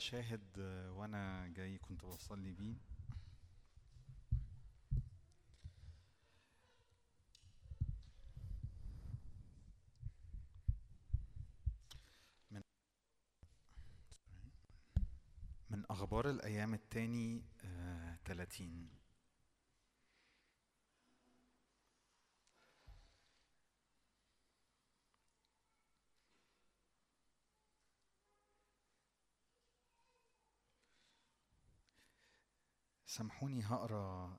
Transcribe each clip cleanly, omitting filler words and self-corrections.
شاهد وانا جاي كنت بصلي بيه. من اخبار الايام الثاني 30. سامحوني هقرا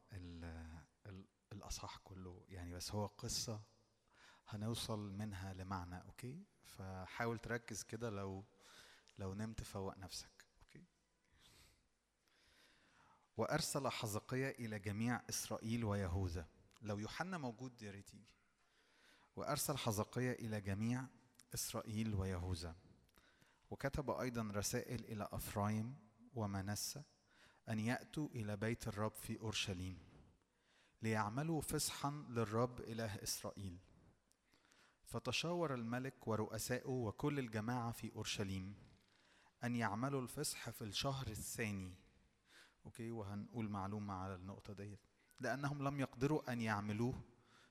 الاصحاح كله يعني، بس هو قصه هنوصل منها لمعنى. اوكي، فحاول تركز كده، لو نمت فوق نفسك. اوكي. وارسل حزقيا الى جميع اسرائيل ويهوذا. لو يوحنا موجود يا ريت يجي. وارسل حزقيا الى جميع اسرائيل ويهوذا، وكتب ايضا رسائل الى أفرايم ومنسى أن يأتوا إلى بيت الرب في أورشليم ليعملوا فصحا للرب إله إسرائيل. فتشاور الملك ورؤساؤه وكل الجماعة في أورشليم أن يعملوا الفصح في الشهر الثاني. أوكي، وهنقول معلومة على النقطة دي، لأنهم لم يقدروا أن يعملوه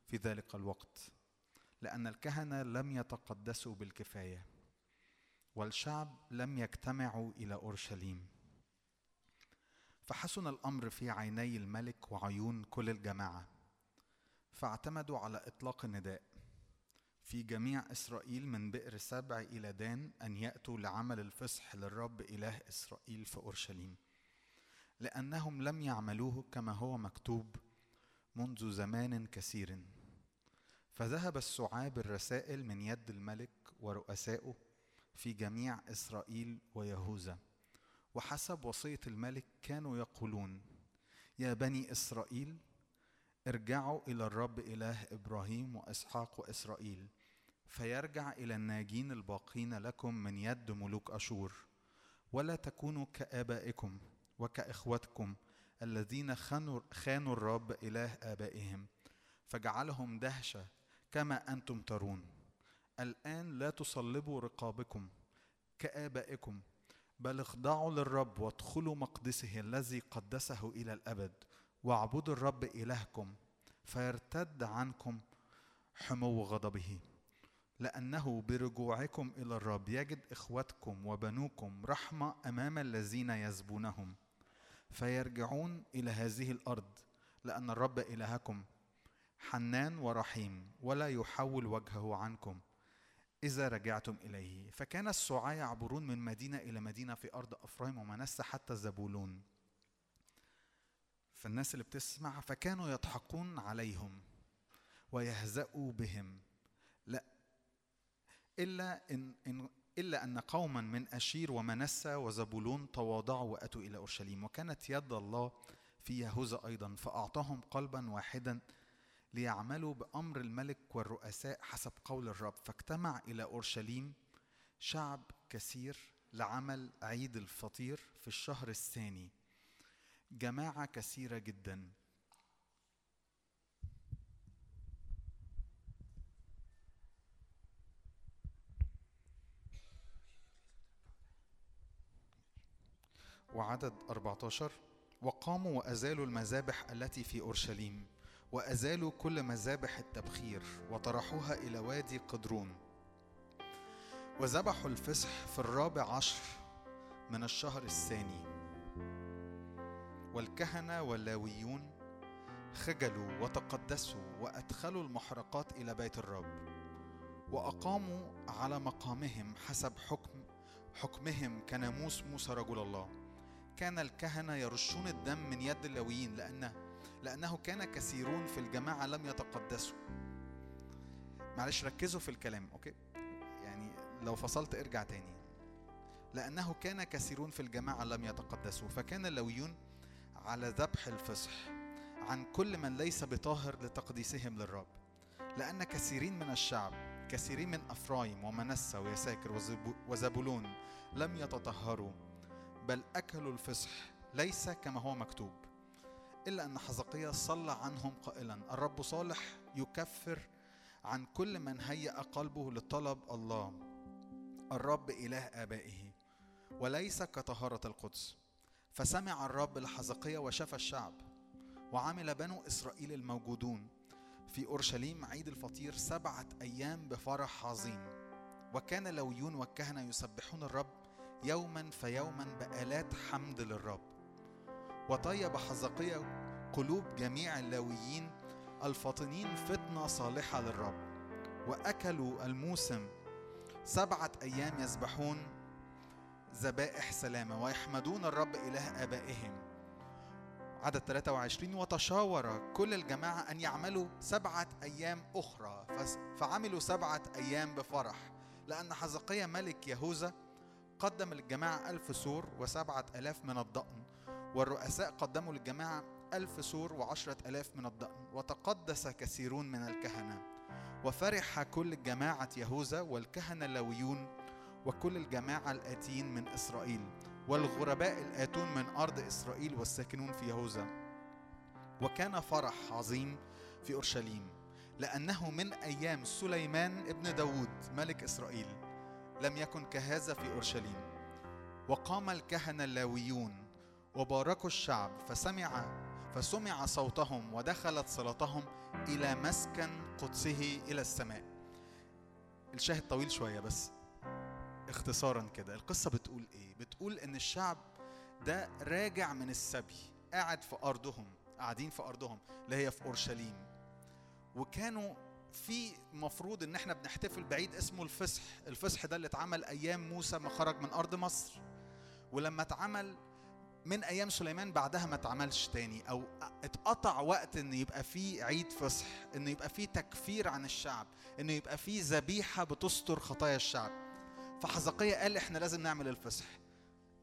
في ذلك الوقت، لأن الكهنة لم يتقدسوا بالكفاية والشعب لم يجتمعوا إلى أورشليم. فحسن الأمر في عيني الملك وعيون كل الجماعة، فاعتمدوا على إطلاق النداء في جميع إسرائيل من بئر سبع إلى دان أن يأتوا لعمل الفصح للرب إله إسرائيل في أورشليم، لأنهم لم يعملوه كما هو مكتوب منذ زمان كثير. فذهب السعاب الرسائل من يد الملك ورؤسائه في جميع إسرائيل ويهوذا، وحسب وصية الملك كانوا يقولون: يا بني إسرائيل ارجعوا إلى الرب إله إبراهيم وإسحاق وإسرائيل، فيرجع إلى الناجين الباقين لكم من يد ملوك أشور، ولا تكونوا كآبائكم وكإخوتكم الذين خانوا الرب إله آبائهم فجعلهم دهشة كما أنتم ترون. الآن لا تصلبوا رقابكم كآبائكم، بل اخضعوا للرب وادخلوا مقدسه الذي قدسه إلى الأبد، واعبدوا الرب إلهكم، فيرتد عنكم حمو غضبه، لأنه برجوعكم إلى الرب يجد إخوتكم وبنوكم رحمة أمام الذين يسبونهم، فيرجعون إلى هذه الأرض، لأن الرب إلهكم حنان ورحيم، ولا يحول وجهه عنكم إذا رجعتم إليه. فكان السعاة يعبرون من مدينة إلى مدينة في أرض أفرايم ومنسى حتى زبولون. فالناس اللي بتسمع فكانوا يضحكون عليهم ويهزأوا بهم، إلا أن قوما من أشير ومنسى وزبولون تواضعوا وأتوا إلى أورشليم. وكانت يد الله في يهوذا أيضا، فأعطاهم قلبا واحدا ليعملوا بأمر الملك والرؤساء حسب قول الرب. فاجتمع إلى أورشليم شعب كثير لعمل عيد الفطير في الشهر الثاني، جماعة كثيرة جدا. وعدد 14: وقاموا وأزالوا المذابح التي في أورشليم، وأزالوا كل مذابح التبخير وطرحوها إلى وادي قدرون، وذبحوا الفصح في 14 من الشهر الثاني. والكهنة واللاويون خجلوا وتقدسوا وأدخلوا المحرقات إلى بيت الرب، وأقاموا على مقامهم حسب حكمهم كناموس موسى رجل الله. كان الكهنة يرشون الدم من يد اللاويين، لأنه كان كثيرون في الجماعة لم يتقدسوا. معلش ركزوا في الكلام، أوكي؟ يعني لو فصلت ارجع تاني. لأنه كان كثيرون في الجماعة لم يتقدسوا، فكان اللويون على ذبح الفصح عن كل من ليس بطاهر لتقديسهم للرب، لأن كثيرين من الشعب، كثيرين من أفرايم ومنسى ويساكر وزبولون لم يتطهروا، بل أكلوا الفصح ليس كما هو مكتوب. إلا أن حزقيا صلى عنهم قائلا: الرب صالح يكفر عن كل من هيأ قلبه لطلب الله الرب إله آبائه، وليس كطهارة القدس. فسمع الرب لحزقيا وشفى الشعب، وعمل بنو إسرائيل الموجودون في أورشليم عيد الفطير 7 أيام بفرح عظيم. وكان اللويون والكهنة يسبحون الرب يوما فيوما بآلات حمد للرب. وطيب حزقيا قلوب جميع اللاويين الفاطنين فطنة صالحة للرب، وأكلوا الموسم 7 أيام يذبحون ذبائح سلامة ويحمدون الرب إله آبائهم. عدد 23: وتشاور كل الجماعة أن يعملوا 7 أيام أخرى، فعملوا 7 أيام بفرح، لأن حزقيا ملك يهوذا قدم للجماعة 1000 سور و7000 من الضأن، والرؤساء قدموا للجماعة 1000 سور و10,000 من الضأن، وتقدس كثيرون من الكهنة. وفرح كل جماعة يهوذا والكهنة اللويون وكل الجماعة الآتين من إسرائيل والغرباء الآتون من أرض إسرائيل والساكنون في يهوذا. وكان فرح عظيم في أورشليم، لأنه من أيام سليمان ابن داود ملك إسرائيل لم يكن كهذا في أورشليم. وقام الكهنة اللاويون وباركوا الشعب، فسمع صوتهم ودخلت صلاتهم إلى مسكن قدسه إلى السماء. الشاهد طويل شوية بس اختصارا كده. القصة بتقول إيه؟ بتقول إن الشعب ده راجع من السبي، قاعدين في أرضهم اللي هي في أورشليم، وكانوا في مفروض إن احنا بنحتفل بعيد اسمه الفصح. الفصح ده اللي اتعمل أيام موسى ما خرج من أرض مصر، ولما اتعمل من أيام سليمان بعدها ما اتعملش تاني، أو اتقطع وقت إن يبقى فيه عيد فصح، إن يبقى فيه تكفير عن الشعب، إن يبقى فيه ذبيحة بتستر خطايا الشعب. فحزقيا قال إحنا لازم نعمل الفصح.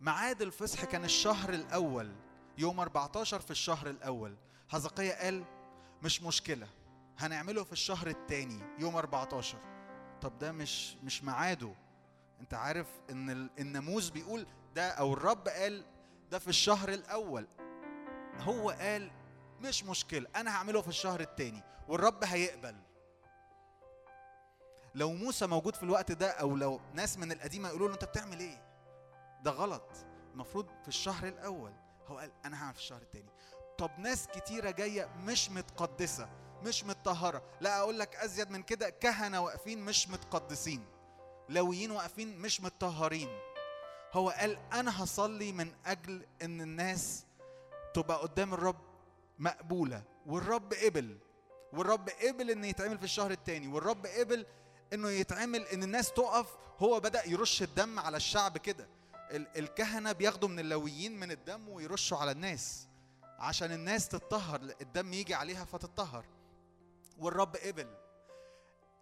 معاد الفصح كان الشهر الأول، يوم 14 في الشهر الأول. حزقيا قال مش مشكلة، هنعمله في الشهر التاني يوم 14. طب ده مش معاده. أنت عارف إن الناموس بيقول ده، أو الرب قال ده في الشهر الأول. هو قال مش مشكلة، أنا هعمله في الشهر التاني والرب هيقبل. لو موسى موجود في الوقت ده، أو لو ناس من القديمة يقولوا له أنت بتعمل إيه؟ ده غلط، المفروض في الشهر الأول. هو قال أنا هعمل في الشهر التاني. طب ناس كتيرة جاية مش متقدسة، مش متطهرة. لا، أقول لك أزيد من كده، كهنة واقفين مش متقدسين، لويين واقفين مش متطهرين. هو قال أنا هصلي من أجل أن الناس تبقى قدام الرب مقبولة، والرب قبل أنه يتعمل في الشهر التاني، والرب قبل أنه يتعمل أن الناس تقف. هو بدأ يرش الدم على الشعب كده، الكهنة بياخدوا من اللويين من الدم ويرشوا على الناس عشان الناس تتطهر، الدم يجي عليها فتتطهر، والرب قبل.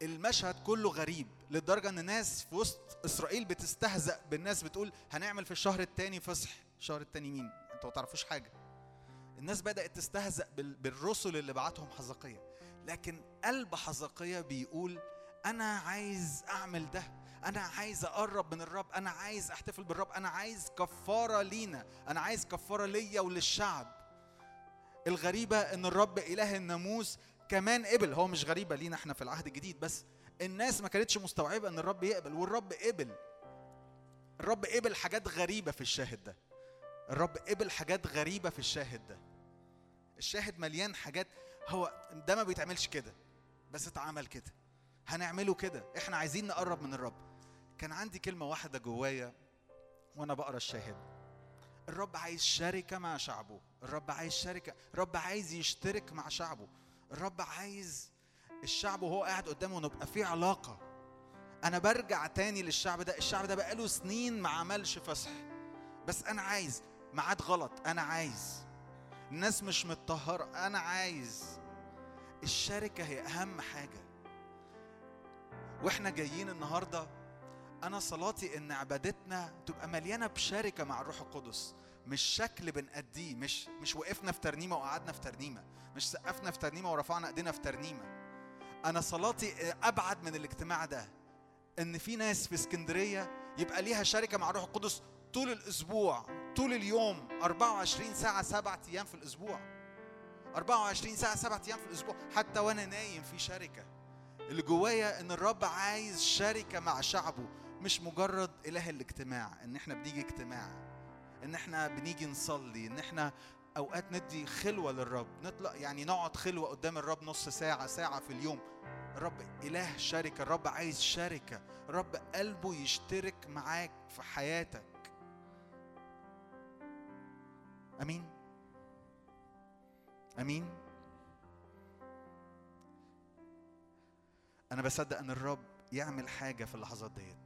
المشهد كله غريب للدرجة أن الناس في وسط إسرائيل بتستهزأ بالناس، بتقول هنعمل في الشهر التاني فصح. الشهر التاني مين؟ أنتوا متعرفوش حاجة. الناس بدأت تستهزأ بالرسل اللي بعتهم حزقيا، لكن قلب حزقيا بيقول أنا عايز أعمل ده، أنا عايز أقرب من الرب، أنا عايز أحتفل بالرب، أنا عايز كفارة لينا، أنا عايز كفارة ليا وللشعب. الغريبة أن الرب إله الناموس كمان قبل. هو مش غريبة لينا احنا في العهد الجديد، بس الناس ما كانتش مستوعبة ان الرب يقبل، والرب قبل. الرب قبل حاجات غريبة في الشاهد ده. الشاهد مليان حاجات. هو ده ما بيتعملش كده، بس اتعمل كده، هنعمله كده، احنا عايزين نقرب من الرب. كان عندي كلمة واحدة جوايا وانا بقرأ الشاهد: الرب عايز شركة مع شعبه، الرب عايز يشترك مع شعبه، الرب عايز الشعب وهو قاعد قدامه نبقى فيه علاقة. أنا برجع تاني للشعب ده، الشعب ده بقاله سنين ما عملش فصح، بس أنا عايز. معاد غلط، أنا عايز. الناس مش متطهرة، أنا عايز. الشركة هي أهم حاجة. وإحنا جايين النهاردة، أنا صلاتي إن عبادتنا تبقى مليانة بشركة مع الروح القدس، مش شكل بنأديه، مش وقفنا في ترنيمة وقعدنا في ترنيمة، مش سقفنا في ترنيمة ورفعنا ايدينا في ترنيمة. أنا صلاتي أبعد من الاجتماع ده، إن في ناس في اسكندرية يبقى ليها شركة مع الروح القدس طول الأسبوع، طول اليوم، 24 ساعة 7 أيام في الأسبوع. 24 ساعة 7 أيام في الأسبوع، حتى وأنا نايم في شركة. اللي جوايا إن الرب عايز شركة مع شعبه، مش مجرد إله الاجتماع، إن إحنا بنيجي اجتماع، إن إحنا بنيجي نصلي، إن إحنا أوقات ندي خلوة للرب، نطلع يعني نقعد خلوة قدام الرب نص ساعة ساعة في اليوم. الرب إله شركة، الرب عايز شركة، الرب قلبه يشترك معاك في حياتك. أمين أمين. أنا بصدق أن الرب يعمل حاجة في اللحظات ديت،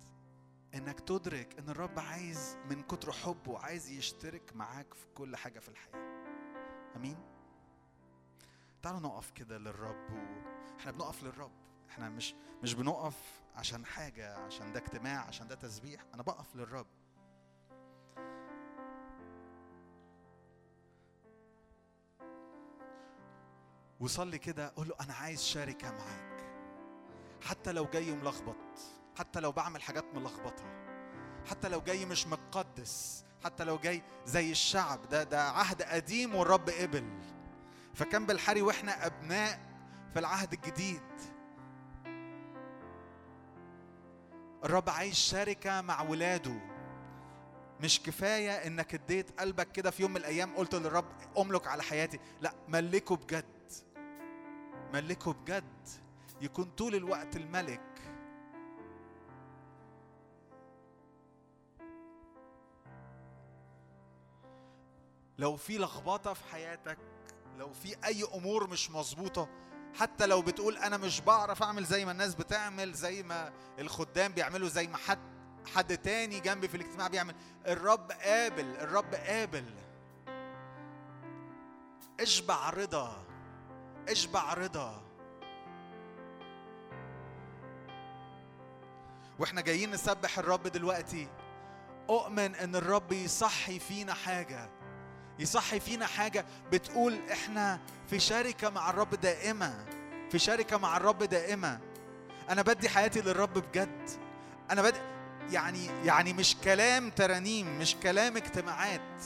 إنك تدرك أن الرب عايز من كتر حبه عايز يشترك معاك في كل حاجة في الحياة. أمين. تعالوا نقف كده للرب، إحنا بنقف للرب، إحنا مش بنقف عشان حاجة، عشان ده اجتماع، عشان ده تسبيح، أنا بقف للرب. وصلي كده، قول له أنا عايز شاركة معاك، حتى لو جاي ملخبط، حتى لو بعمل حاجات ملخبطة، حتى لو جاي مش مقدس، حتى لو جاي زي الشعب ده عهد قديم والرب قبل، فكان بالحري وإحنا أبناء في العهد الجديد. الرب عايز شاركة مع ولاده. مش كفاية إنك اديت قلبك كده في يوم من الأيام قلت للرب أملك على حياتي، لأ، ملكه بجد، ملكه بجد، يكون طول الوقت الملك. لو في لخبطة في حياتك، لو في أي أمور مش مظبوطة، حتى لو بتقول أنا مش بعرف أعمل زي ما الناس بتعمل، زي ما الخدام بيعملوا، زي ما حد تاني جنبي في الاجتماع بيعمل، الرب قابل، الرب قابل. اشبع رضا، اشبع رضا. واحنا جايين نسبح الرب دلوقتي، اؤمن ان الرب يصحي فينا حاجة، يصحي فينا حاجة بتقول احنا في شركة مع الرب دائمة، في شركة مع الرب دائمة. انا بدي حياتي للرب بجد، انا بدي يعني مش كلام ترانيم، مش كلام اجتماعات.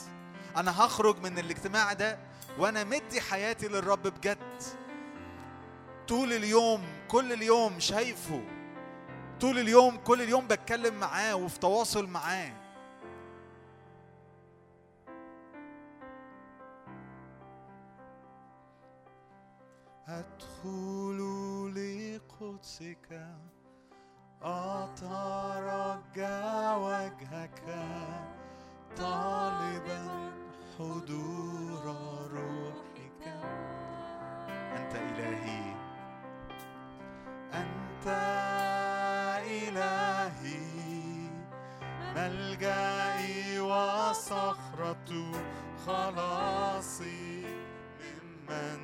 انا هخرج من الاجتماع ده وانا مدي حياتي للرب بجد، طول اليوم، كل اليوم شايفه، طول اليوم، كل اليوم بتكلم معاه وفي تواصل معاه. أدخل لقدسك، أترجى وجهك، طالبا حضور روحك. أنت إلهي، أنت إلهي، ملجأي وصخرة خلاصي، ممن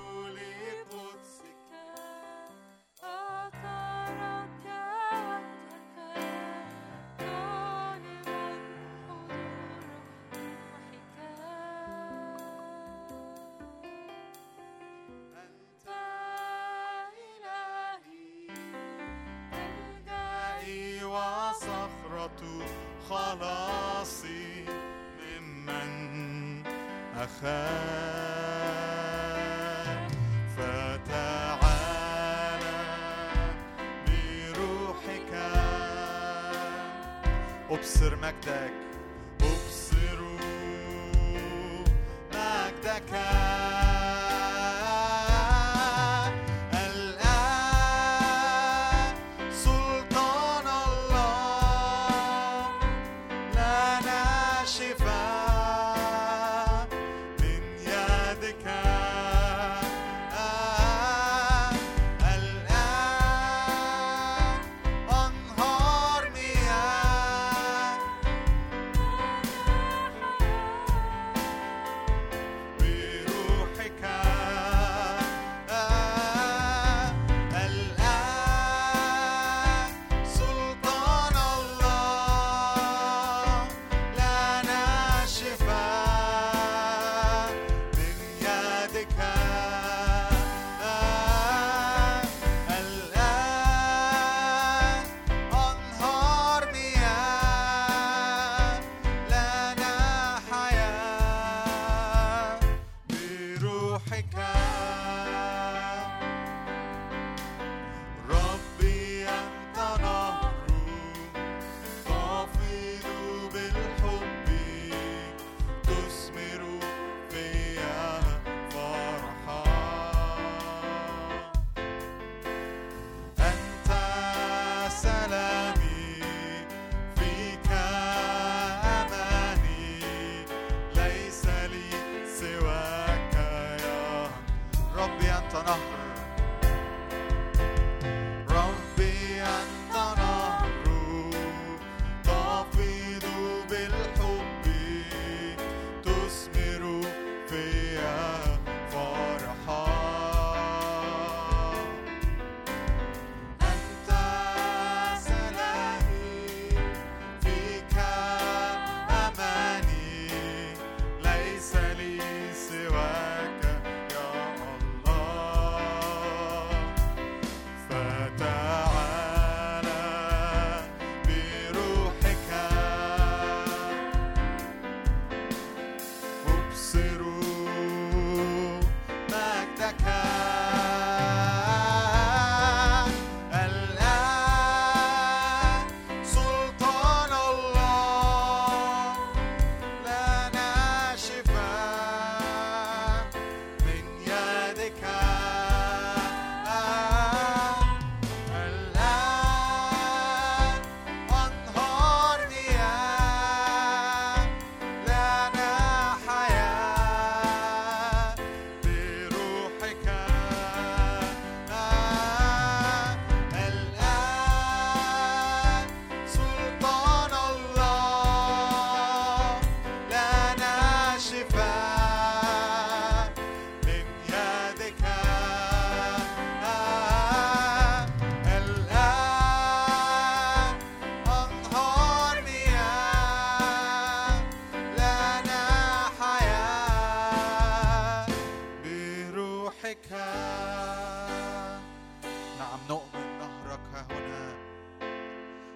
خلاصي، ممن أخاف. فتعالى بروحك، أبصر مجدك، أبصر مجدك.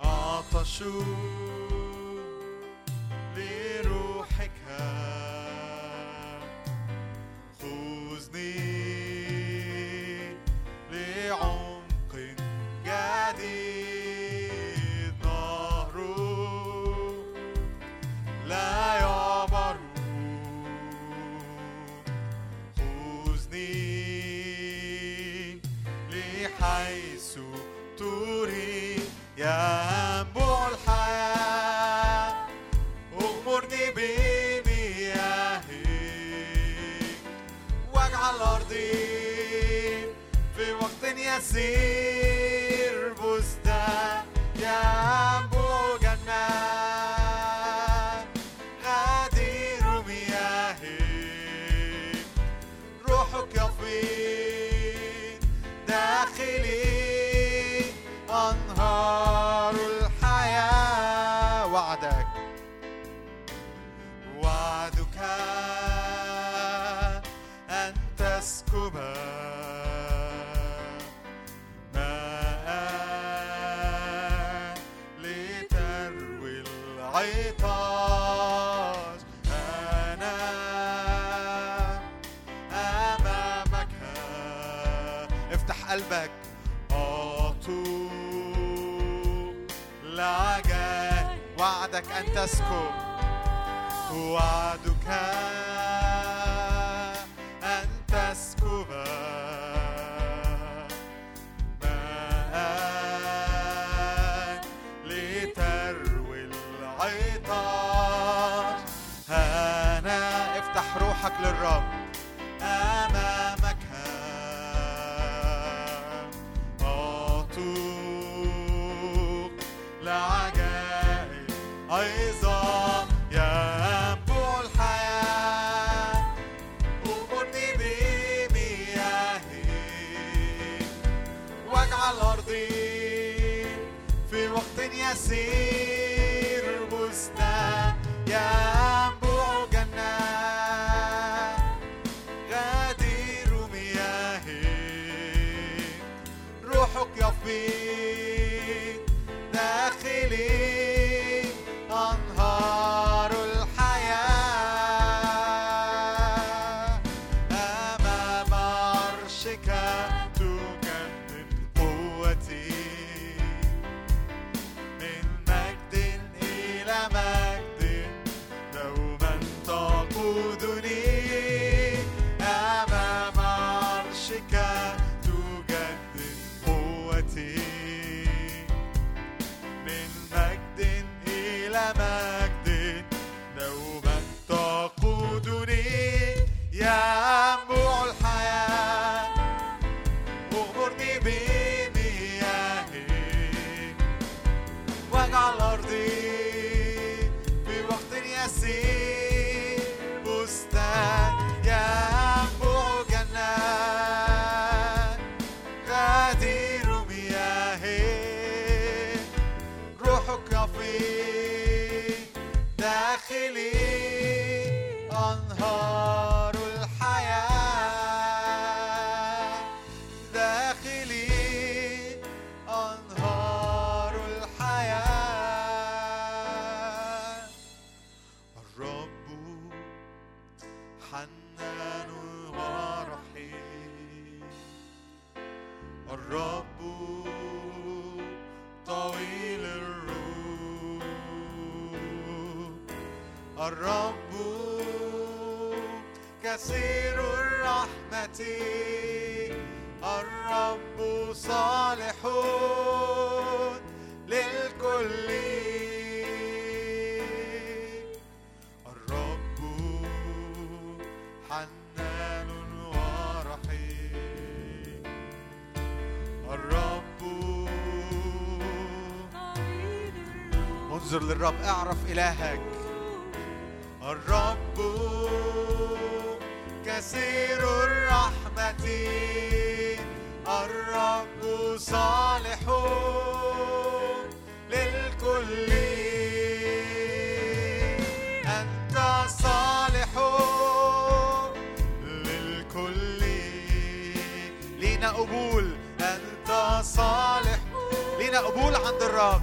عطش لروحك خذني لعمق جديد، نهر لا يعبر خذني لحيث تري. ينبوع الحياة اغمرني بمياهك، واجعل أرضي في وقت يسير بستان. ينبوع جنات غدير مياهك، روحك يفيض داخلي أنهار الحياة. وعدك وعدك أن تسكب ماء لتروي العطش. أنا أمامك، افتح قلبك لعجل. وعدك أن تسكب، وعدك أن تسكب ماء لتروي العطش. أنا افتح روحك للرب أمامك، لعجائب عظام. ينبوع الحياة أمرني بمياهك، واجعل أرضي في وقت يسير بستان. ينبوع جنات غدير مياهك، روحك يفيض داخلي أنهار الحياة. أمام عرشك تكمل قوتي، من مجد إلى مجد دوما تقودني. أمام عرشك تجدد قوتي، إلى مجد دوما تقودني. ينبوع الحياة أغمرني بمياهك، واجعل أرضي في وقت يسير بستان. ينبوع جنات غدير مياهك، روحك يفيض داخلي أنهار الحياة، داخلي أنهار الحياة. الرب كثير الرحمة، الرب صالح للكل، الرب حنان ورحيم، الرب انظر للرب، اعرف إلهك. الرب كثير الرحمة، الرب صالح للكل، أنت صالح للكل، لينا قبول، أنت صالح لينا قبول عند الرب،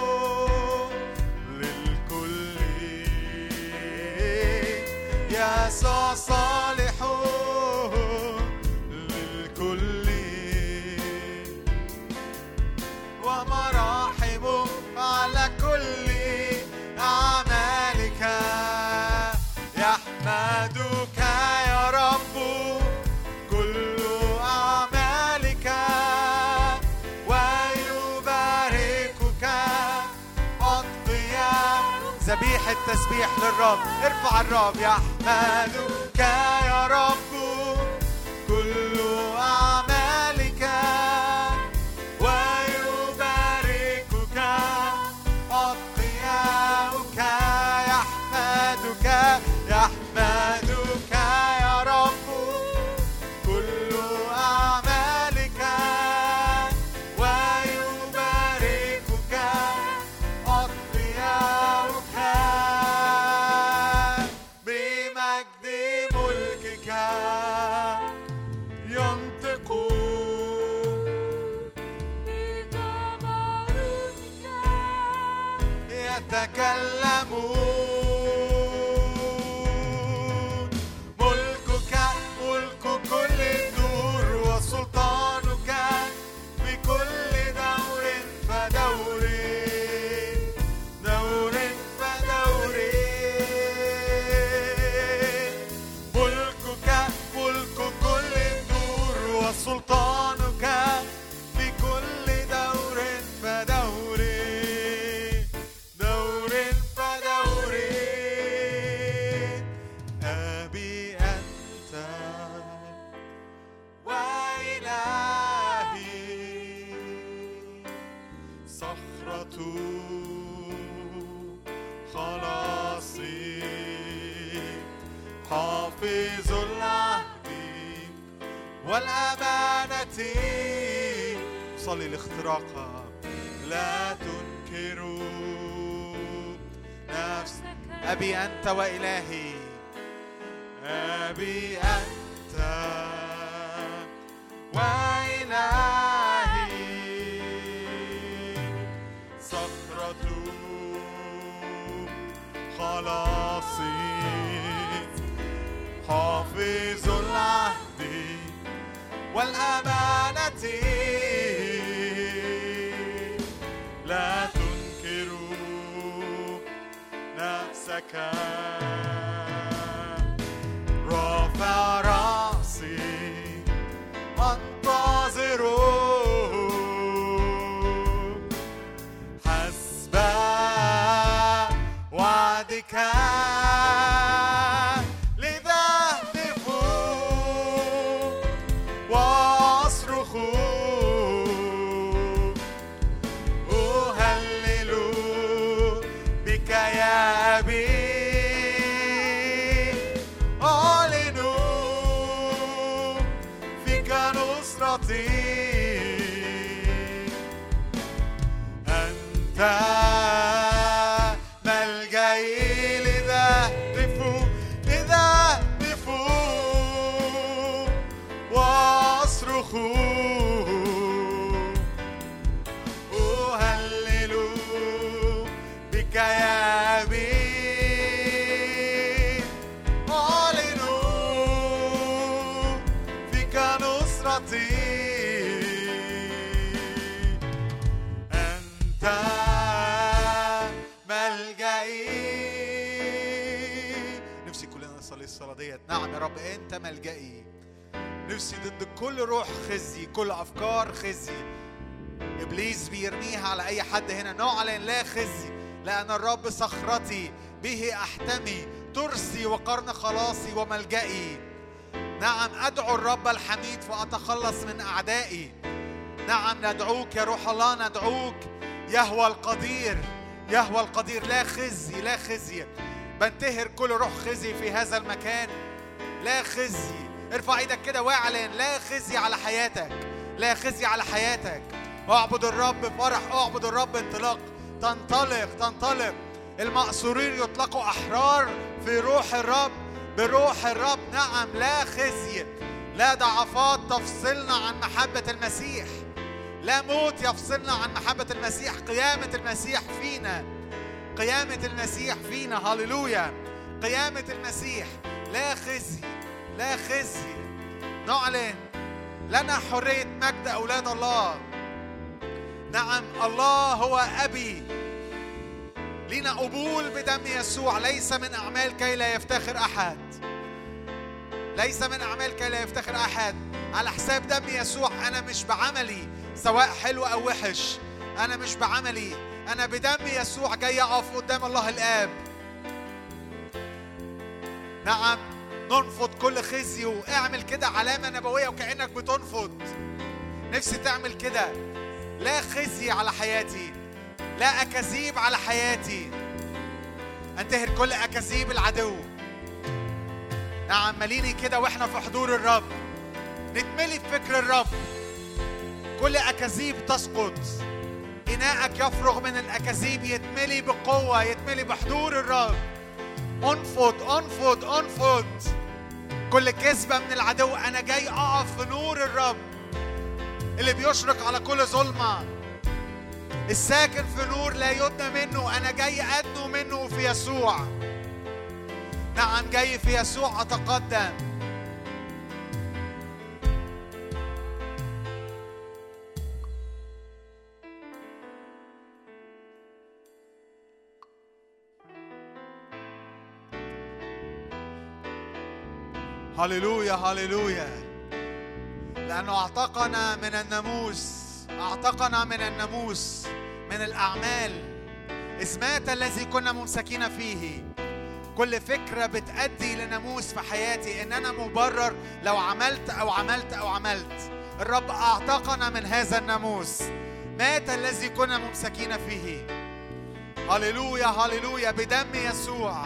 يسوع صالح للكل ومراحمه على كل أعمالك، يحمدك يا رب كل أعمالك ويباركك، أضياء ذبيحة تسبيح للرب، ارفع الرب، يحمدك يا رب كل أعمالك ويباركك أتقياؤك، يحمدك يحمدك يا رب كل أعمالك ويباركك أتقياؤك، يتكلمون، ملكك ملك كل الدور، وسلطانك بكل دور فدور، دور فدور، ملكك ملك كل الدور، وسلطانك بكل دور فدور، خلاصي حافظ العهد والأمانة، صلي لاختراقها، لا تنكروا نفسك، أبي أنت وإلهي، أبي أنت وإلهي، خلاصي حافظ العهد والأمانة، لا تنكر نفسك، رافع رأسي وانتظر، حسب وعدك لذا أهتف وأصرخ، أهلل بك يا أبي، أعلن فيك نصرتي، أنت ملجئي، لذا أهتف، لذا ديت. نعم يا رب أنت ملجئي. نفسي ضد كل روح خزي، كل أفكار خزي إبليس بيرميها على أي حد هنا. نعلن لا خزي، لأن الرب صخرتي به أحتمي، ترسي وقرن خلاصي وملجئي. نعم أدعو الرب الحميد فأتخلص من أعدائي. نعم ندعوك يا روح الله، ندعوك يهوى القدير، يهوى القدير. لا خزي، لا خزي. بنتهر كل روح خزي في هذا المكان. لا خزي. ارفع ايدك كده واعلن لا خزي على حياتك، لا خزي على حياتك. اعبد الرب بفرح، اعبد الرب انطلاق. تنطلق، تنطلق. المأسورين يطلقوا أحرار في روح الرب، بروح الرب. نعم لا خزي، لا ضعفات تفصلنا عن محبة المسيح، لا موت يفصلنا عن محبة المسيح. قيامة المسيح فينا، قيامة المسيح فينا. هاليلويا، قيامة المسيح. لا خزي، لا خزي. نعلن لنا حرية مجد أولاد الله. نعم الله هو أبي، لنا قبول بدم يسوع. ليس من أعمال كي لا يفتخر أحد، ليس من أعمال كي لا يفتخر أحد. على حساب دم يسوع. أنا مش بعملي سواء حلو أو وحش، أنا مش بعملي، أنا بدم يسوع جاي أقف قدام الله الآب. نعم ننفض كل خزي. واعمل كده علامة نبوية وكأنك بتنفض. نفسي تعمل كده. لا خزي على حياتي، لا أكاذيب على حياتي. أنتهر كل أكاذيب العدو. نعم مليني كده وإحنا في حضور الرب، نتملي بفكر الرب. كل أكاذيب تسقط. إناءك يفرغ من الأكاذيب، يتملي بقوة، يتملي بحضور الرب. أنفض، أنفض، أنفض كل كذبة من العدو. أنا جاي أقف في نور الرب اللي بيشرق على كل ظلمة. الساكن في نور لا يدنى منه. أنا جاي أدنو منه في يسوع. نعم جاي في يسوع أتقدم. هللويا، هللويا. لأنه أعتقنا من الناموس، أعتقنا من الناموس، من الأعمال، إسمات الذي كنا ممسكين فيه. كل فكرة بتأدي لناموس في حياتي إن أنا مبرر لو عملت أو عملت أو عملت. الرب أعتقنا من هذا الناموس. مات الذي كنا ممسكين فيه. هللويا، هللويا. بدم يسوع.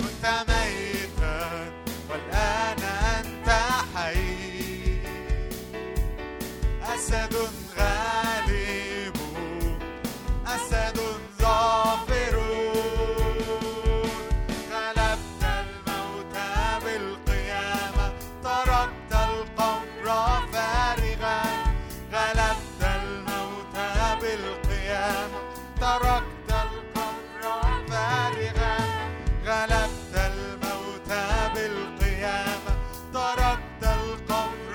كنت ميتا والآن أنت حي. أسد غالب، أسد ظافر. غلبت الموت بالقيامة، تركت القبر فارغا. غلبت الموت بالقيامة، تركت القبر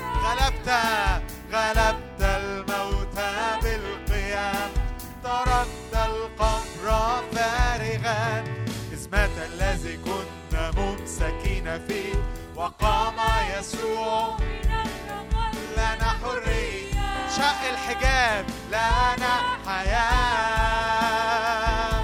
فارغا. غلبت الموت بالقيامة، تركت القبر. غلبت، غلبت الموت بالقيامة، تركت القبر فارغا. إسمات الذي كنا ممسكين فيه، وقام يسوع لنا حرية. شق الحجاب لنا حياة.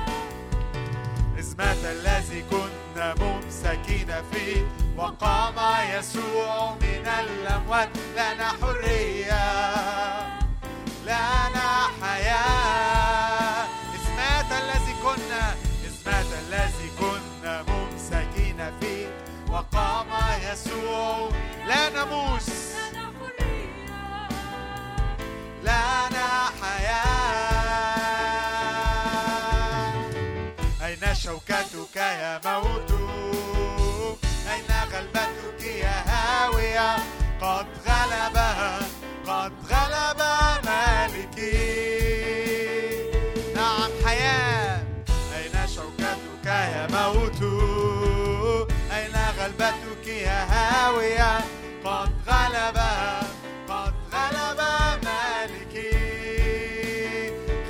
إسمات الذي كنا ممسكين فيه، وقام يسوع من الأموات. لنا حرية، لنا حياة. إسمات الذي كنا، إسمات الذي كنا ممسكين فيه، وقام يسوع. لا ناموس، لنا حياة. أين شوكتك يا موت؟ قد غلب مالكي. نعم حياة، أين شوكتك يا موت؟ أين غلبتك يا هاوية؟ قد غلب مالكي.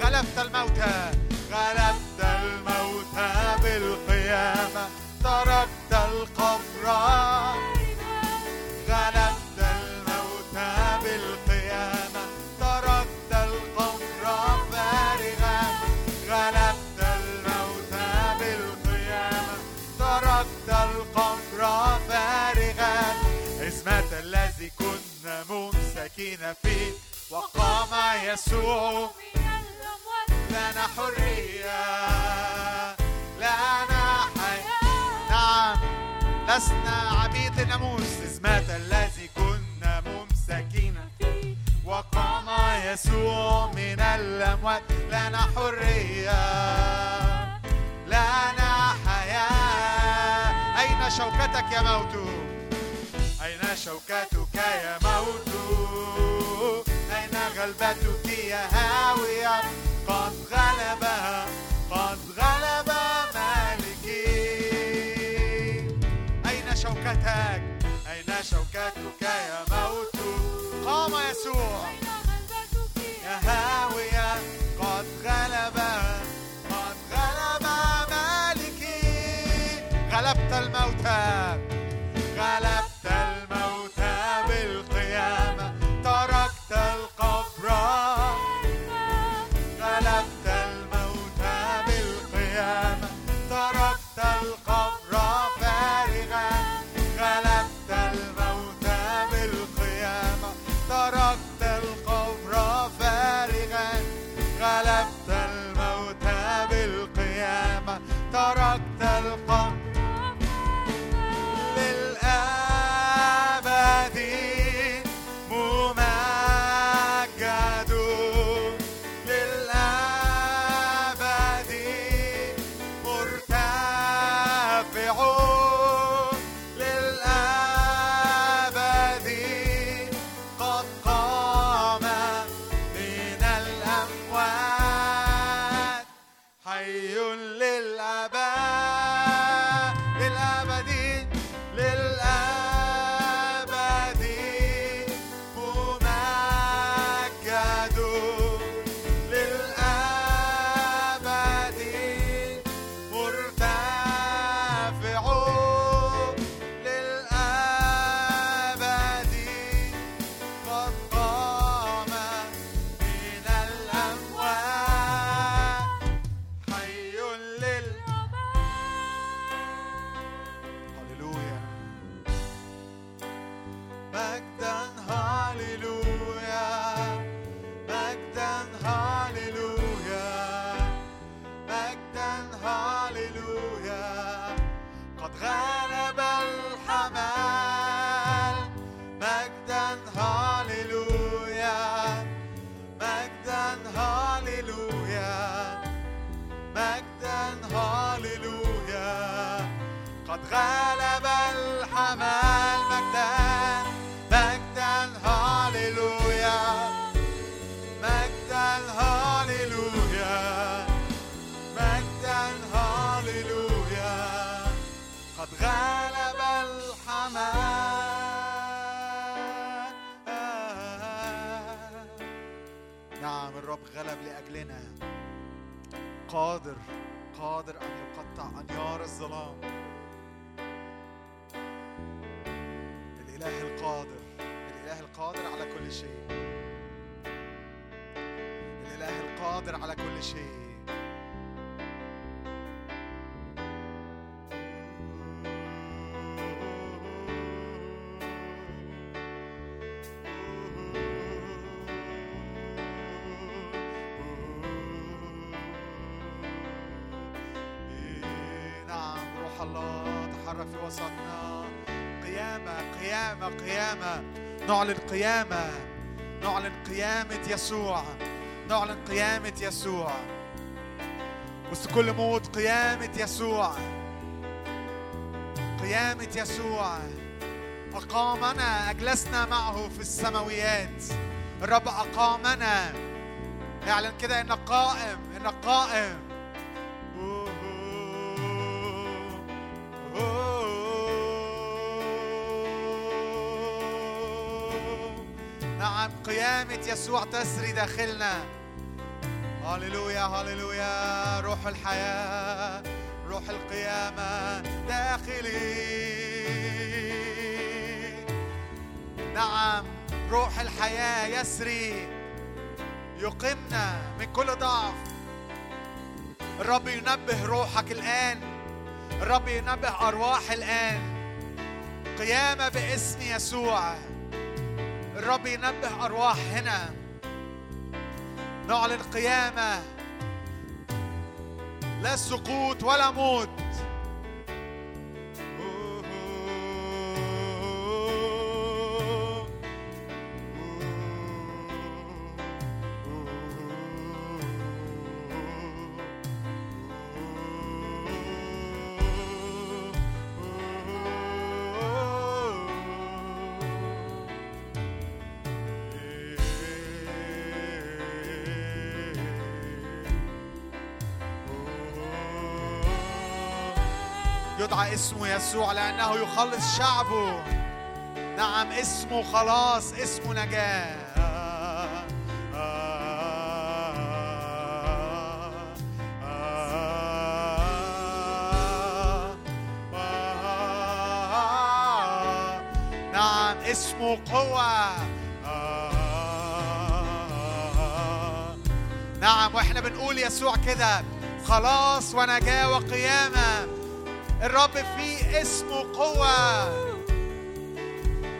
غلبت الموتى بالقيامة، تركت القبر. غلبت الموتى بالقيامة، تركت القبر فارغا. غلبت الموتى بالقيامة، تركت القبر فارغا. عصمة الذي كنا ممسكين فيه، وقام يسوع من الأموات. لنا حرية، لنا حياة. نعم، لسنا عبيد الناموس. عزمة الذي كنا ممسكين فيه، وقام يسوع من الأموات. لنا حرية، لنا حياة. أين شوكتك يا موت؟ أين شوكتك يا موت؟ أين غلبتك يا هاوية؟ قد غلب مالكي. أين شوكتك؟ أين شوكتك يا موت؟ قام يسوع. أين غلبتك يا هاوية؟ قد غلب مالكي. غلبت الموتى، غلبت الموتى بالقيامة، تركت القبر. غلبت الموتى بالقيامة، تركت القبر فارغا. غلبت الموتى بالقيامة، تركت القبر فارغا. غلبت الموتى بالقيامة، تركت القبر. قادر أن يقطع أنيار الظلام. الإله القادر على كل شيء. الإله القادر على كل شيء. نعلن قيامة يسوع وسط كل موت. قيامة يسوع أقامنا أجلسنا معه في السماويات. الرب أقامنا، اعلن كده إنك قائم، إنك قائم. نعم، قيامة يسوع تسري داخلنا. هاليلويا هاليلويا، روح الحياة روح القيامة داخلي. نعم، روح الحياة يسري، يقيمنا من كل ضعف. الرب ينبه روحك الآن، الرب ينبه أرواح الآن. قيامة باسم يسوع، الرب ينبه أرواح هنا. نعلن قيامة، لا سقوط ولا موت. يدعى اسمه يسوع لأنه يخلص شعبه. نعم، اسمه خلاص، اسمه نجاة. نعم، اسمه قوة. نعم، وإحنا بنقول يسوع كده، خلاص ونجاة وقيامة. الرب في اسمه قوة،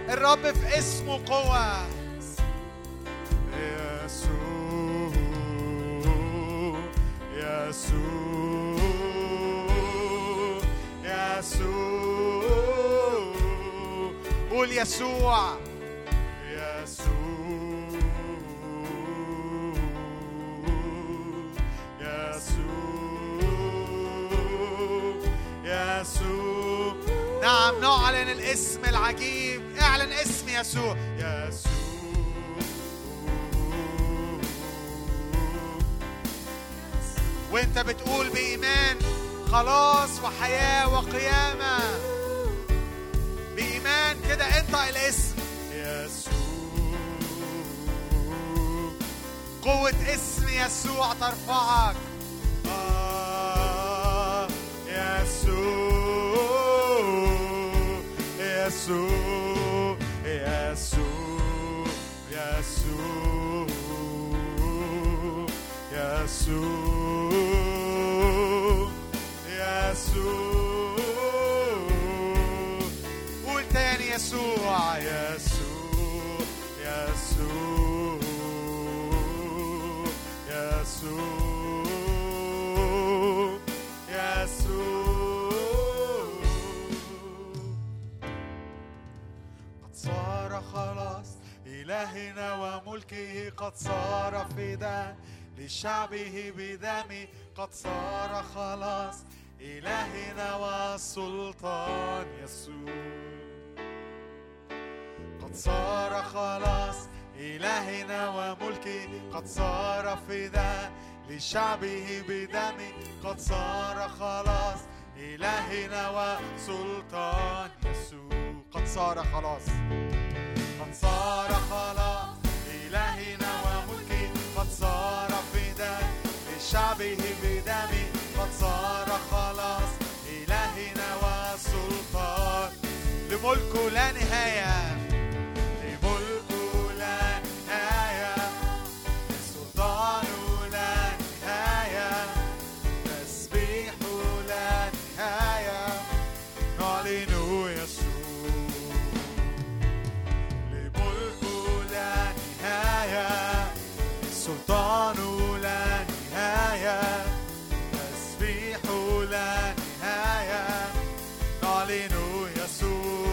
الرب في اسمه قوة. يسوع يسوع يسوع، قول يسوع يسوع يسوع يسوع. نعم، نعلن الاسم العجيب. اعلن اسم يسوع يسوع وانت بتقول بإيمان خلاص وحياة وقيامة. بإيمان كده انطق الاسم يسوع. قوة اسم يسوع ترفعك. يسوع يسوع يسوع يسوع يسوع يسوع. قول تاني يسوع يسوع يسوع يسوع يسوع. خلاص إلهنا وملكه قد صار فداء لشعبه بدمه. قد صار خلاص إلهنا والسلطان يسوع. قد صار خلاص إلهنا وملكه قد صار فداء لشعبه بدمه. قد صار خلاص إلهنا والسلطان يسوع. قد صار خلاص، قد صار خلاص إلهنا وملكه قد صار فداء لشعبه بدمه. قد صار خلاص إلهنا وسلطان. لملكه لا نهاية، لملكه لا نهاية، سلطانه لا نهاية، تسبيحه لا نهاية. نعلنه يسوع سلطانه لا نهاية، تسبيحه لا نهاية. نعلنه يسوع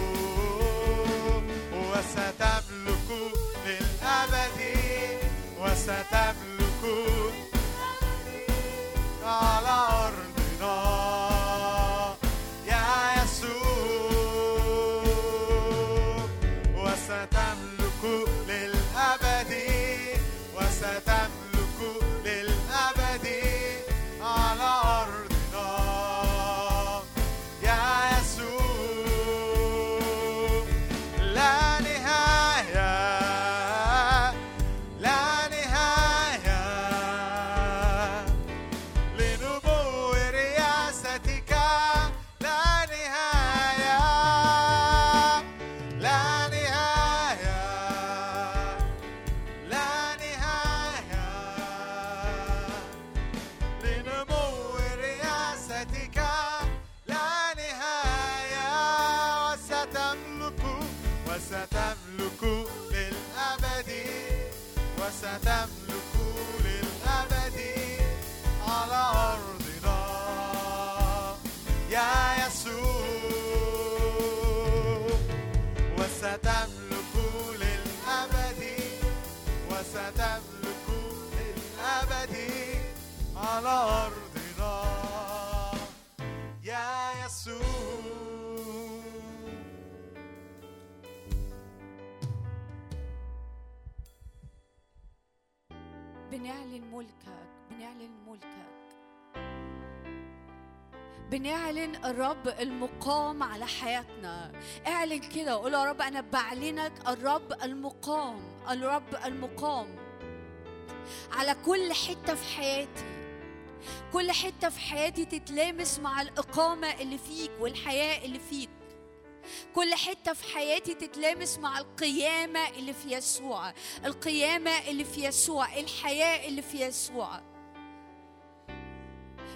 للأبد وستملك للأبد على أرضنا يا يسوع. وستملك للأبد وستملك للأبد على أرضنا يا يسوع. بنعلن ملكك، بنعلن ملكك، بنعلن الرب المقام على حياتنا. اعلن كده، قول يا رب أنا بعلنك الرب المقام، الرب المقام على كل حتة في حياتي. كل حتة في حياتي تتلامس مع الإقامة اللي فيك والحياة اللي فيك. كل حتة في حياتي تتلامس مع القيامة اللي في يسوع، القيامة اللي في يسوع، الحياة اللي في يسوع.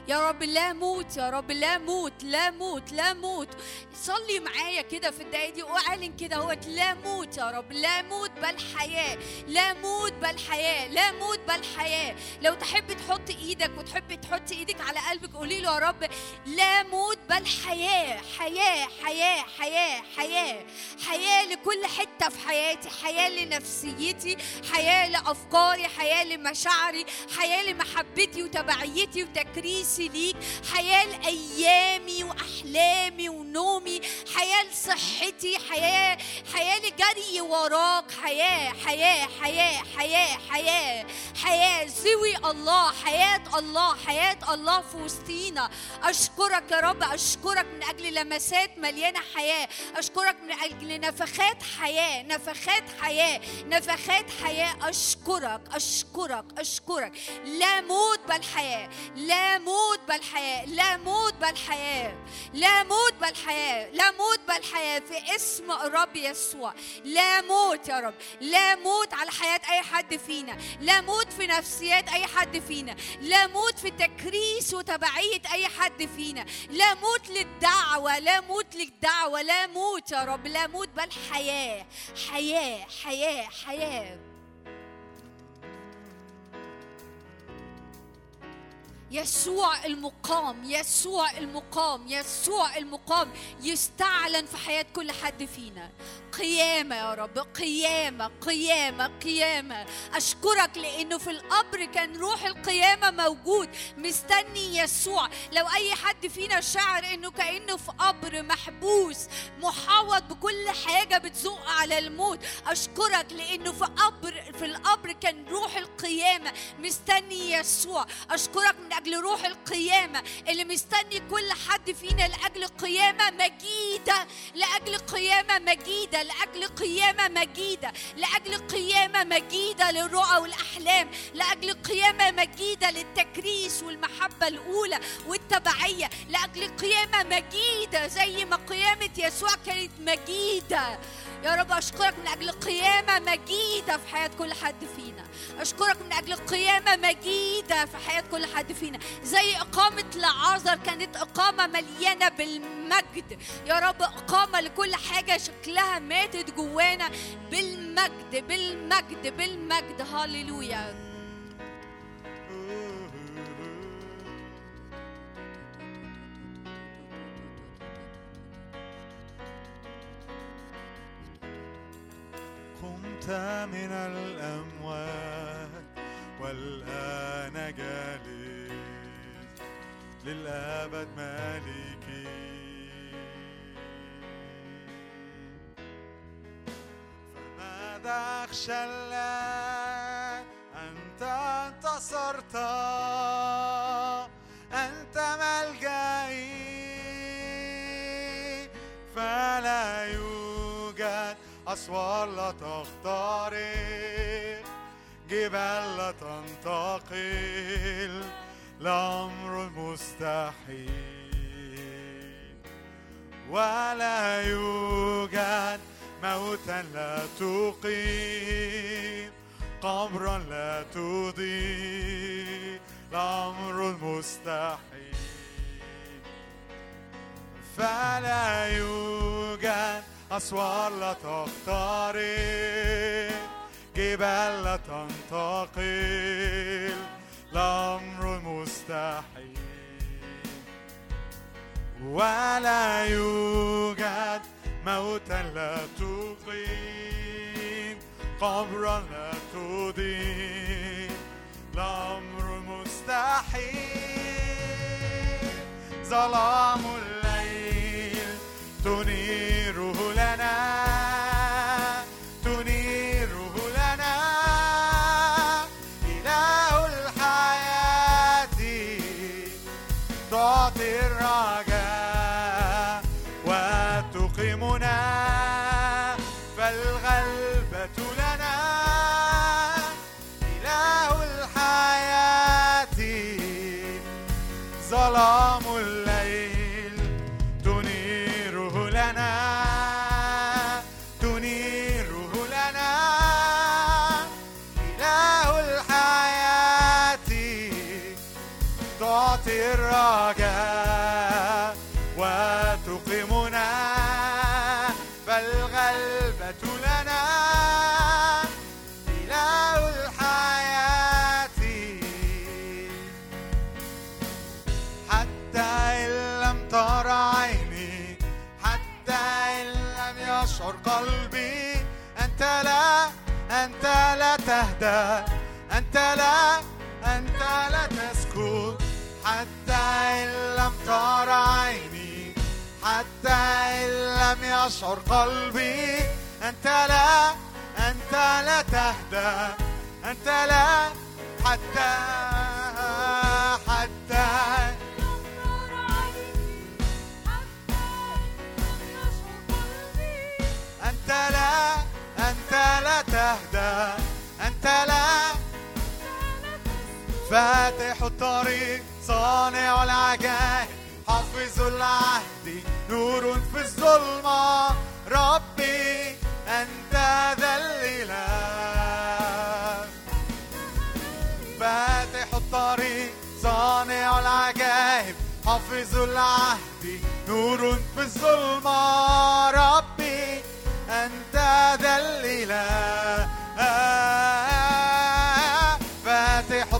يا رب لا موت، يا رب لا موت، لا موت، لا موت. صلي معايا كده في الدقيقة دي واعلن كده هو لا موت يا رب، لا موت بل حياة، لا موت بل حياة، لا موت بل حياة. لو تحب تحط ايدك وتحب تحط ايدك على قلبك قولي له يا رب لا موت بل حياة، حياة حياة حياة حياة، حياة لكل حتة في حياتي، حياة لنفسيتي، حياة لأفكاري، حياة لمشاعري، حياة لمحبتي وتبعيتي وتكريسي ليك، حياة لأيامي وأحلامي ونومي، حياة لصحتي، حياة لجري وراك، حياة حياة حياة حياة حياة حياة. زوي الله، حياة الله، حياة الله في وسطينا. أشكرك يا رب، أشكرك من أجل لمسات مليانة حياة، أشكرك من أجل نفخات حياة، نفخات حياة، نفخات حياة. أشكرك أشكرك أشكرك. لا موت بل حياة، لا موت بل حياة، لا موت بل حياة، لا موت بل حياة، لا موت بل حياة في اسم الرب يسوع. لا موت يا رب، لا موت على حياة أي حد فينا، لا موت في نفسيات أي حد فينا، لا موت في تكريس وتبعية أي حد فينا، لا موت للدعوة، لا موت للدعوة، لا موت يا رب، لا موت بل حياة، حياة حياة حياة. يسوع المقام، يسوع المقام، يسوع المقام يستعلن في حياة كل حد فينا. قيامة يا رب، قيامة قيامة قيامة. أشكرك لأنه في القبر كان روح القيامة موجود مستني يسوع. لو أي حد فينا شعر أنه كأنه في قبر محبوس محاوط بكل حاجة بتزق على الموت، أشكرك لأنه في القبر كان روح القيامة مستني يسوع. أشكرك من أجل روح القيامة اللي مستني كل حد فينا لأجل قيامة مجيدة، لأجل قيامة مجيدة، لأجل قيامة مجيدة، لأجل قيامة مجيدة للرؤى والأحلام، لأجل قيامة مجيدة للتكريس والمحبة الأولى والتبعية، لأجل قيامة مجيدة زي ما قيامة يسوع كانت مجيدة. يا رب أشكرك من أجل قيامة مجيدة في حياة كل حد فينا، أشكرك من أجل قيامة مجيدة في حياة كل حد فينا. زي إقامة لعازر كانت إقامة مليانة بالمجد، يا رب إقامة لكل حاجة شكلها ماتت جوانا بالمجد بالمجد بالمجد. هاليلويا. قمت من الأموات والآن جالس للأبد مالكي، فماذا أخشى الآن؟ أنت انتصرت، أنت ملجئي، فلا يوجد أسوار لا تخترق، جبال لا تنتقل، لأمر مستحيل، ولا يوجد موتا لا تقيم، قبرا لا تضيء، لأمر مستحيل، فلا يوجد أسوار لا تفترق، جبال لا تنتقل، الأمر مستحيل. ولا يوجد موتا لا تقيم، قبرا لا تدين، الأمر مستحيل. ظلام الليل تنيره لنا، أنت لا تسكت. حتى إن لم ترى عيني، حتى إن لم يشعر قلبي، أنت لا تهدى، أنت لا. حتى أنت لا تهدى، أنت لا. فاتح الطريق، صانع العجائب، حافظ العهد، نور في الظلمة. ربي أنت ذا الإله. فاتح الطريق، صانع العجائب، حافظ العهد، نور في الظلمة. ربي أنت ذا الإله. فاتح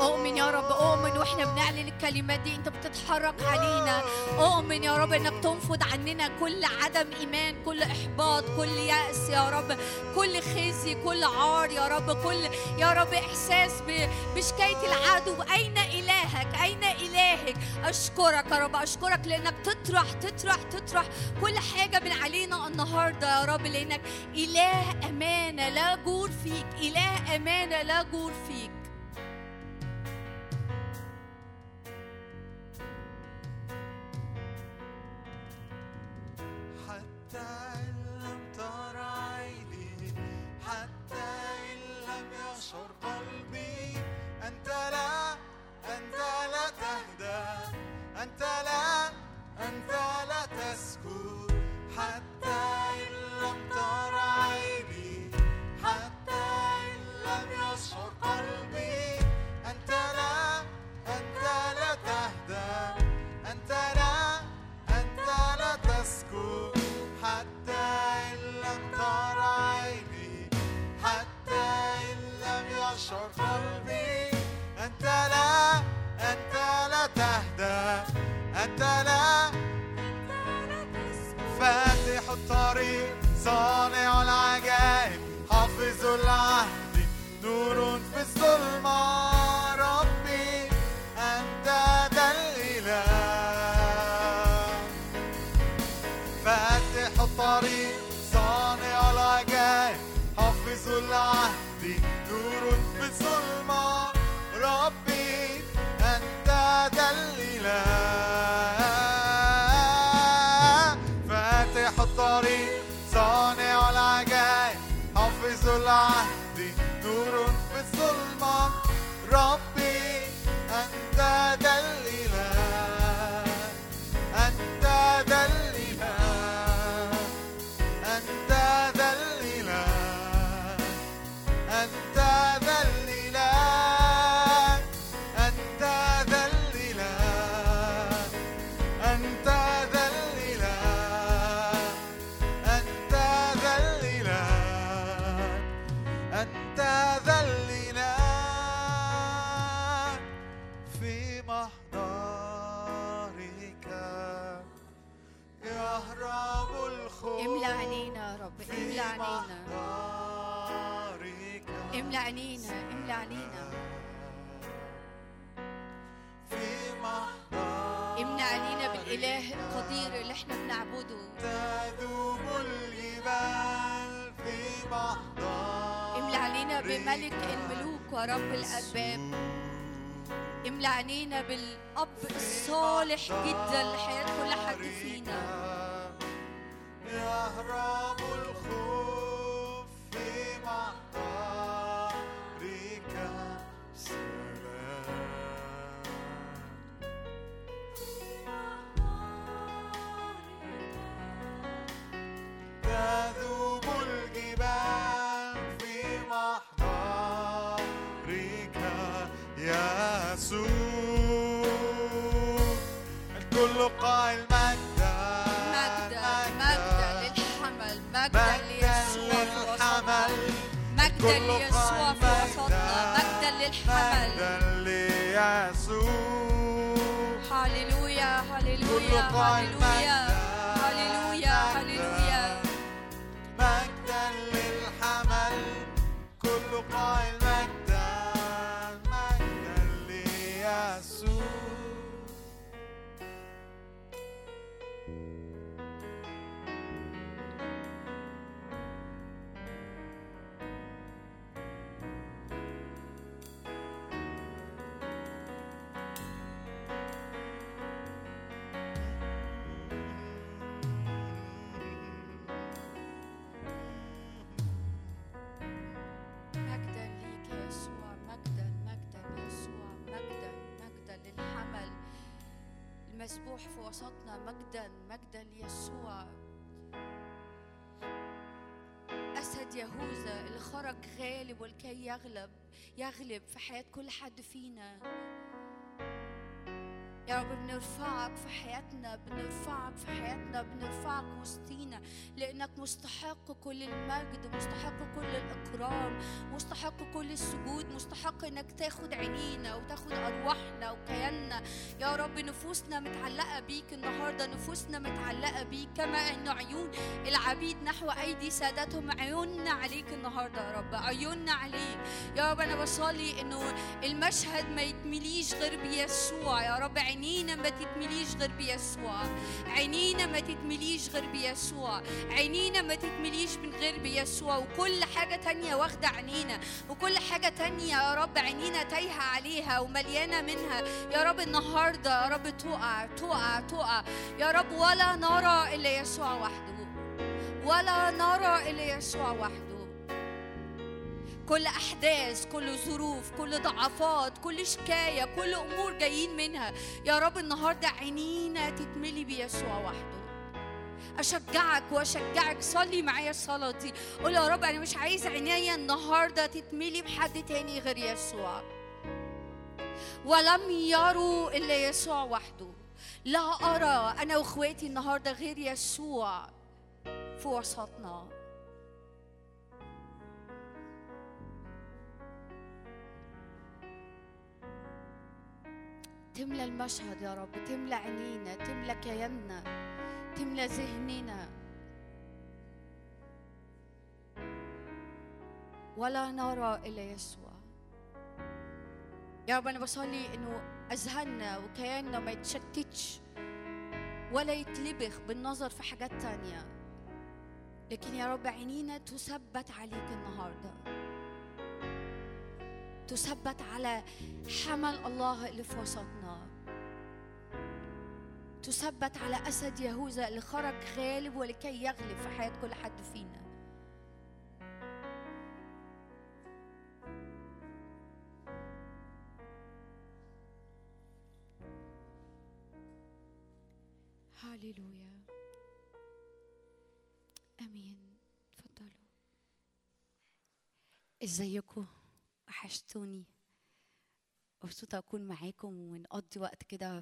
أؤمن يا رب، أؤمن وإحنا بنعلن الكلمات دي أنت بتتحرك علينا. أؤمن يا رب أنك تنفض عننا كل عدم إيمان، كل إحباط، كل يأس يا رب، كل خزي، كل عار يا رب، كل يا رب إحساس بشكاية العدو. أين إلهك؟ أين إلهك؟ أشكرك يا رب، أشكرك لأنك تطرح تطرح تطرح كل حاجة من علينا النهاردة يا رب، لأنك إله أمانة لا جور فيك، إله أمانة لا جور فيك. أنت لا تسكت، حتى إن لم ترى عيني، حتى إن لم يشعر قلبي. أنت لا تهدى، أنت لا تسكت، حتى إن لم ترى عيني، حتى إن لم يشعر قلبي. أنت لا تهدى، أنت لا فاتح الطريق، صانع العجائب، حافظ العهد، نور في الظلمة. ربي أنت ذا الإله، فاتح الطريق، صانع العجائب، حافظ العهد، نور في الظلمة. ربي أنت ذا الإله، صانع العجائب، حافظ العهد، نور في الظلمة. ربي أنت ذا الإله، أنت ذا الإله، أنت ذا الإله، أنت ذا الإله، أنت ذا الإله، أنت ذا الإله، ذلنا في محضرك يهرب الخوف. املأ عينينا يا رب، املأ عينينا، املأ عينينا، املأ عينينا في محضرك، املأ عينينا بالإله القدير اللي احنا بنعبده. تذوب الجبال في محضرك، املأ علينا بملك الملوك ورب الأرباب، املأ علينا بالأب الصالح جدا لحياة كل حد فينا. يهرب الخوف في محضرك، سلام في محضرك، تذوب الجبال محضرك يا يسوع. كل قائل مجدا مجدا مجدا للحمل مجدا ليسوع في وسطنا مجدا ليسوع في وسطنا مجدا للحمل مجدا ليسوع. هاليلويا هاليلويا هاليلويا هاليلويا هاليلويا مجدا للحمل كل قائل مجدا مجدا ليسوع. مسبوح في وسطنا مجدا مجدا ليسوع. أسد يهوذا اللي خرج غالب والكي يغلب في حياة كل حد فينا. يا رب بنرفعك في حياتنا بنرفعك في حياتنا بنرفعك وسطينا لأنك مستحق كل المجد مستحق كل الإكرام مستحق كل السجود مستحق إنك تاخد عينينا وتاخد أرواحنا وكياننا. يا رب نفوسنا متعلقة بيك النهاردة نفوسنا متعلقة بيك كما أن عيون العبيد نحو أيدي سادتهم. عيوننا عليك النهاردة يا رب عيوننا عليك يا رب. أنا بصلي إنه المشهد ما يتمليش غير بيسوع يا رب. عينينا ما تتمليش غير بيسوع عينينا ما تتمليش غير بيسوع عينينا ما تتمليش من غير بيسوع. وكل حاجة تانية واخدة عينينا وكل حاجة تانية يا رب عينينا تايهة عليها ومليانة منها يا رب النهاردة يا رب تقع تقع تقع يا رب. ولا نرى إلا يسوع وحده ولا نرى إلا يسوع وحده. كل أحداث كل ظروف كل ضعفات كل شكاية كل أمور جايين منها يا رب النهاردة عينينا تتملي بيسوع وحده. أشجعك وأشجعك صلي معايا الصلاة دي قول يا رب أنا مش عايز عينيا النهاردة تتملي بحد تاني غير يسوع. ولم يروا إلا يسوع وحده. لا أرى أنا وإخواتي النهاردة غير يسوع في وسطنا. تملى المشهد يا رب تملى عينينا تملى كياننا تملى ذهننا. ولا نرى إلا يسوع يا رب. أنا بصلي إنه أذهاننا وكياننا ما يتشتتش ولا يتلبخ بالنظر في حاجات تانية لكن يا رب عينينا تثبت عليك النهاردة تثبت على حمل الله اللي في وسطنا تثبت على أسد يهوذا اللي خرج غالب ولكي يغلب في حياة كل حد فينا. هاليلويا آمين. تفضلوا. ازيكم وحشتوني مبسوطة أكون معاكم ونقضي وقت كده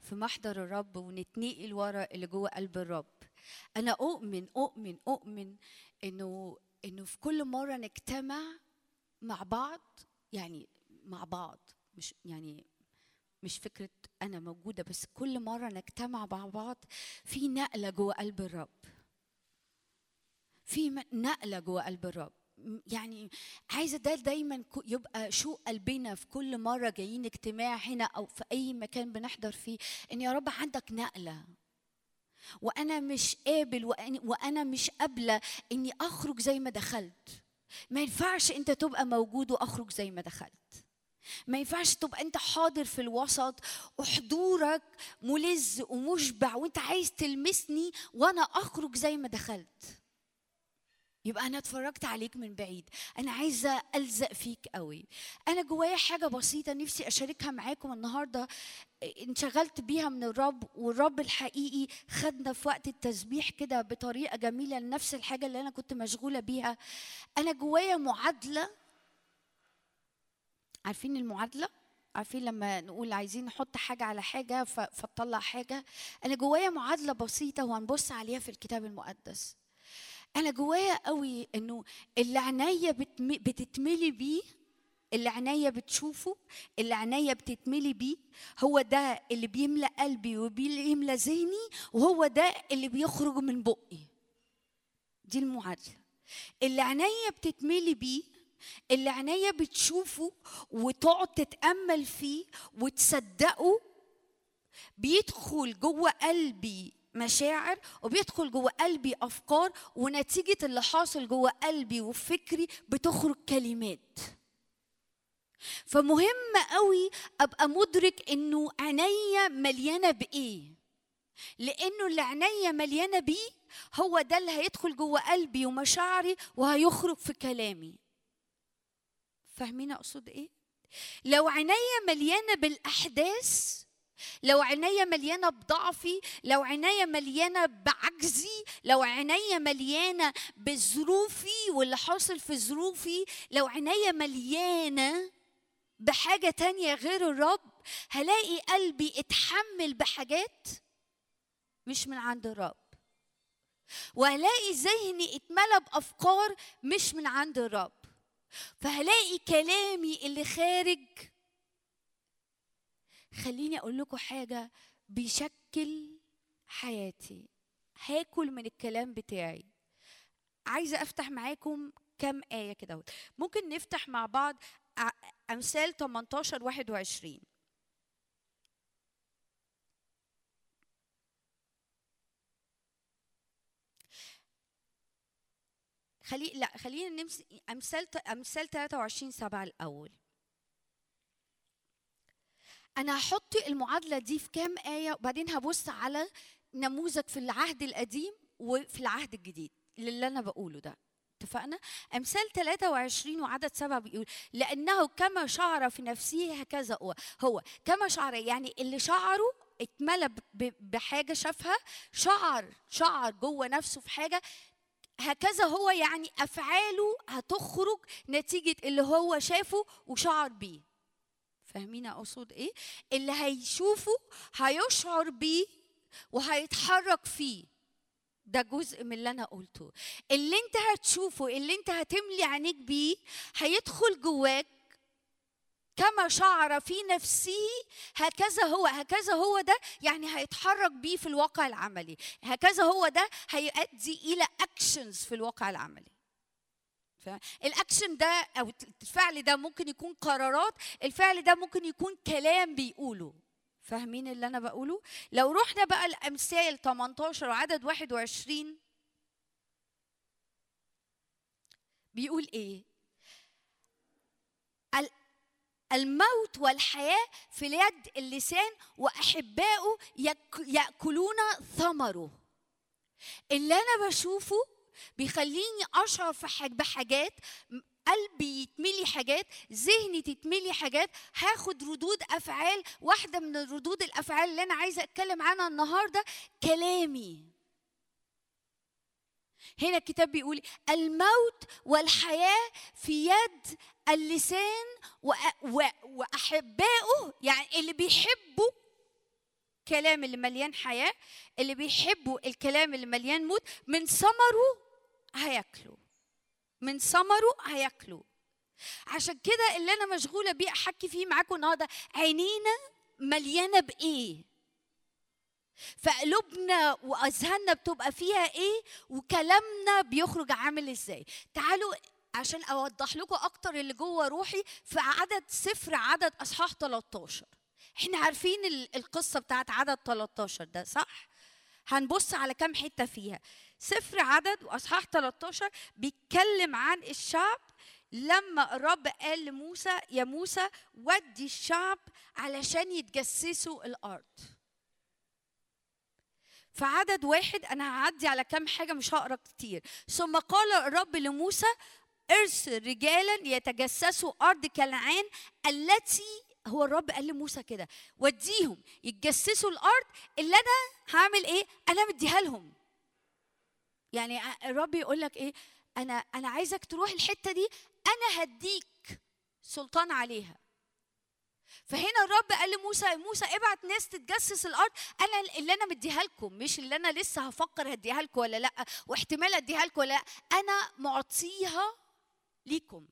في محضر الرب ونتنقل ورا اللي جوه قلب الرب. أنا أؤمن إنه في كل مرة نجتمع مع بعض يعني مع بعض مش يعني مش فكرة أنا موجودة بس كل مرة نجتمع مع بعض في نقلة جوه قلب الرب في نقلة جوه قلب الرب. يعني عايزة ده دايما يبقى شوق قلبنا في كل مرة جايين اجتماع هنا أو في أي مكان بنحضر فيه إن يا رب عندك نقلة وأنا مش قابل وأنا مش قابلة إني أخرج زي ما دخلت. ما ينفعش أنت تبقى موجود وأخرج زي ما دخلت. ما ينفعش تبقى أنت حاضر في الوسط وحضورك ملز ومشبع وأنت عايز تلمسني وأنا أخرج زي ما دخلت. يبقى أنا اتفرجت عليك من بعيد. أنا عايزة ألزق فيك قوي. أنا جوايا حاجة بسيطة نفسي أشاركها معاكم النهاردة انشغلت بيها من الرب والرب الحقيقي خدنا في وقت التسبيح كده بطريقة جميلة لنفس الحاجة اللي أنا كنت مشغولة بيها. أنا جوايا معادلة. عارفين المعادلة؟ عارفين لما نقول عايزين نحط حاجه على حاجه فتطلع حاجه. انا جوايا معادله بسيطه وهنبص عليها في الكتاب المقدس. انا جوايا قوي انه اللي عينيا بتتملي بيه، اللي عينيا بتشوفه، اللي عينيا بتتملي بيه، هو ده اللي بيملأ قلبي وبيملأ ذهني، وهو ده اللي بيخرج من بقي. دي المعادله. اللي عينيا بتتملي بيه، اللي عينيا بتشوفه وتقعد تتأمل فيه وتصدقه، بيدخل جوه قلبي مشاعر وبيدخل جوه قلبي أفكار، ونتيجة اللي حاصل جوه قلبي وفكري بتخرج كلمات. فمهم قوي أبقى مدرك إنه عينيا مليانة بإيه، لأنه اللي عينيا مليانة بيه هو ده اللي هيدخل جوه قلبي ومشاعري وهيخرج في كلامي. فاهمين أقصد إيه؟ لو عينيا مليانة بالأحداث، لو عينيا مليانة بضعفي، لو عينيا مليانة بعجزي، لو عينيا مليانة بظروفي واللي حاصل في ظروفي، لو عينيا مليانة بحاجة تانية غير الرب، هلاقي قلبي اتحمل بحاجات مش من عند الرب، وهلاقي ذهني اتملى بأفكار مش من عند الرب، فهلاقي كلامي اللي خارج. خليني أقول لكم حاجة بيشكل حياتي. هاكل من الكلام بتاعي. عايزة أفتح معاكم كم آية كده. ممكن نفتح مع بعض أمثال 18-21. خلينا نمسك أمثال 23-7 الأول. أنا هحط المعادلة دي في كام آية وبعدين هبص على نموذج في العهد القديم وفي العهد الجديد اللي أنا بقوله ده. اتفقنا؟ أمثال 23:7 بيقول لأنه كما شعر في نفسه هكذا هو. كما شعر يعني اللي شعره اتملى بحاجة شافها، شعر جوه نفسه في حاجة هكذا هو، يعني أفعاله هتخرج نتيجة اللي هو شافه وشعر بيه. فاهمين أقصد إيه؟ اللي هيشوفه هيشعر بيه وهيتحرك فيه. ده جزء من اللي أنا قلته. اللي أنت هتشوفه، اللي أنت هتملي عينيك بيه، هيدخل جواك. كما شعر في نفسه هكذا هو ده، يعني هيتحرك بيه في الواقع العملي. هكذا هو ده هيؤدي إلى أكشنز في الواقع العملي. الأكشن ده أو الفعل ده ممكن يكون قرارات، الفعل ده ممكن يكون كلام بيقوله. فاهمين اللي أنا بقوله؟ لو رحنا بقى الأمثال 18:21 بيقول إيه؟ الموت والحياة في اليد اللسان وأحبائه يأكلون ثمره. اللي أنا بشوفه بيخليني أشعر بحاجات، قلبي يتملي حاجات، ذهني تتملي حاجات، هاخد ردود أفعال. واحدة من ردود الأفعال اللي أنا عايزة أتكلم عنها النهاردة كلامي. هنا الكتاب بيقول الموت والحياة في يد اللسان وأحبائه، يعني اللي بيحبوا الكلام اللي مليان حياة، اللي بيحبوا الكلام اللي مليان موت، من ثمره هياكلوا. عشان كده اللي أنا مشغولة بيه أحكي فيه معاكم النهارده، عينينا مليانة بإيه؟ فقلوبنا وأذهاننا بتبقى فيها إيه؟ وكلامنا بيخرج عامل إزاي؟ تعالوا عشان أوضح لكم أكتر اللي جوه روحي في عدد سفر عدد أصحاح 13. احنا عارفين القصة بتاعت عدد 13 ده صح؟ هنبص على كم حتة فيها. سفر عدد وأصحاح 13 بيتكلم عن الشعب لما الرب قال لموسى يا موسى ودي الشعب علشان يتجسسوا الأرض. فعدد 1 أنا هعدي على كم حاجة مش هقرأ كتير. ثم قال الرب لموسى ارسل رجالا يتجسسوا أرض كنعان التي، هو الرب قال لموسى كده وديهم يتجسسوا الارض اللي انا هعمل ايه؟ انا مديها لهم. يعني الرب يقول لك ايه؟ انا عايزك تروح الحته دي، انا هديك سلطان عليها. فهنا الرب قال لموسى، موسى ابعت ناس تتجسس الارض، انا اللي انا مديها لكم، مش اللي انا لسه هفكر هديها لكم ولا لا، واحتمال اديها لكم ولا لا، انا معطيها ليكم،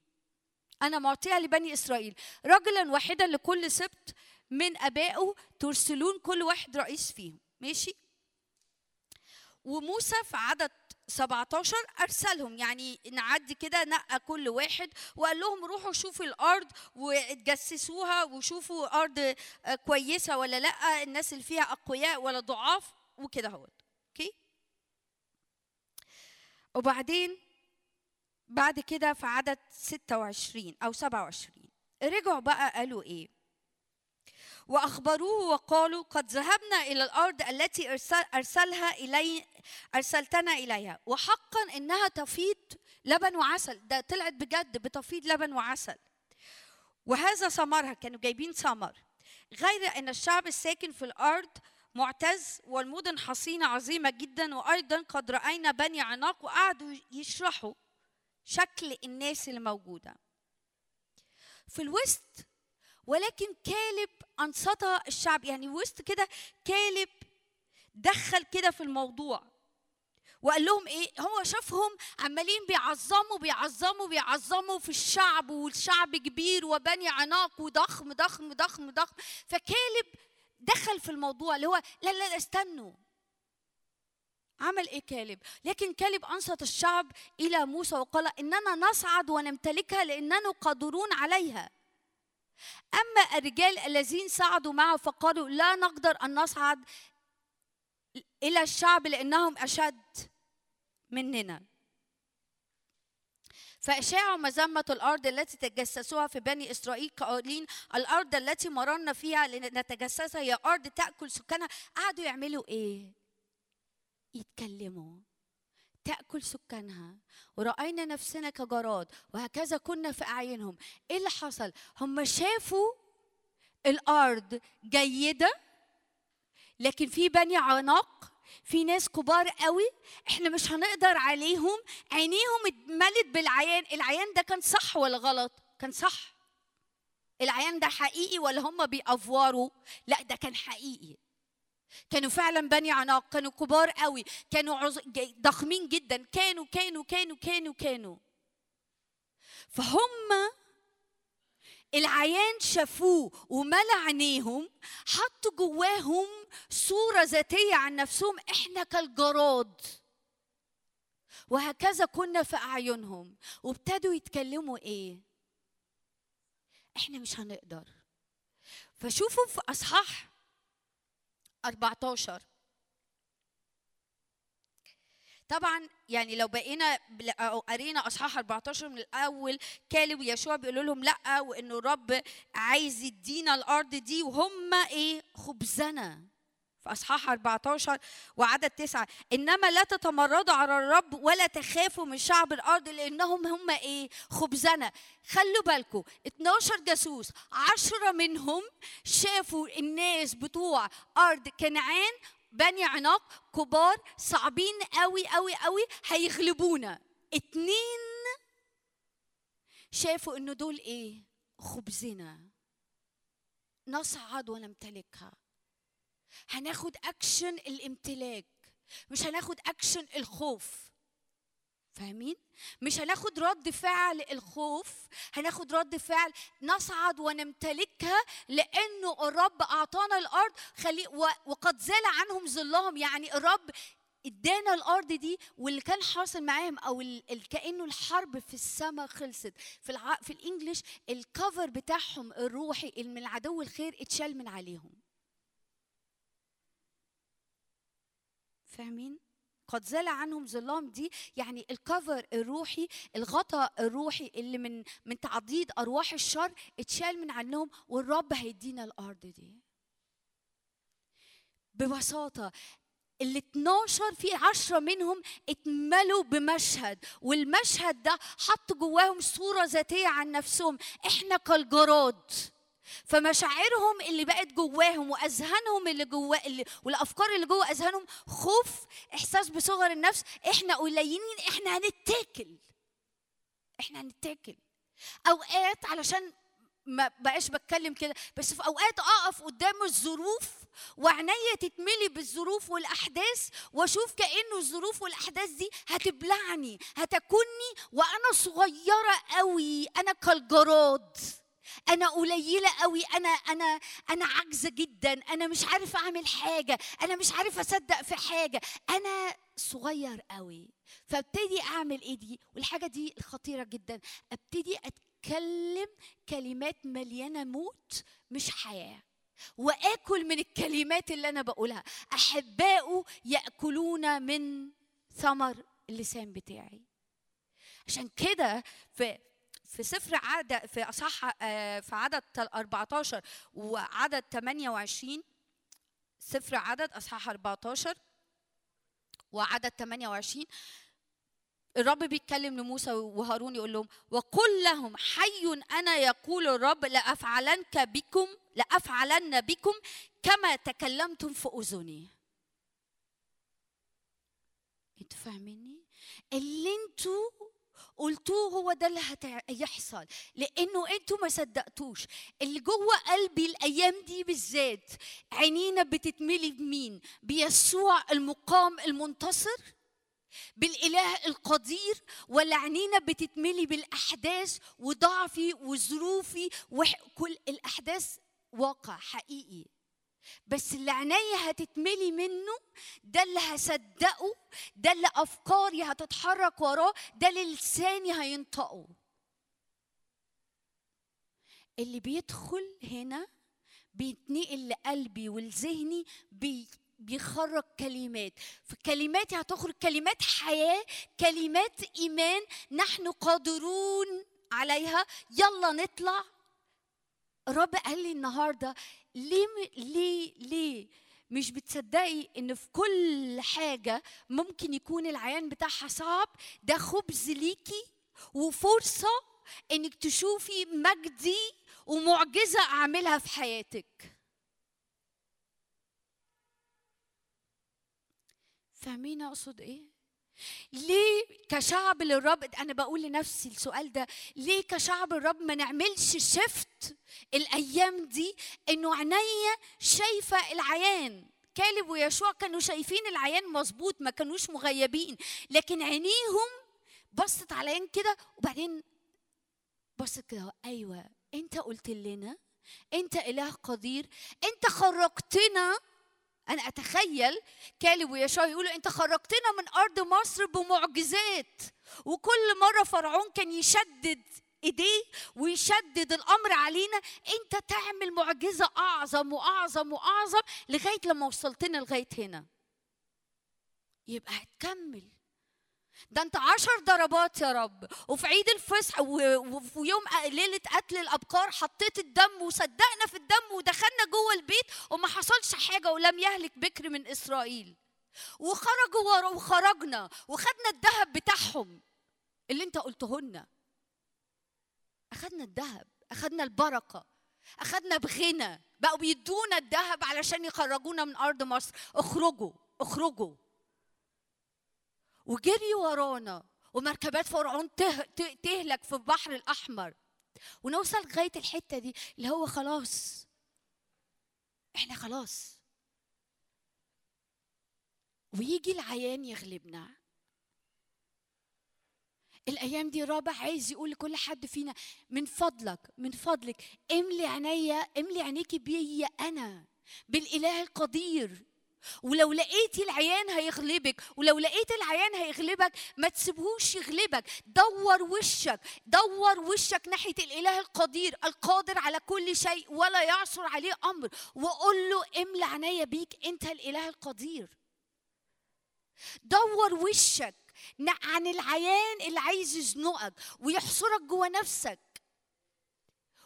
انا معطيها لبني اسرائيل، رجلا واحدا لكل سبط من ابائه ترسلون كل واحد رئيس فيهم. ماشي. وموسى في عدد 17 أرسلهم، يعني نعدي كده، نقى كل واحد وقال لهم روحوا شوفوا الأرض وتجسسوها وشوفوا أرض كويسة ولا لأ، الناس اللي فيها أقوياء ولا ضعاف وكده اهوت. أوكي. وبعدين بعد كده في عدد 26 أو 27 رجعوا بقى قالوا إيه؟ وأخبروه وقالوا قد ذهبنا إلى الأرض التي أرسلتنا إليها، وحقا إنها تفيض لبن وعسل. ده طلعت بجد بتفيض لبن وعسل، وهذا ثمرها، كانوا جايبين ثمر، غير أن الشعب الساكن في الأرض معتز والمدن حصينة عظيمة جدا، وأيضا قد رأينا بني عناق. وقعدوا يشرحوا شكل الناس اللي موجودة في الوسط. ولكن كالب أنصت الشعب، يعني وسط كده كالب دخل كده في الموضوع وقال لهم إيه؟ هو شافهم عمالين بيعظموا بيعظموا بيعظموا في الشعب، والشعب كبير وبني عناق وضخم ضخم ضخم ضخم. فكالب دخل في الموضوع اللي هو لا لا لا استنوا. عمل إيه كالب؟ لكن كالب أنصت الشعب إلى موسى وقال إننا نصعد ونمتلكها لأننا قادرون عليها. أما الرجال الذين صعدوا معه فقالوا لا نقدر أن نصعد إلى الشعب لأنهم أشد مننا. فأشاعوا مذمة الأرض التي تجسسوها في بني إسرائيل قائلين الأرض التي مررنا فيها لنتجسسها يا أرض تأكل سكانها. قعدوا يعملوا إيه؟ يتكلموا تأكل سكانها، ورأينا نفسنا كجراد وهكذا كنا في أعينهم. إيه اللي حصل؟ هم شافوا الأرض جيدة، لكن في بني عناق، في ناس كبار قوي إحنا مش هنقدر عليهم، عينيهم اتملت بالعيان. العيان ده كان صح ولا غلط؟ كان صح. العيان ده حقيقي ولا هم بيأفوروا؟ لا ده كان حقيقي، كانوا فعلا بني عناق، كانوا كبار قوي، كانوا ضخمين جدا، كانوا كانوا كانوا كانوا كانوا فهم العيان شافوه وملأ عينيهم، حطوا جواهم صورة ذاتية عن نفسهم، احنا كالجراد وهكذا كنا في أعينهم. وابتدوا يتكلموا ايه؟ احنا مش هنقدر. فشوفوا في أصحاح 14، طبعا يعني لو بقينا او قرينا اصحاح 14 من الاول، كالب ويشوع بيقولوا لهم لا، وانه الرب عايز يدينا الارض دي وهم ايه؟ خبزنا. في اصحاح 14 وعدد 9 انما لا تتمردوا على الرب ولا تخافوا من شعب الارض لانهم هم ايه؟ خبزنا. خلوا بالكم 12 جاسوس، 10 منهم شافوا الناس بتوع ارض كنعان بني عناق كبار صعبين قوي قوي قوي هيغلبونا، 2 شافوا انه دول ايه؟ خبزنا، نصعد ونمتلكها. هناخد اكشن الامتلاك، مش هناخد اكشن الخوف. فاهمين؟ مش هناخد رد فعل الخوف، هناخد رد فعل نصعد ونمتلكها لانه الرب اعطانا الارض. وقد زال عنهم ظلهم، يعني الرب ادانا الارض دي، واللي كان حاصل معاهم او كانه الحرب في السماء خلصت. في الانجليش الكفر بتاعهم الروحي من العدو الخير اتشال من عليهم. فاهمين؟ قد زال عنهم ظلام دي يعني الكفر الروحي، الغطاء الروحي اللي من تعضيد ارواح الشر اتشال من عنهم، والرب هيدينا الارض دي ببساطه. ال 12 في 10 منهم اتملوا بمشهد، والمشهد ده حط جواهم صوره ذاتيه عن نفسهم، احنا كالجراد. فمشاعرهم اللي بقت جواهم واذهانهم اللي جوا والافكار اللي جوا اذهانهم خوف، احساس بصغر النفس، احنا قليلين، احنا هنتاكل. اوقات علشان ما بقاش بتكلم كده، بس في اوقات اقف قدام الظروف وعينيا تتملي بالظروف والاحداث واشوف كانه الظروف والاحداث دي هتبلعني هتاكلني وانا صغيره قوي، انا كالجراد، انا قليله قوي، انا عاجزه جدا، انا مش عارفه اعمل حاجه، انا مش عارفه اصدق في حاجه، انا صغير قوي. فابتدي اعمل ايه دي؟ والحاجه دي خطيره جدا، ابتدي اتكلم كلمات مليانه موت مش حياه، واكل من الكلمات اللي انا بقولها. احباؤه ياكلون من ثمر اللسان بتاعي. عشان كده في سفر عدد، في اصحاح، في عدد 14 وعدد 28، سفر عدد اصحاح 14 وعدد 28، الرب بيتكلم لموسى وهارون يقول لهم: وقل لهم حي انا يقول الرب لأفعلن بكم كما تكلمتم في اذني. انتوا فاهميني؟ اللي انتوا قلتوه هو ده اللي هيحصل، لانه انتوا ما صدقتوش. اللي جوه قلبي الايام دي بالذات، عينينا بتتملي بمين؟ بيسوع المقام المنتصر، بالاله القدير، ولا عينينا بتتملي بالاحداث وضعفي وظروفي وكل الاحداث واقع حقيقي؟ بس اللي عينيا هتتملي منه ده اللي هصدقه، ده اللي افكاري هتتحرك وراه، ده اللي لساني هينطقه. اللي بيدخل هنا بيتنقل لقلبي ولذهني، بيخرج كلمات، في كلماتي هتخرج كلمات حياة، كلمات إيمان نحن قادرون عليها. يلا نطلع. الرب قال لي النهاردة: ليه مش بتصدقي إن في كل حاجة ممكن يكون العيان بتاعها صعب؟ ده خبز ليكي وفرصة إنك تشوفي مجدي ومعجزة أعملها في حياتك. فاهمين اقصد ايه؟ ليه كشعب للرب، انا بقول لنفسي السؤال ده، ليه كشعب الرب ما نعملش شفت الايام دي؟ انه عينيا شايفه العيان. كالب ويشوع كانوا شايفين العيان مظبوط، ما كانوش مغيبين، لكن عينيهم بصت على عين كده، وبعدين بصت كده: ايوه انت قلت لنا، انت اله قدير، انت خرجتنا. أنا أتخيل كالب ويشوع يقولوا: أنت خرجتنا من أرض مصر بمعجزات. وكل مرة فرعون كان يشدد إيديه ويشدد الأمر علينا: أنت تعمل معجزة أعظم وأعظم وأعظم لغاية لما وصلتنا لغاية هنا. يبقى هتكمل. ده أنت 10 ضربات يا رب، وفي عيد الفصح وفي يوم ليلة قتل الأبكار حطيت الدم وصدقنا في الدم ودخلنا جوه البيت وما حصلش حاجة ولم يهلك بكر من إسرائيل، وخرجوا وخرجنا وخدنا الذهب بتاعهم اللي أنت قلتهن. أخدنا الذهب، أخدنا البركة، أخدنا بغنى، بقوا بيدونا الذهب علشان يخرجونا من أرض مصر. اخرجوا. وجري ورانا، ومركبات فرعون تهلك في البحر الاحمر. ونوصل لغايه الحته دي اللي هو خلاص احنا خلاص، ويجي العيان يغلبنا. الايام دي الرب عايز يقول لكل حد فينا: من فضلك املي عينيكي بيا انا، بالاله القدير. ولو لقيتي العيان هيغلبك، ولو لقيت العيان هيغلبك، ما تسيبهوش يغلبك. دور وشك ناحية الإله القدير القادر على كل شيء ولا يعصر عليه أمر، وقول له: املى عينيا بيك، أنت الإله القدير. دور وشك عن العيان اللي عايز يزنقك ويحصرك جوا نفسك،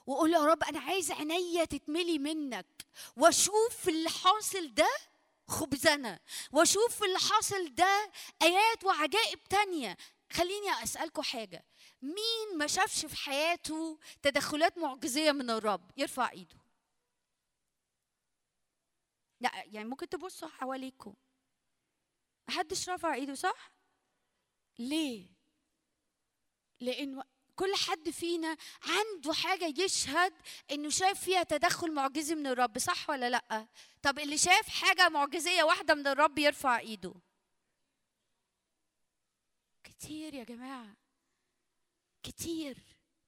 وقول له: يا رب أنا عايز عينيا تتملي منك، وأشوف اللي حاصل ده خبزنا، واشوف اللي حاصل ده ايات وعجائب تانية. خليني اسالكم حاجه: مين ما شافش في حياته تدخلات معجزيه من الرب؟ يرفع ايده. لا يعني ممكن تبصوا حواليكم، محدش رفع ايده، صح؟ ليه؟ لانه كل حد فينا عنده حاجة يشهد إنه شايف فيها تدخل معجزي من الرب، صح ولا لأ؟ طب اللي شايف حاجة معجزية واحدة من الرب يرفع إيده. كتير يا جماعة، كتير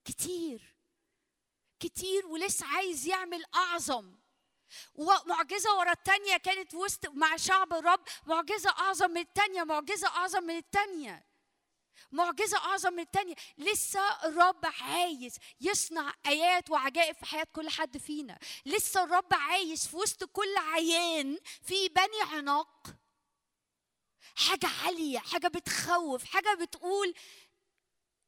كتير كتير، ولسه عايز يعمل أعظم، ومعجزة ورا التانية كانت وسط مع شعب الرب، معجزة أعظم من التانية، معجزة أعظم من التانية، معجزة أعظم من التانية. لسه الرب عايز يصنع آيات وعجائب في حياة كل حد فينا. لسه الرب عايز في وسط كل عيان في بني عناق حاجة عالية، حاجة بتخوف، حاجة بتقول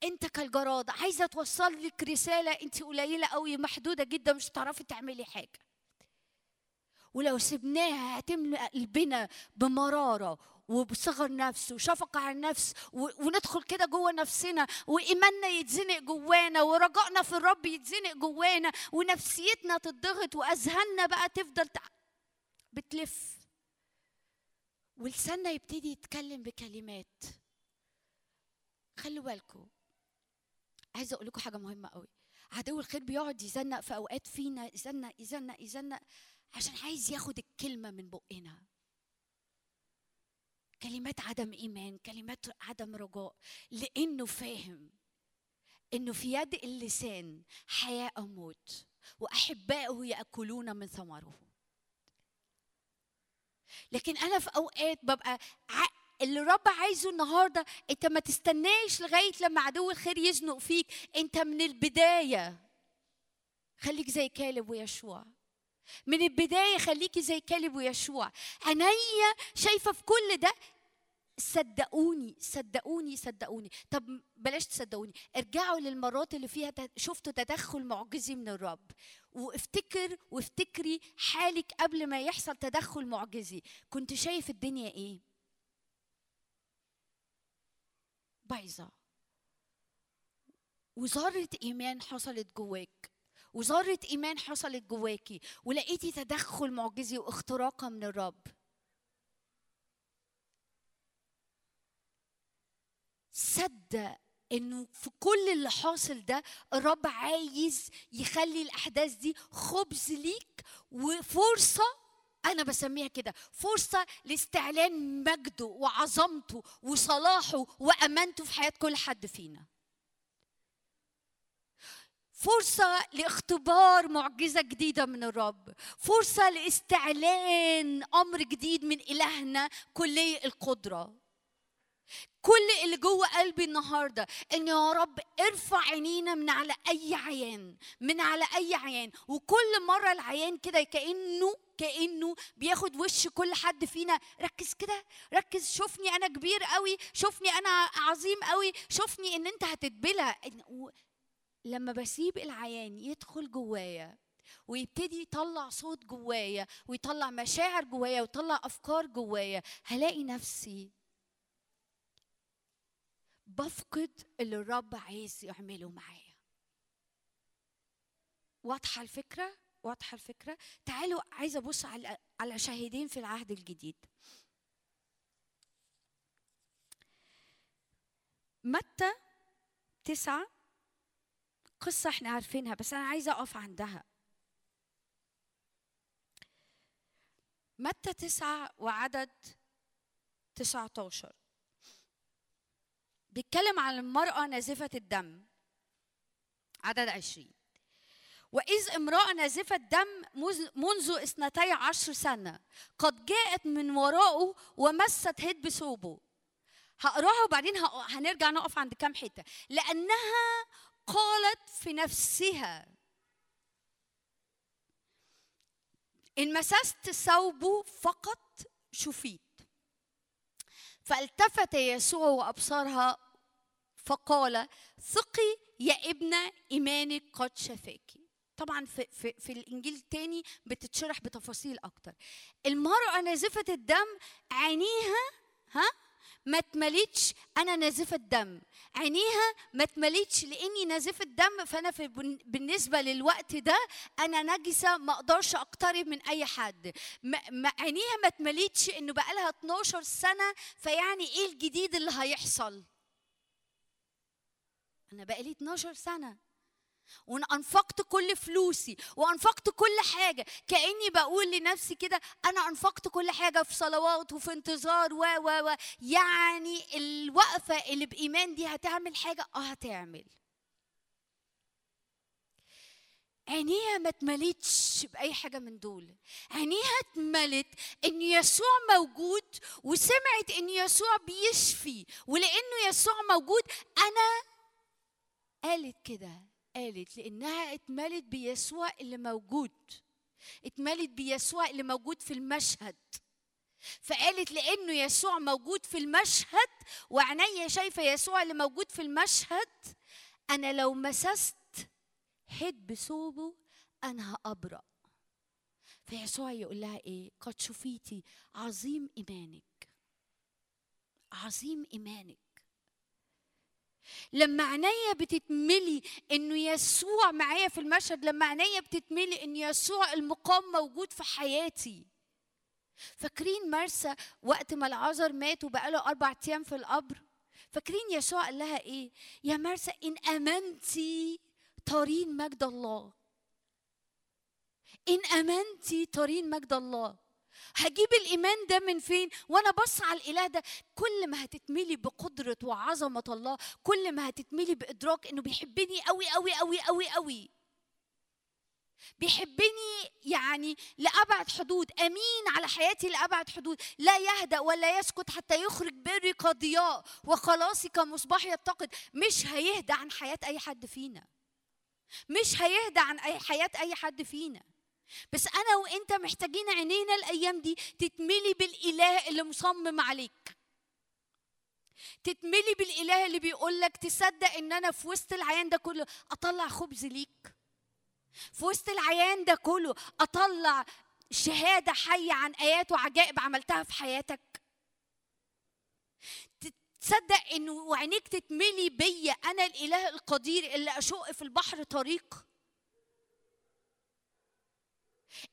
انت كالجراد عايزة توصل لك رسالة، انت قليلة قوي محدودة جدا، مش هتعرفي تعملي حاجة، ولو سبناها هتملأ قلبنا بمرارة وبصغر نفس وشفقة على النفس، وندخل كده جوه نفسنا، وإيماننا يتزنق جوانا، ورجائنا في الرب يتزنق جوانا، ونفسيتنا تتضغط، وأذهاننا بقى تفضل بتلف، ولساننا يبتدي يتكلم بكلمات. خلوا بالكم، عايزة أقول لكم حاجة مهمة قوي. عدو الخير بيقعد يزنق في أوقات فينا، يزنق يزنق يزنق عشان عايز ياخد الكلمة من بقنا. كلمات عدم إيمان، كلمات عدم رجاء، لأنه فاهم أنه في يد اللسان حياة أو موت، وأحبائه يأكلون من ثمره. لكن أنا في أوقات ببقى اللي الرب عايزه النهاردة، أنت ما تستناش لغاية لما عدو الخير يزنق فيك، أنت من البداية خليك زي كالب ويشوع. من البداية خليكي زي كالب ويشوع. عينيا شايفة في كل ده، صدقوني صدقوني صدقوني. طب بلاش تصدقوني، ارجعوا للمرات اللي فيها شفتوا تدخل معجزي من الرب، وافتكر وافتكري حالك قبل ما يحصل تدخل معجزي. كنت شايف الدنيا ايه؟ بايظة، وذرة ايمان حصلت جواك، وذرة إيمان حصلت جواكي، ولقيتي تدخل معجزي واختراقة من الرب. صدق إنه في كل اللي حاصل ده الرب عايز يخلي الأحداث دي خبز ليك، وفرصة، أنا بسميها كده، فرصة لاستعلان مجده وعظمته وصلاحه وأمانته في حياة كل حد فينا. فرصة لاختبار معجزة جديدة من الرب، فرصة لاستعلان أمر جديد من إلهنا كلي القدرة. كل اللي جوه قلبي النهاردة إن يا رب ارفع عينينا من على أي عيان، من على أي عيان. وكل مرة العيان كده كأنه بياخد وش كل حد فينا، ركز كده، ركز، شوفني أنا كبير قوي، شوفني أنا عظيم قوي، شوفني إن أنت هتتبلى. لما بسيب العيان يدخل جوايا ويبتدي يطلع صوت جوايا ويطلع مشاعر جوايا ويطلع أفكار جوايا، هلاقي نفسي بفقد اللي الرب عايز يعمله معايا. واضحة الفكرة؟ واضحة الفكرة؟ تعالوا عايزة أبص على شاهدين في العهد الجديد. متى 9، قصة احنا عارفينها، بس انا عايزة اقف عندها. متى 9 وعدد 19 بيتكلم عن المرأة نازفة الدم. عدد 20، وإذ امرأة نازفة الدم منذ 12 سنة قد جاءت من وراءه ومست هد بثوبه. هقراها وبعدين هنرجع نقف عند كام حتة. لأنها قالت في نفسها إن مسست ثوبه فقط شفيت. فالتفت يسوع وأبصرها فقال ثقي يا ابنة، إيمانك قد شفاكِ. طبعا في الإنجيل الثاني بتتشرح بتفاصيل أكتر. المرأة نازفة الدم عينيها ما اتملتش، أنا نازفة الدم، عينيها ما اتملتش لإني نازفة الدم، فأنا بالنسبة للوقت ده أنا نجسة، ما أقدرش أقترب من أي حد. عينيها ما اتملتش إنه بقالها 12 سنة، فيعني إيه الجديد اللي هيحصل؟ أنا بقالي 12 سنة وأنفقت كل فلوسي وأنفقت كل حاجة، كأني بقول لنفسي كده أنا أنفقت كل حاجة في صلوات وفي انتظار و يعني الوقفة اللي بإيمان دي هتعمل حاجة. هتعمل. عينيها ما اتملتش بأي حاجة من دول، عينيها اتملت إن يسوع موجود، وسمعت إن يسوع بيشفي، ولأنه يسوع موجود أنا قالت كده. قالت لأنها اتملت بيسوع اللي موجود، اتملت بيسوع اللي موجود في المشهد، فقالت لأنه يسوع موجود في المشهد وعينيا شايفة يسوع اللي موجود في المشهد، أنا لو مسست حد ثوبه أنا هأبرأ. فيسوع يقول لها إيه؟ قد شفيتي، عظيم إيمانك، عظيم إيمانك. لما عينيا بتتملي إنه يسوع معايا في المشهد، لما عينيا بتتملي إن يسوع المقام موجود في حياتي. فاكرين مرثا وقت ما العازر مات وبقاله 4 أيام في القبر، فاكرين يسوع قال لها إيه؟ يا مرثا إن آمنتي ترين مجد الله، إن آمنتي ترين مجد الله. هجيب الإيمان ده من فين؟ وأنا بص على الإله ده. كل ما هتتملي بقدرة وعظمة الله، كل ما هتتملي بإدراك إنه بيحبني قوي قوي قوي قوي قوي، بيحبني يعني لأبعد حدود، أمين على حياتي لأبعد حدود، لا يهدأ ولا يسكت حتى يخرج بري كضياء وخلاصي كمصباح يتقد. مش هيهدأ عن حياة أي حد فينا، مش هيهدى عن حياة أي حد فينا. بس أنا وإنت محتاجين عينينا الأيام دي تتملي بالإله اللي مصمم عليك، تتملي بالإله اللي بيقولك تصدق إن أنا في وسط العيان ده كله أطلع خبز ليك، في وسط العيان ده كله أطلع شهادة حية عن آيات وعجائب عملتها في حياتك. تصدق إنه وعينيك تتملي بيا، أنا الإله القدير اللي أشق في البحر طريق،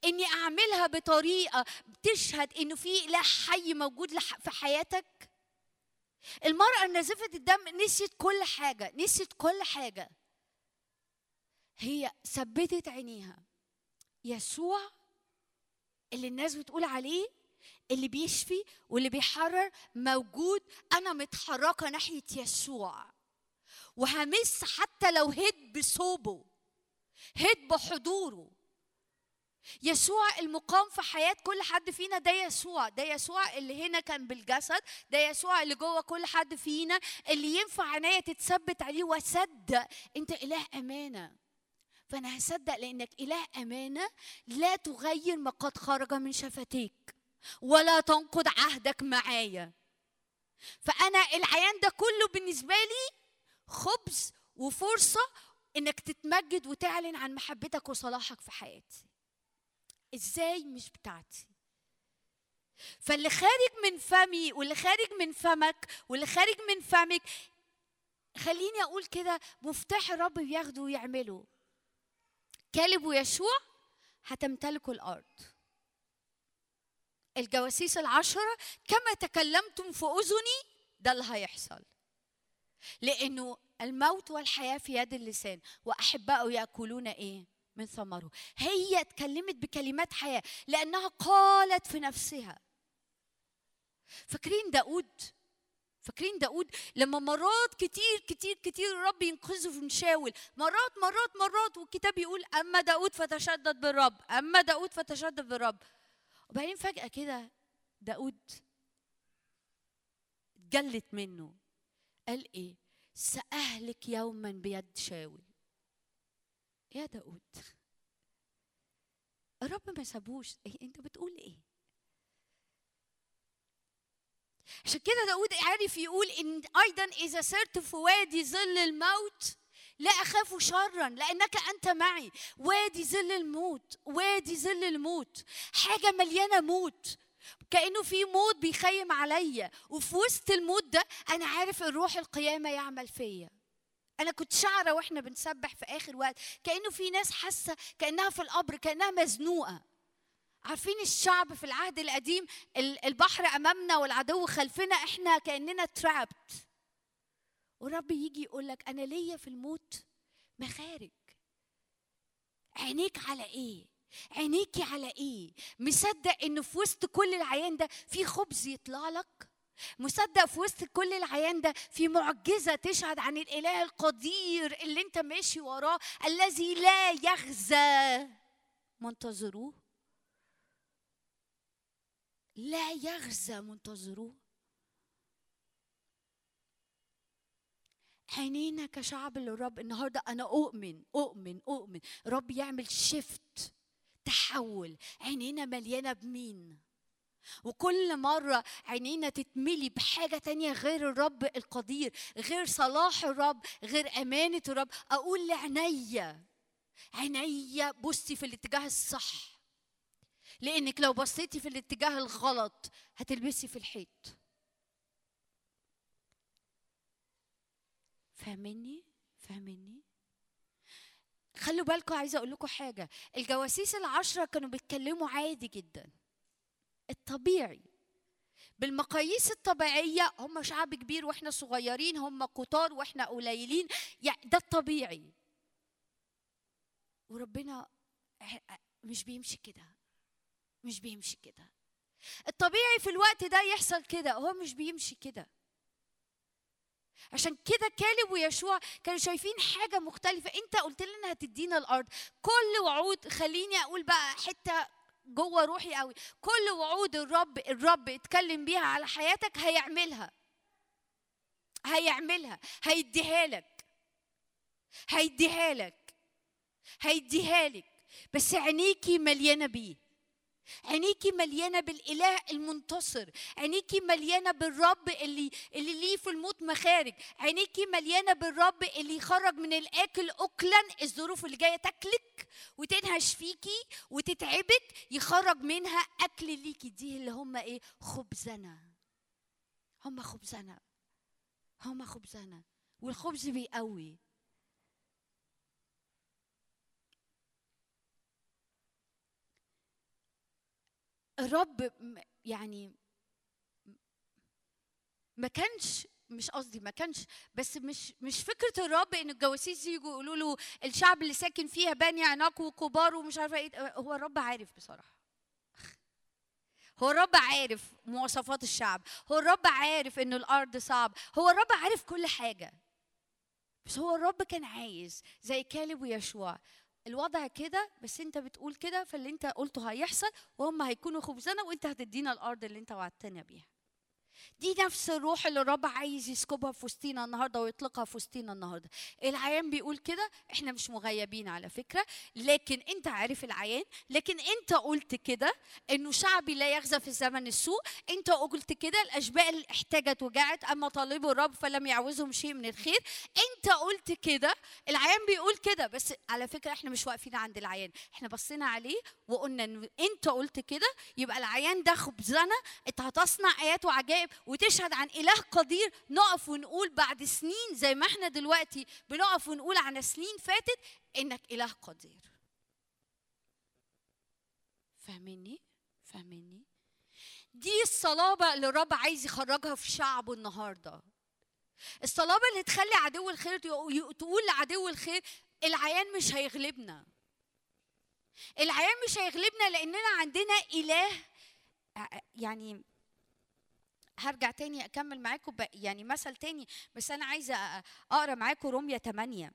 إني أعملها بطريقة بتشهد إنه في إله حي موجود في حياتك. المرأة نزفت الدم نسيت كل حاجة، نسيت كل حاجة، هي ثبتت عينيها يسوع اللي الناس بتقول عليه اللي بيشفي واللي بيحرر موجود. أنا متحركة ناحية يسوع وهمس حتى لو هد بصوبه، هد بحضوره. يسوع المقام في حياة كل حد فينا، ده يسوع، ده يسوع اللي هنا كان بالجسد، ده يسوع اللي جوه كل حد فينا، اللي ينفع عينيا تتثبت عليه وصدق أنت إله أمانة. فأنا هصدق لأنك إله أمانة لا تغير ما قد خرج من شفتيك ولا تنقض عهدك معايا. فأنا العيان ده كله بالنسبة لي خبز وفرصة إنك تتمجد وتعلن عن محبتك وصلاحك في حياتي. إزاي؟ مش بتاعتي. فاللي خارج من فمي واللي خارج من فمك واللي خارج من فمك، خليني أقول كده، مفتاح الرب بياخده ويعمله. كالب ويشوع هتمتلكوا الأرض، الجواسيس 10 كما تكلمتم في أذني، ده اللي هيحصل، لأنه الموت والحياة في يد اللسان وأحباؤه يأكلون إيه؟ من ثمره. هي اتكلمت بكلمات حياة لأنها قالت في نفسها. فاكرين داود؟ فاكرين داود لما مرات كتير كتير كتير الرب ينقذه في مشاول، مرات مرات مرات، والكتاب يقول أما داود فتشدد بالرب، أما داود فتشدد بالرب. وبعدين فجأة كده داود اتجلت منه، قال ايه؟ سأهلك يوما بيد شاول. يا داود الرب ما سابوش، إيه انت بتقول ايه؟ عشان كده داود عارف يقول ان ايضا اذا سرت في وادي ظل الموت لا أخاف شراً لأنك أنت معي. وادي ظل الموت، وادي ظل الموت، حاجة مليانة موت، كأنه في موت بيخيم عليا، وفي وسط الموت ده أنا عارف الروح القيامة يعمل فيا. أنا كنت شعرة وإحنا بنسبح في آخر وقت كأنه في ناس حاسة كأنها في القبر، كأنها مزنوقة. عارفين الشعب في العهد القديم البحر أمامنا والعدو خلفنا، إحنا كأننا ترابت والرب يجي يقولك أنا ليا في الموت مخارج. عينيك على إيه؟ عينيكي على إيه؟ مصدق إنه في وسط كل العيان ده في خبز يطلع لك؟ مصدق في وسط كل العيان ده في معجزة تشهد عن الإله القدير اللي أنت ماشي وراه الذي لا يخزى؟ منتظروه؟ لا يخزى منتظروه. عينينا كشعب للرب النهارده، أنا أؤمن رب يعمل شيفت، تحول. عينينا مليانة بمين؟ وكل مرة عينينا تتملي بحاجة تانية غير الرب القدير، غير صلاح الرب، غير أمانة الرب. أقول لعينيا، عينيا بصي في الاتجاه الصح، لأنك لو بصيتي في الاتجاه الغلط هتلبسي في الحيط. فاهميني؟ خلوا بالكم، عايزة أقول لكم حاجة. الجواسيس 10 كانوا بيتكلموا عادي جداً، الطبيعي بالمقاييس الطبيعية. هم شعب كبير وإحنا صغيرين، هم كتار وإحنا قليلين، يعني ده الطبيعي. وربنا مش بيمشي كده. الطبيعي في الوقت ده يحصل كده، هو مش بيمشي كده. عشان كده كالب ويشوع كانوا شايفين حاجة مختلفة. أنت قلت لنا هتدينا الأرض، كل وعود، خليني أقول بقى حتى جوه روحي قوي، كل وعود الرب اتكلم بيها على حياتك هيعملها، هيديها لك. بس عينيكي مليانه بيه، عينيكي مليانه بالاله المنتصر، عينيكي مليانه بالرب اللي ليه في الموت مخارج، عينيكي مليانه بالرب اللي يخرج من الاكل اكلا. الظروف اللي جايه تاكلك وتنهش فيكي وتتعبك، يخرج منها اكل ليكي. دي اللي هم ايه؟ خبزنا. والخبز بيقوي. الرب يعني مش فكرة الرب ان الجواسيس يجوا يقولوا له الشعب اللي ساكن فيها بني عناق وكبار ومش عارفه ايه. هو الرب عارف بصراحة، هو الرب عارف مواصفات الشعب، هو الرب عارف ان الارض صعب، هو الرب عارف كل حاجة. بس هو الرب كان عايز زي كالب ويشوع الوضع كده، بس انت بتقول كده، فاللي انت قلته هيحصل، وهم هيكونوا خبزنا، وانت هتدينا الارض اللي انت وعدتنا بيها. دي نفس الروح اللي الرب عايز يسكبها في وسطينا النهارده ويطلقها في وسطينا النهارده. العيان بيقول كده، احنا مش مغيبين على فكره، لكن انت عارف العيان، لكن انت قلت كده انه شعبي لا يغزى في الزمن السوء، انت قلت كده الاشبال احتاجت وجعت اما طالبوا الرب فلم يعوزهم شيء من الخير، انت قلت كده. العيان بيقول كده، بس على فكره احنا مش واقفين عند العيان، احنا بصينا عليه وقلنا انه انت قلت كده، يبقى العيان ده خبزنا، انت هتصنع ايات وعجائب وتشهد عن إله قدير. نقف ونقول بعد سنين، زي ما احنا دلوقتي بنقف ونقول عن سنين فاتت، إنك إله قدير. فاهميني؟ دي الصلابة اللي الرب عايز يخرجها في شعبه النهاردة، الصلابة اللي تخلي عدو الخير، تقول لعدو الخير العيان مش هيغلبنا، العيان مش هيغلبنا، لأننا عندنا إله. يعني هرجع تاني أكمل معاكم يعني مثل تاني، بس أنا عايزة أقرأ معاكم رمية 8.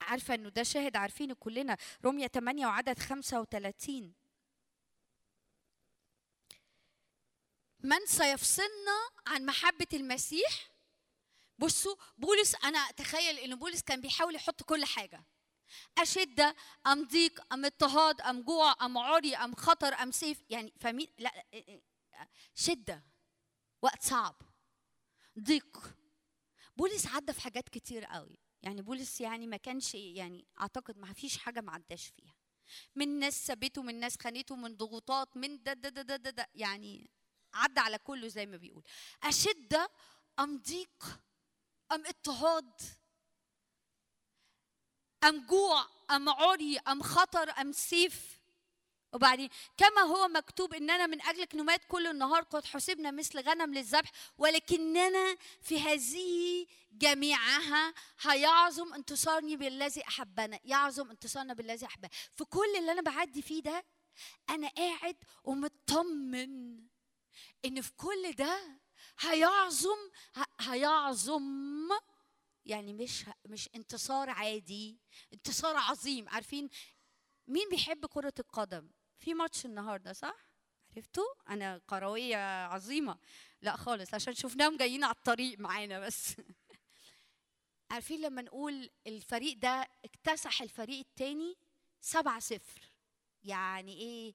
عارفة أنه ده شاهد، عارفينه كلنا. رمية 8 وعدد 35، من سيفصلنا عن محبة المسيح؟ بصوا بولس، أنا أتخيل أنه بولس كان بيحاول يحط كل حاجة، أشدة أم ضيق أم اضطهاد أم جوع أم عري أم خطر أم سيف، يعني فاهمين؟ لا، شدة، وقت صعب، ضيق. بولس عدى في حاجات كتير قوي، يعني بولس يعني ما كانش، يعني أعتقد ما فيش حاجة ما عداش فيها، من ناس سابته، من ناس خانته، من ضغوطات، من ده، يعني عدى على كله زي ما بيقول. أشدة أم ضيق أم اضطهاد أم جوع أم عري أم خطر أم سيف. وبعدين كما هو مكتوب إننا من أجلك نمات كل النهار، قد حسبنا مثل غنم للذبح، ولكننا في هذه جميعها هيعظم انتصارني بالذي أحبنا. يعظم انتصارنا بالذي أحبنا. في كل اللي أنا بعدي فيه ده أنا قاعد ومطمن إن في كل ده هيعظم يعني مش انتصار عادي، انتصار عظيم. عارفين مين بيحب كرة القدم؟ في ماتش النهارده صح؟ عرفتوا؟ أنا قروية عظيمة. لا خالص، عشان شفناهم جايين على الطريق معانا بس. عارفين لما نقول الفريق ده اكتسح الفريق التاني 7-0، يعني ايه؟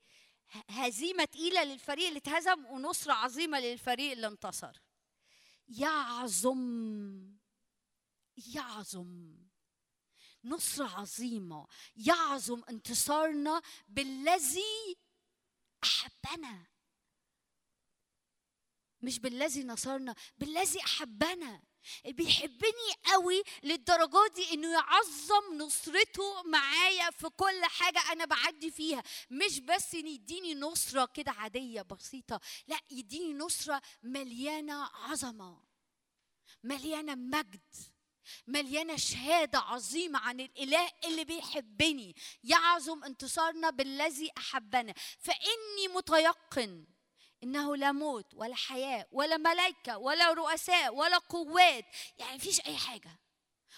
هزيمة تقيلة للفريق اللي اتهزم ونصرة عظيمة للفريق اللي انتصر. يعظم نصرة عظيمة، يعظم انتصارنا بالذي أحبنا، مش بالذي نصرنا، بالذي أحبنا. بيحبني قوي للدرجة دي إنه يعظم نصرته معايا في كل حاجة أنا بعدي فيها. مش بس إن يديني نصرة كده عادية بسيطة، لا، يديني نصرة مليانة عظمة، مليانة مجد، مليانة شهادة عظيمة عن الإله اللي بيحبني. يعظم انتصارنا بالذي أحبنا، فإني متيقن إنه لا موت ولا حياة ولا ملائكة ولا رؤساء ولا قوات، يعني مفيش أي حاجة،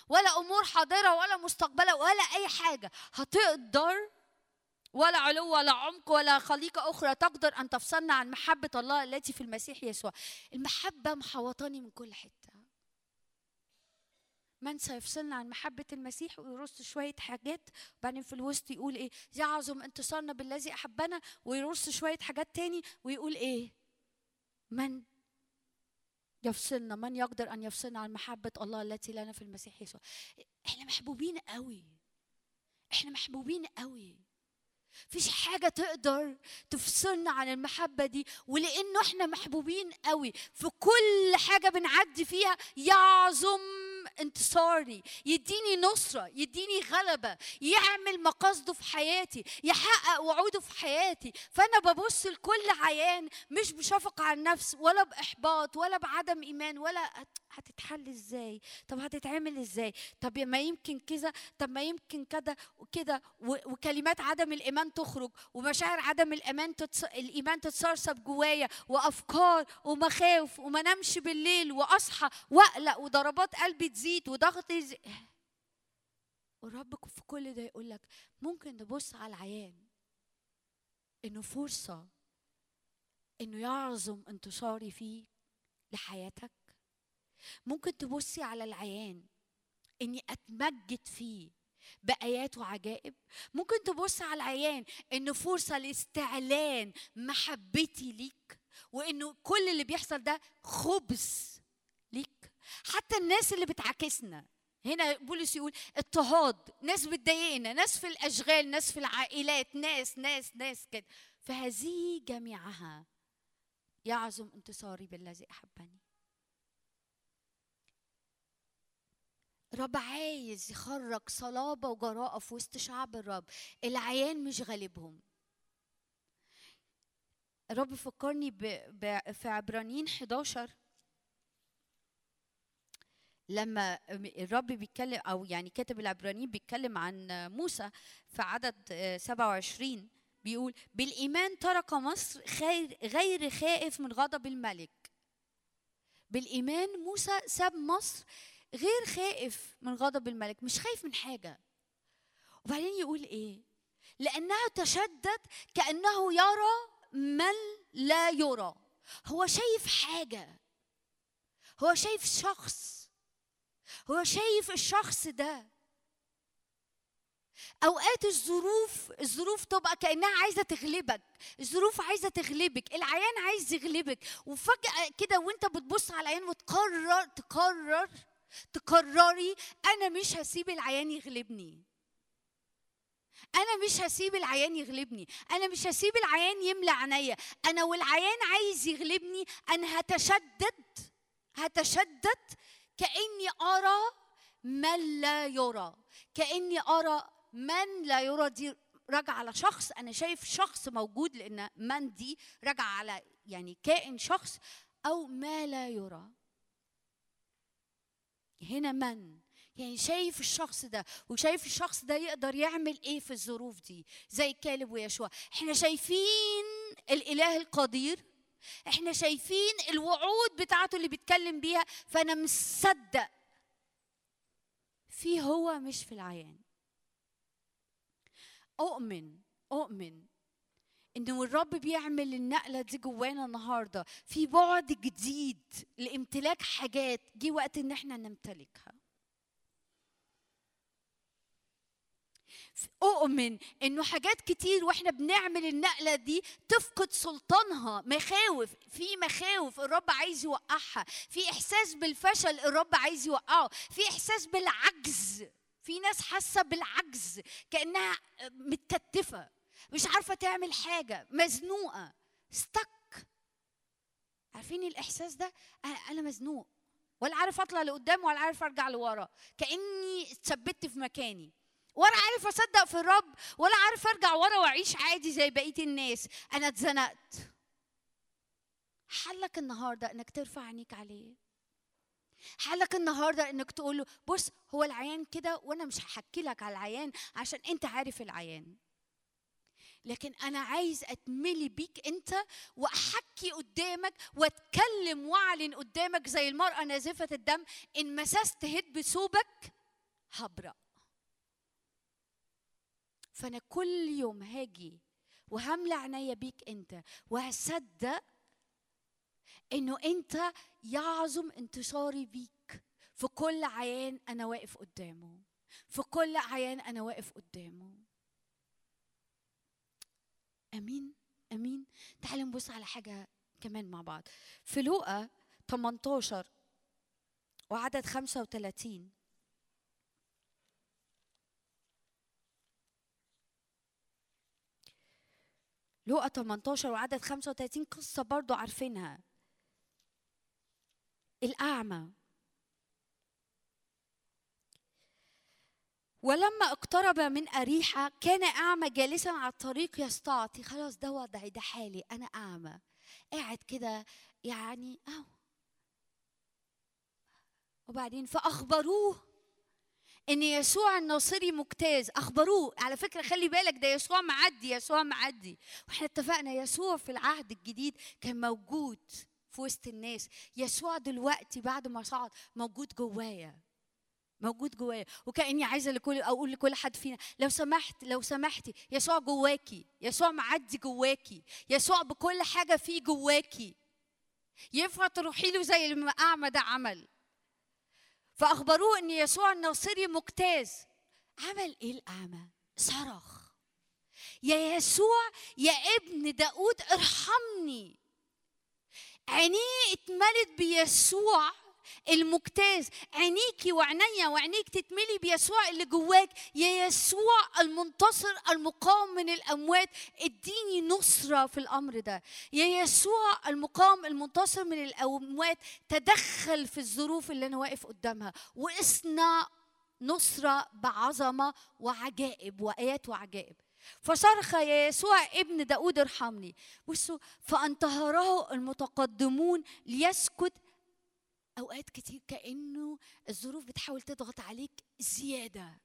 ولا أمور حاضرة ولا مستقبلة ولا أي حاجة هتقدر، ولا علو ولا عمق ولا خليقة أخرى تقدر أن تفصلنا عن محبة الله التي في المسيح يسوع. المحبة محوطاني من كل حتة. من سيفصلنا عن محبة المسيح؟ ويرص شوية حاجات، وبعدين في الوسط يقول إيه؟ يعظم انتصارنا بالذي أحبنا، ويرص شوية حاجات تاني ويقول إيه؟ من يفصلنا؟ من يقدر أن يفصلنا عن محبة الله التي لنا في المسيح يسوع؟ إحنا محبوبين قوي، إحنا محبوبين قوي، مفيش حاجة تقدر تفصلنا عن المحبة دي. ولأنه إحنا محبوبين قوي، في كل حاجة بنعدي فيها يعظم انتصاري، يديني نصرة، يديني غلبة، يعمل مقاصده في حياتي، يحقق وعوده في حياتي. فأنا ببص لكل عيان مش بشفقة على النفس ولا بإحباط ولا بعدم إيمان، ولا هتتحل إزاي؟ طب هتتعمل إزاي؟ طب ما يمكن كذا، طب ما يمكن كذا وكذا، وكلمات عدم الإيمان تخرج، ومشاعر عدم الإيمان تتسرسب جوايا، وأفكار ومخاوف، وما نمشي بالليل وأصحى وأقلق، وضربات قلبي تزيد، وضغط. والرب في كل ده يقول لك ممكن نبص على العيان إنه فرصة إنه يعظم انتصاري فيه لحياتك. ممكن تبصي على العيان إني أتمجد فيه بآيات وعجائب. ممكن تبص على العيان إنه فرصة لاستعلان محبتي ليك، وإنه كل اللي بيحصل ده خبز ليك. حتى الناس اللي بتعاكسنا، هنا بولس يقول اضطهاد، ناس بتضايقنا، ناس في الأشغال، ناس في العائلات، ناس كده، فهذه جميعها يعظم انتصاري بالذي أحبني. الرب عايز يخرج صلابة وجراءة في وسط شعب الرب. العيان مش غالبهم. الرب فكرني في عبرانيين 11 لما الرب بيتكلم، أو يعني كاتب العبرانيين بيتكلم عن موسى في عدد 27، بيقول بالإيمان ترك مصر غير خائف من غضب الملك. بالإيمان موسى ساب مصر غير خائف من غضب الملك، مش خايف من حاجة. وبعدين يقول إيه؟ لأنها تشدد كأنه يرى من لا يرى. هو شايف حاجة، هو شايف شخص، هو شايف الشخص ده. أوقات الظروف تبقى كأنها عايزة تغلبك، الظروف عايزة تغلبك، العيان عايز يغلبك. وفجأة كده وانت بتبص على العيان وتقرر تقرري أنا مش هسيب العيان يغلبني، أنا مش هسيب العيان يغلبني، أنا مش هسيب العيان يملى عينيا، أنا والعيان عايز يغلبني أنا هتشدد كأني أرى من لا يرى. كأني أرى من لا يرى، دي راجع على شخص، انا شايف شخص موجود، لان من دي راجع على يعني كائن شخص او ما لا يرى. هنا من يعني شايف الشخص ده، وشايف الشخص ده يقدر يعمل ايه في الظروف دي، زي كالب ويشوع. احنا شايفين الاله القدير، احنا شايفين الوعود بتاعته اللي بيتكلم بيها، فانا مصدق فيه هو مش في العيان. اؤمن انه الرب بيعمل النقله دي جوانا النهارده، في بعد جديد لامتلاك حاجات جه وقت ان احنا نمتلكها. اؤمن انه حاجات كتير واحنا بنعمل النقله دي تفقد سلطانها، مخاوف، في مخاوف الرب عايز يوقعها، في احساس بالفشل الرب عايز يوقعه، في احساس بالعجز، في ناس حاسه بالعجز كانها متكتفه مش عارفه تعمل حاجه، مزنوقه، ستك. عارفين الاحساس ده؟ انا مزنوق، ولا عارف اطلع لقدام ولا عارف ارجع لورا، كاني اتثبتت في مكاني، ولا عارف اصدق في الرب، ولا عارف ارجع ورا واعيش عادي زي بقيه الناس. انا اتزنقت. حلك النهارده انك ترفع عينيك عليه، حلك النهارده انك تقول له بص هو العيان كده، وانا مش هحكي لك على العيان عشان انت عارف العيان، لكن انا عايز اتملي بيك انت، واحكي قدامك، واتكلم واعلن قدامك زي المراه نازفه الدم، ان مسست هد بثوبك هبرأ. فانا كل يوم هاجي وهملى عينيا بيك انت، وهصدق انه انت يعظم انتصاري بيك في كل عيان انا واقف قدامه، في كل عيان انا واقف قدامه. امين امين. تعالوا نبص على حاجه كمان مع بعض في لوقا 18 وعدد 35. لوقا 18 وعدد 35، قصة برضو عارفينها، الأعمى. ولما اقترب من أريحة كان أعمى جالسا على الطريق يستعطي. خلاص ده وضعي، ده حالي، أنا أعمى قاعد كده يعني وبعدين فأخبروه إن يسوع الناصري مجتاز. أخبروه، على فكرة خلي بالك ده يسوع معدي، يسوع معدي. وإحنا اتفقنا يسوع في العهد الجديد كان موجود في وسط الناس، يسوع دلوقتي بعد ما صعد موجود جوايا، موجود جوايا. وكأني عايزة أقول لكل حد فينا لو سمحت، لو سمحتي، يسوع جواكي، يسوع معدي جواكي، يسوع بكل حاجة فيه جواكي، ينفع تروحي له زي الأعمى ده عمل. فأخبروه إن يسوع الناصري مجتاز. عمل إيه الأعمى؟ صرخ يا يسوع يا ابن داود ارحمني. عينيه اتملت بيسوع المجتاز. عينيكي وعينيا وعينيك تتملي بيسوع اللي جواك، يا يسوع المنتصر المقام من الأموات اديني نصرة في الأمر ده، يا يسوع المقام المنتصر من الأموات تدخل في الظروف اللي أنا واقف قدامها، واصنع نصرة بعظمة وعجائب وآيات وعجائب. فصرخ يا يسوع ابن داود ارحمني. بصوا، فانتهره المتقدمون ليسكت. أوقات كتير كأنه الظروف بتحاول تضغط عليك زيادة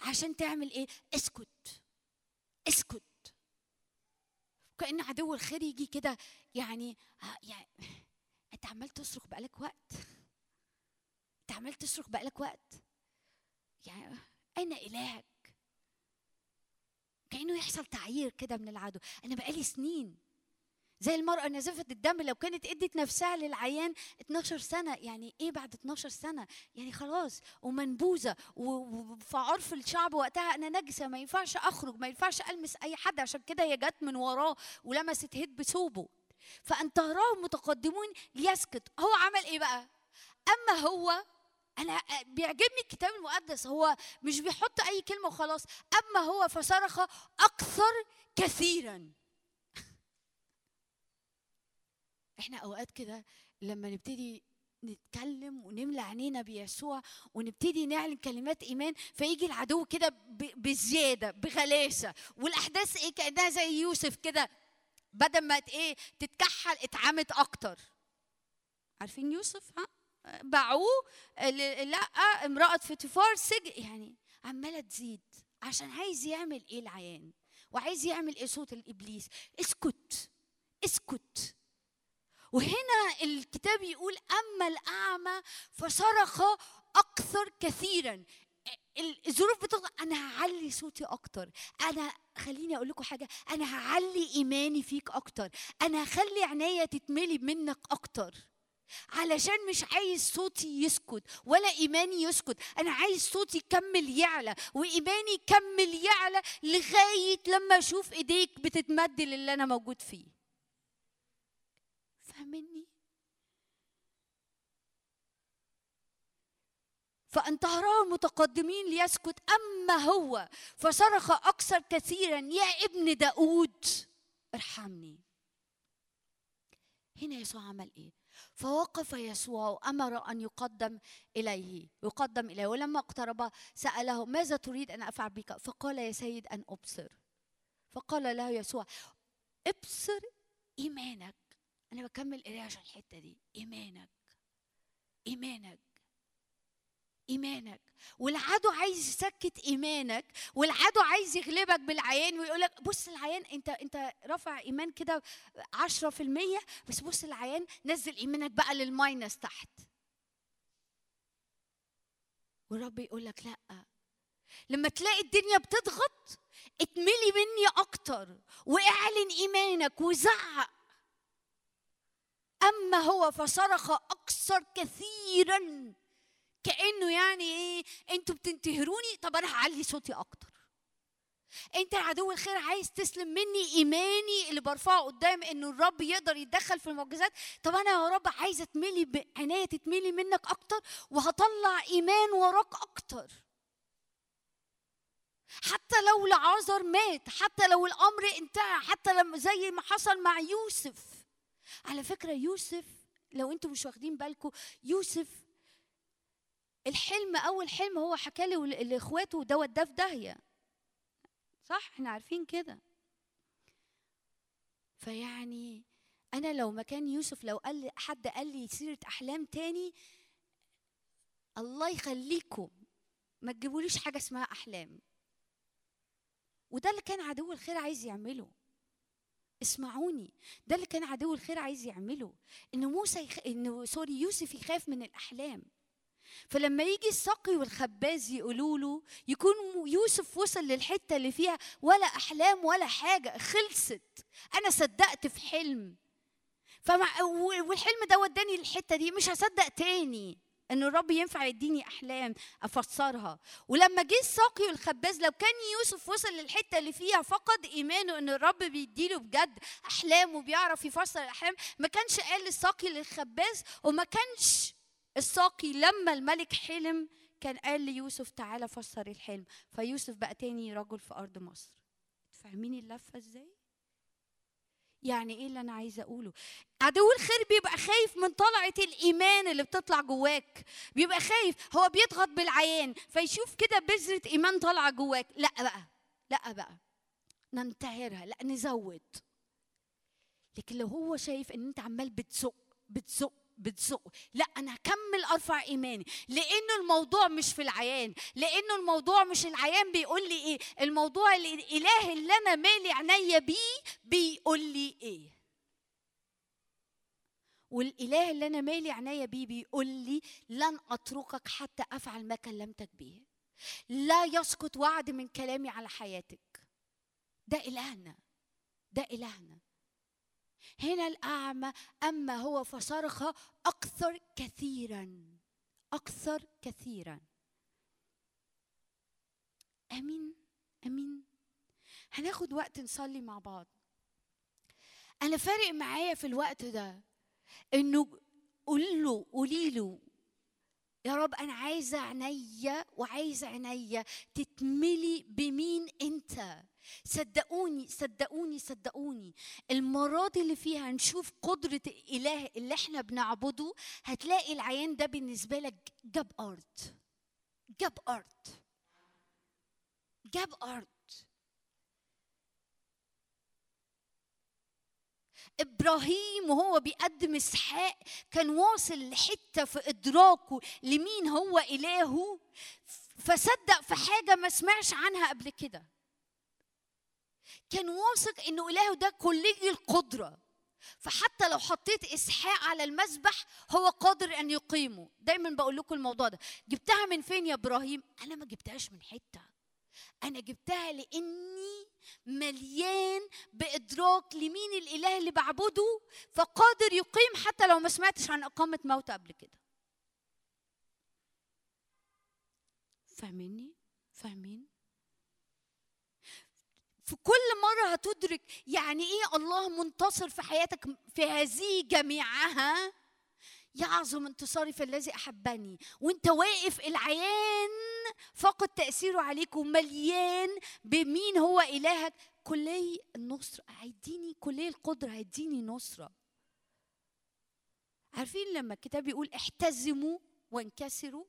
عشان تعمل إيه؟ اسكت اسكت. وكأن عدو الخارجي كده يعني أنت عمال تصرخ بقالك وقت، أنت عمال تصرخ بقالك وقت، يعني أنا إلهك. كأنه يحصل تعيير كده من العدو. أنا بقالي سنين زي المرأة نزفة الدم، لو كانت ادت نفسها للعيان 12 سنة، يعني ايه بعد 12 سنة؟ يعني خلاص ومنبوذة، وفي عرف الشعب وقتها انا نجسة، ما ينفعش اخرج، ما ينفعش المس اي حد، عشان كده هي جت من وراه ولمست هد بثوبه. فانتهراه المتقدمون ليسكت. هو عمل ايه بقى؟ اما هو، انا بيعجبني الكتاب المقدس، هو مش بيحط اي كلمة وخلاص. اما هو فصرخ اكثر كثيرا. احنا اوقات كده لما نبتدي نتكلم ونملى عينينا بيسوع ونبتدي نعلن كلمات إيمان، فيجي العدو كده بزيادة بغلاسة، والأحداث إيه كأنها زي يوسف كده، بدل ما تتكحل اتعمت أكتر. عارفين يوسف ها؟ باعوه، لأ امرأة فوتيفار سجن، يعني عمالة تزيد عشان عايز يعمل إيه العيان، وعايز يعمل إيه صوت الإبليس، اسكت اسكت. وهنا الكتاب يقول أما الأعمى فصرخ أكثر كثيراً. الظروف بتقول أنا هعلي صوتي أكتر، أنا خليني أقول لكم حاجة، أنا هعلي إيماني فيك أكتر، أنا هخلي عينيا تتملي منك أكتر، علشان مش عايز صوتي يسكت ولا إيماني يسكت، أنا عايز صوتي يكمل يعلى وإيماني يكمل يعلى لغاية لما أشوف إيديك بتتمد للي أنا موجود فيه. مني فانتهراه المتقدمين ليسكت، أما هو فصرخ أكثر كثيرا، يا ابن داود ارحمني. هنا يسوع عمل إيه؟ فوقف يسوع وأمر أن يقدم إليه. ولما اقترب سأله ماذا تريد أن أفعل بك؟ فقال يا سيد أن أبصر. فقال له يسوع ابصر إيمانك. أنا بكمل قراءة عشان الحتة دي، إيمانك إيمانك إيمانك. والعدو عايز يسكت إيمانك، والعدو عايز يغلبك بالعيان ويقولك بص العيان، أنت رفع إيمان كده 10%، بس بص العيان نزل إيمانك بقى للماينس تحت. والرب يقولك لأ، لما تلاقي الدنيا بتضغط اتملي مني أكتر واعلن إيمانك وزعق. أما هو فصرخ أكثر كثيراً، كأنه يعني إيه، أنتوا بتنتهروني، طب أنا هعلي صوتي أكتر. أنت عدو الخير عايز تسلم مني إيماني اللي برفعه قدام إنه الرب يقدر يتدخل في المعجزات، طب أنا يا رب عايز أتملي عناية تتملي منك أكتر، وهطلع إيمان وراك أكتر. حتى لو لعازر مات، حتى لو الأمر انتهى، حتى لما زي ما حصل مع يوسف. على فكرة يوسف، لو انتوا مش واخدين بالكم، يوسف الحلم، أول حلم هو حكى له لإخواته دوت ده في داهية، صح؟ احنا عارفين كده. فيعني أنا لو مكان يوسف، لو قال حد قال لي سيرة أحلام تاني، الله يخليكم ما تجيبوليش حاجة اسمها أحلام. وده اللي كان عدو الخير عايز يعمله. اسمعوني، ده اللي كان عدو الخير عايز يعمله، ان موسى يوسف يخاف من الاحلام. فلما يجي السقي والخباز يقولوا له، يكون يوسف وصل للحته اللي فيها ولا احلام ولا حاجه، خلصت، انا صدقت في حلم، والحلم ده وداني للحته دي، مش هصدق تاني ان الرب ينفع يديني احلام افسرها. ولما جه الساقي والخباز، لو كان يوسف وصل للحته اللي فيها فقد ايمانه ان الرب بيديله بجد احلام وبيعرف يفسر الاحلام، ما كانش قال للساقي للخباز، وما كانش الساقي لما الملك حلم كان قال ليوسف تعالى فسر الحلم، فيوسف بقى تاني رجل في ارض مصر. فاهمين اللفه ازاي؟ يعني ايه اللي انا عايزه اقوله؟ عدو الخير بيبقى خايف من طلعه الايمان اللي بتطلع جواك، بيبقى خايف، هو بيضغط بالعيان فيشوف كده بذره ايمان طالعه جواك، لا بقى ننتهرها، لا نزود. لكن لو هو شايف ان انت عمال بتزق، لا انا هكمل ارفع ايماني، لانه الموضوع مش في العيان، لانه الموضوع مش العيان بيقول لي ايه، الموضوع الاله اللي انا مالي عينيا بيه بيقول لي ايه، والاله اللي انا مالي عينيا بيه بيقول لي لن اتركك حتى افعل ما كلمتك به، لا يسقط وعد من كلامي على حياتك. ده الهنا. هنا الأعمى أما هو فصرخ أكثر كثيرا. أمين. هناخد وقت نصلي مع بعض. أنا فارق معايا في الوقت ده إنه قولي له يا رب أنا عايزة عينيا تتملي بمين أنت، صدقوني صدقوني صدقوني المرات اللي فيها نشوف قدرة الإله اللي احنا بنعبده. هتلاقي العيان ده بالنسبة لك جاب أرض جاب أرض جاب أرض. إبراهيم وهو بيقدم إسحاق كان واصل لحتة في إدراكه لمين هو إلهه، فصدق في حاجة ما سمعش عنها قبل كده. كان واثق إنه إلهه ده كلي القدرة، فحتى لو حطيت إسحاق على المذبح هو قادر أن يقيمه. دايما بقول لكم الموضوع ده. جبتها من فين يا إبراهيم؟ أنا ما جبتهاش من حتة، أنا جبتها لإني مليان بإدراك لمين الإله اللي بعبده، فقادر يقيم حتى لو ما سمعتش عن إقامة موت قبل كده. فاهميني؟ فاهمين؟ في كل مرة هتدرك يعني إيه الله منتصر في حياتك. في هذه جميعها يعظم انتصاري في الذي أحبني، وانت واقف العيان فقد تأثيره عليك ومليان بمين هو إلهك. كلي النصر هيديني، كلي القدرة هيديني نصرة. عارفين لما الكتاب يقول احتزموا وانكسروا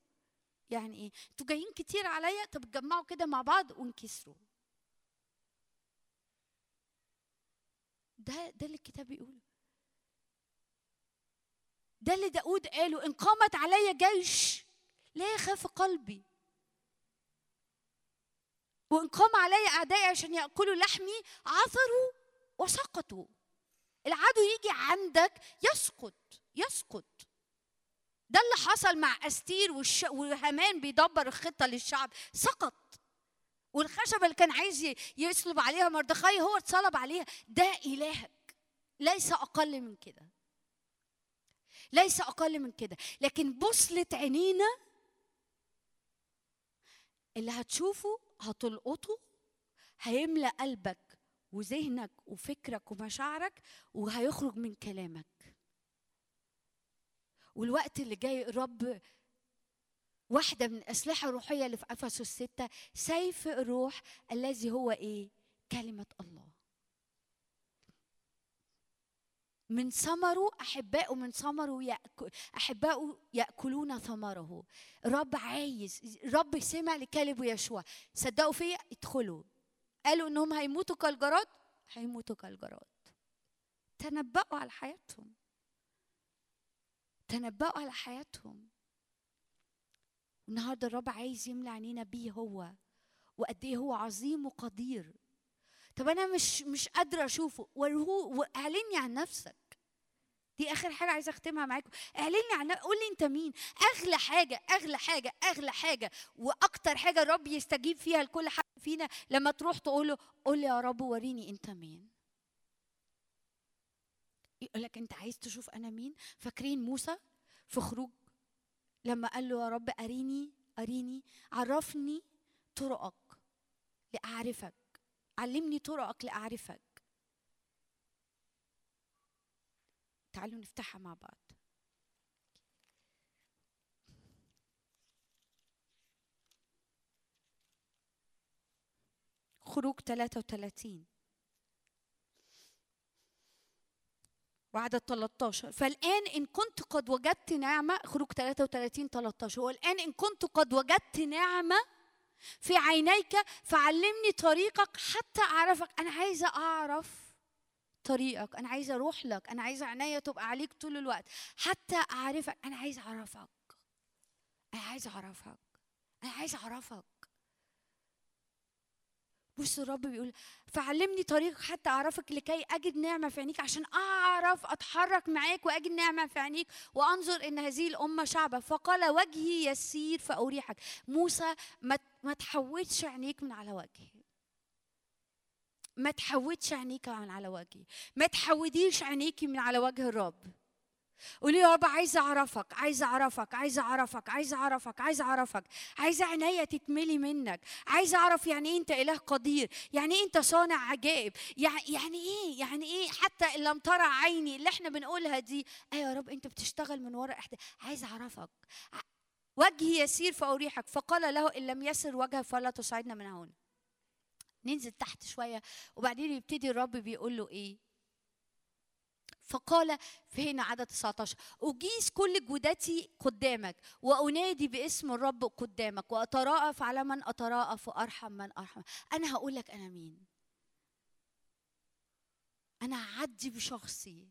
يعني ايه؟ انتوا جايين كتير عليا، طب اتجمعوا كده مع بعض وانكسروا. ده اللي الكتاب بيقوله، ده اللي داود قاله، ان قامت عليا جيش لا يخاف قلبي، وان قام عليا اعدائي عشان ياكلوا لحمي عثروا وسقطوا. العدو يجي عندك يسقط يسقط. ده اللي حصل مع استير وهامان بيدبر الخطه للشعب، سقط. والخشبه اللي كان عايز يصلب عليها مردخاي هو اتصلب عليها. ده الهك، ليس اقل من كده، ليس اقل من كده. لكن بصله عينينا اللي هتشوفه هتلقطه، هيملأ قلبك وذهنك وفكرك ومشاعرك، وهيخرج من كلامك. والوقت اللي جاي رب واحدة من الأسلحة الروحية اللي في أفسس 6 سيف الروح الذي هو إيه؟ كلمة الله. من ثمره أحبائه، من ثمره أحبائه يأكلون ثمره. رب عايز، رب سمع لكالب ويشوع، صدقوا فيه ادخلوا. قالوا إنهم هيموتوا كالجراد، هيموتوا كالجراد. تنبأوا على حياتهم، تنبأوا على حياتهم. النهارده الرب عايز يملى عينينا بيه هو، وقد ايه هو عظيم وقدير. طب انا مش قادره اشوفه، اعلني عن نفسك. دي اخر حاجه عايزه اختمها معاكم. اعلني عن، قول لي انت مين. اغلى حاجه اغلى حاجه اغلى حاجه واكتر حاجه الرب يستجيب فيها لكل حد فينا لما تروح تقول له قول لي يا رب وريني انت مين. يقول لك انت عايز تشوف انا مين؟ فاكرين موسى في خروج لما قال له يا رب اريني اريني، عرفني طرقك لاعرفك، علمني طرقك لاعرفك. تعالوا نفتحها مع بعض. خروج 33 وعدد 13. فالآن إن كنت قد وجدت نعمة، خروج 33:13، والآن إن كنت قد وجدت نعمة في عينيك فعلمني طريقك حتى أعرفك. أنا عايزة أعرف طريقك، أنا عايزة أروح لك، أنا عايزة عينيا تبقى عليك طول الوقت حتى أعرفك. أنا عايزة أعرفك، أنا عايزة أعرفك، أنا عايزة أعرفك. بص الرب بيقول فعلمني طريقك حتى أعرفك لكي أجد نعمة في عينيك، عشان أعرف أتحرك معاك وأجد نعمة في عينيك وأنظر إن هذه الأمة شعبة. فقال وجهي يسير فأريحك. موسى ما تحودش عينيك من على وجهي، ما تحودش عينيك من على وجهي، ما تحوديش عينيكي من على وجه الرب. قولي يا رب عايزه اعرفك عايزه اعرفك عايزه اعرفك عايزه اعرفك عايزه اعرفك، عايزه عينيا تتملي منك، عايزه اعرف يعني ايه انت اله قدير، يعني ايه انت صانع عجائب، يعني ايه حتى ان لم ترى عيني اللي احنا بنقولها دي. ايوه يا رب انت بتشتغل من وراء عايزه اعرفك. وجهي يسير فاريحك. فقال له ان لم يسر وجهي فلا تصعدنا من هون. ننزل تحت شوية. وبعدين يبتدي الرب بيقول له إيه؟ فقال في هنا عدد 19: أجيز كل جدتي قدامك وأنادي باسم الرب قدامك، وأترأف على من أترأف وأرحم من أرحم. أنا هقول لك أنا مين. أنا هعدي بشخصي،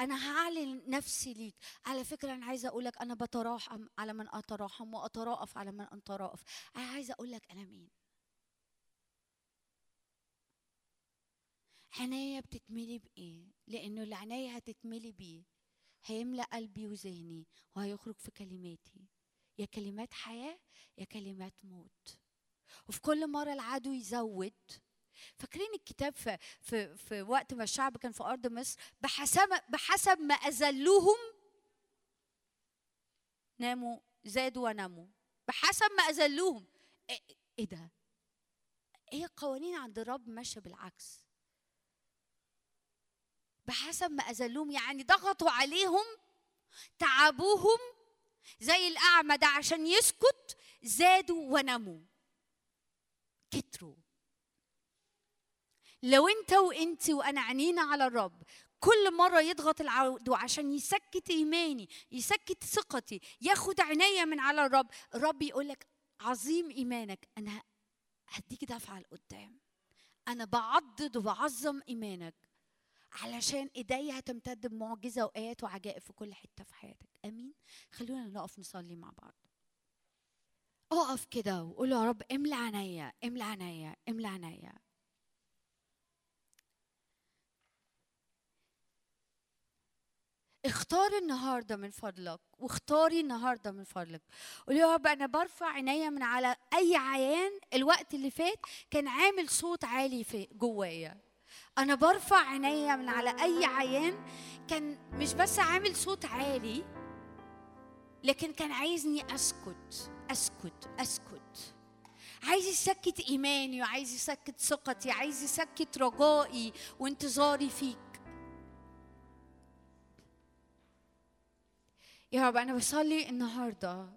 أنا هعلن نفسي ليك. على فكرة أنا عايزة أقول لك أنا بتراحم على من أتراحم وأترأف على من أترأف. أنا عايزة أقول لك أنا مين. عناية بتتملي بإيه؟ لأنه العناية هتتملي بيه هيملأ قلبي وذهني، وهيخرج في كلماتي، يا كلمات حياة يا كلمات موت. وفي كل مرة العدو يزود. فاكرين الكتاب في وقت ما الشعب كان في أرض مصر، بحسب ما أذلوهم ناموا، زادوا وناموا بحسب ما أذلوهم. إيه ده؟ هي القوانين عند الرب ماشية بالعكس. بحسب ما أذلوهم يعني ضغطوا عليهم، تعبوهم زي الأعمى ده عشان يسكت، زادوا وناموا، كتروا. لو انت وانا عنينا على الرب، كل مرة يضغط العدو عشان يسكت إيماني، يسكت ثقتي، ياخد عناية من على الرب، الرب يقولك عظيم إيمانك، أنا هديك دفعة لقدام. أنا بعضد وبعظم إيمانك علشان إيديا هتمتد بمعجزة وآيات وعجائب في كل حتة في حياتك. أمين. خلونا نقف نصلي مع بعض. أقف كده وقول يا رب املأ عناية، املأ عناية، املأ عناية. اختار النهارده من فضلك، واختاري النهارده من فضلك. قولي يا رب انا برفع عينيا من على اي عيان الوقت اللي فات كان عامل صوت عالي في جوايا. انا برفع عينيا من على اي عيان كان مش بس عامل صوت عالي، لكن كان عايزني اسكت اسكت اسكت. عايز يسكت ايماني، وعايز يسكت ثقتي، عايز يسكت رجائي وانتظاري فيك. يا رب أنا بصلي النهاردة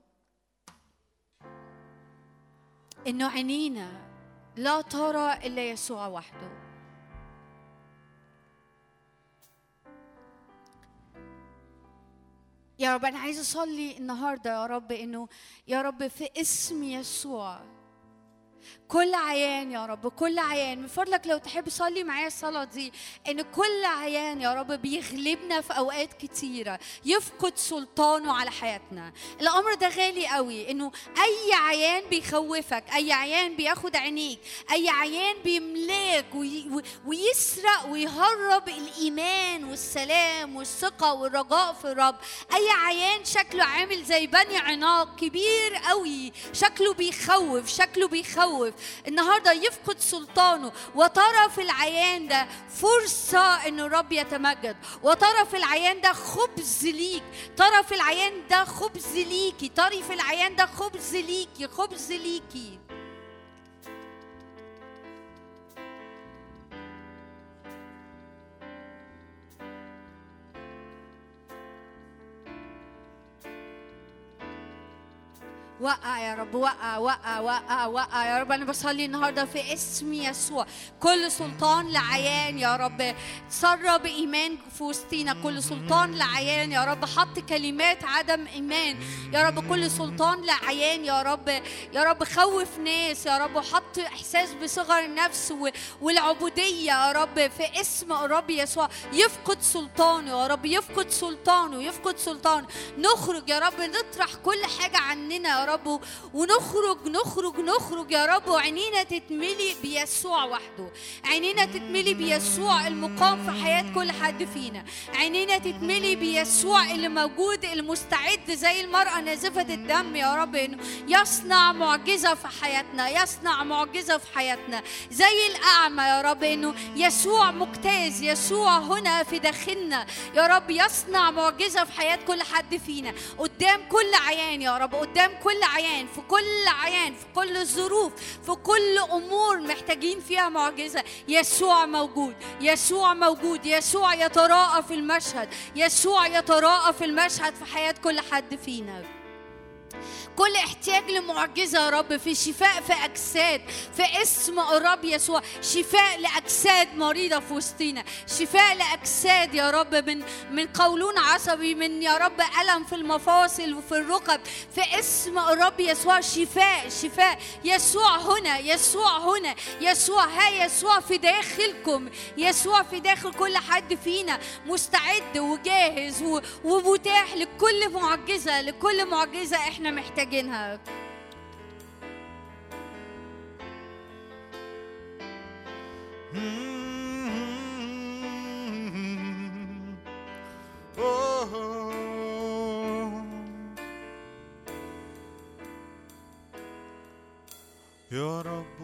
إنه عينينا لا ترى إلا يسوع وحده. يا رب أنا عايزة أصلي النهاردة يا رب إنه يا رب في اسم يسوع كل عيان، يا رب كل عيان من فضلك لو تحب صلي معايا الصلاة دي، إن كل عيان يا رب بيغلبنا في أوقات كتيرة، يفقد سلطانه على حياتنا. الأمر ده غالي قوي، إنه أي عيان بيخوفك، أي عيان بياخد عينيك، أي عيان بيملاك ويسرق ويهرب الإيمان والسلام والثقة والرجاء في الرب، أي عيان شكله عامل زي بني عناق كبير قوي، شكله بيخوف، شكله بيخوف، النهارده يفقد سلطانه. وترى في العيان ده فرصه ان الرب يتمجد، وترى في العيان ده خبز ليك، ترى في العيان ده خبز ليكي، ترى في العيان ده خبز ليكي، خبز ليكي. وقع يا رب، وقع وقع وقع وقع يا رب. أنا بصلي النهاردة في اسم يسوع كل سلطان لعيان يا رب تسرب إيمان في وسطينا، كل سلطان لعيان يا رب حط كلمات عدم إيمان يا رب، كل سلطان لعيان يا رب، يا رب خوف ناس يا رب، وحط إحساس بصغر النفس والعبودية يا رب. في اسم الرب يسوع يفقد سلطانه يا رب، يفقد سلطانه، يفقد سلطانه. نخرج يا رب، نطرح كل حاجة عننا يا رب، ونخرج نخرج نخرج يا رب، وعينينا تتملي بيسوع وحده، عينينا تتملي بيسوع المقام في حياة كل حد فينا، عينينا تتملي بيسوع اللي موجود المستعد زي المرأة نازفة الدم يا رب، انه يصنع معجزة في حياتنا، يصنع معجزة في حياتنا زي الأعمى يا رب، انه يسوع مجتاز، يسوع هنا في داخلنا يا رب، يصنع معجزة في حياة كل حد فينا، قدام كل عيان يا رب، قدام كل عيان، في كل عيان، في كل الظروف، في كل أمور محتاجين فيها معجزة. يسوع موجود، يسوع موجود، يسوع يتراءى في المشهد، يسوع يتراءى في المشهد في حياة كل حد فينا. كل احتياج لمعجزة يا رب، في شفاء في أجساد، في اسم الرب يسوع، شفاء لأجساد مريضة في وسطينا، شفاء لأجساد يا رب من قولون عصبي، من يا رب ألم في المفاصل وفي الركب، في اسم الرب يسوع شفاء، شفاء. يسوع هنا، يسوع هنا، يسوع ها، يسوع في داخلكم، يسوع في داخل كل حد فينا، مستعد وجاهز ومتاح لكل معجزة، لكل معجزة احنا محتاجينها. يا رب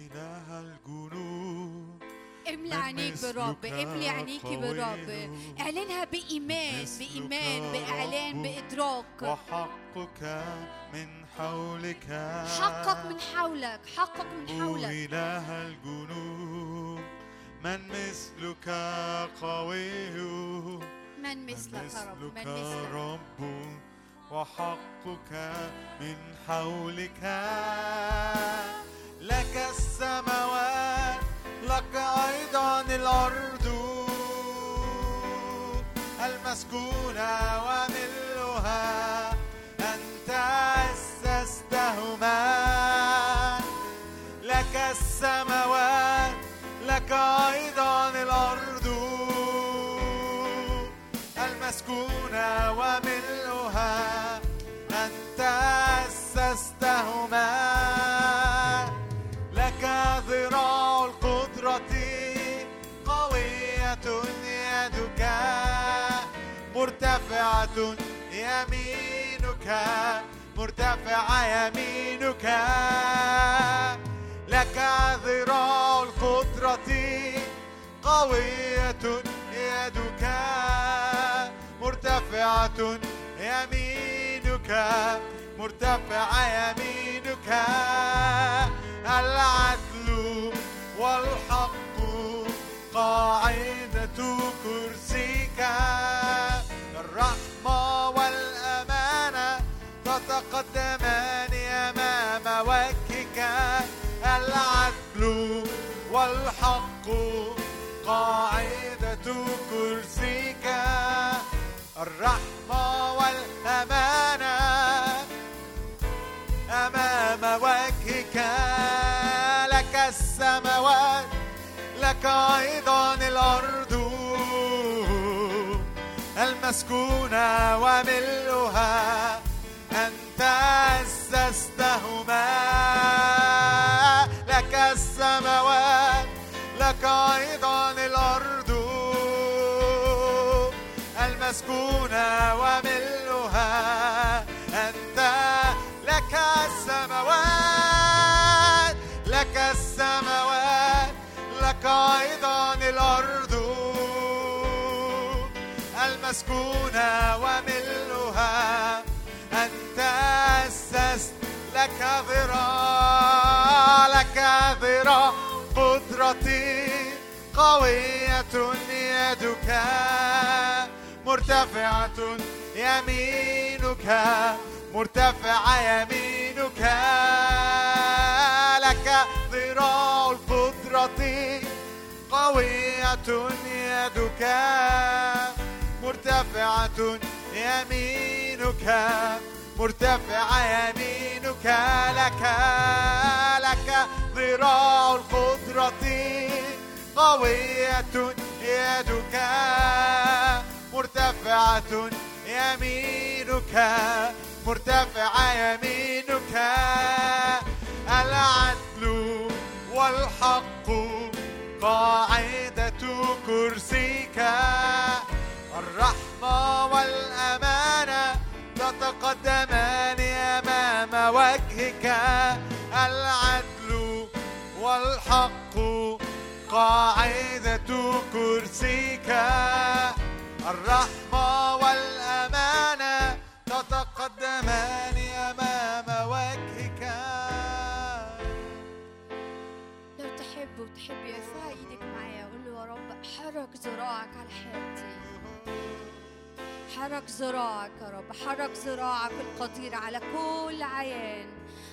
إله الجنود، املى عينيك بالرب، املي عينيكي بالرب، اعلنها بإيمان، بإيمان، بإعلان، بإدراك. وحقك من حولك، حقك من حولك، حقك من حولك. إله الجنود، من مثلك قوي، من مثلك رب، من مثلك رب. وحقك من حولك، لك السماوات، لك أيضا الأرض المسكونة وملؤها، أنت أسستهما. لك السماوات، لك أيضا الأرض المسكونة وملؤها، أنت أسستهما. ذراع القدرة قوية، يدك مرتفعة، يمينك مرتفعة، يمينك. لك ذراع القدرة قوية، يدك مرتفعة، يمينك مرتفعة، يمينك. العدل والحق قاعدة كرسيك، الرحمة والأمانة تتقدمان أمام وجهك. العدل والحق قاعدة كرسيك، الرحمة والأمانة أمام وجهك. لك السماوات، لك أيضا الأرض المسكونة وملؤها، أنت أسستهما. لك السماوات، لك أيضا الأرض المسكونة وملؤها، أنت. لك السماوات، لك السماوات، لك أيضا الأرض المسكونة وملؤها، أنت أسست. لك ذراع، لك ذراع قدرتي قوية، يدك مرتفعة، يمينك مرتفعة، يمينك. لك ذراع القدرة قوية، يدك مرتفعة، يمينك مرتفعة، يمينك. لك ذراع القدرة قوية، يدك مرتفعة، يمينك مرتفعة، يمينك. العدل والحق قاعدة كرسيك، الرحمة والأمانة تتقدمان أمام وجهك. العدل والحق قاعدة كرسيك، الرحمة والأمانة تتقدمان أمام وجهك. لو تحب وتحب يرفع ايدك معايا، قول له يا رب حرك ذراعك على حياتي، حرك ذراعك يا رب، حرك ذراعك القدير على كل عيان،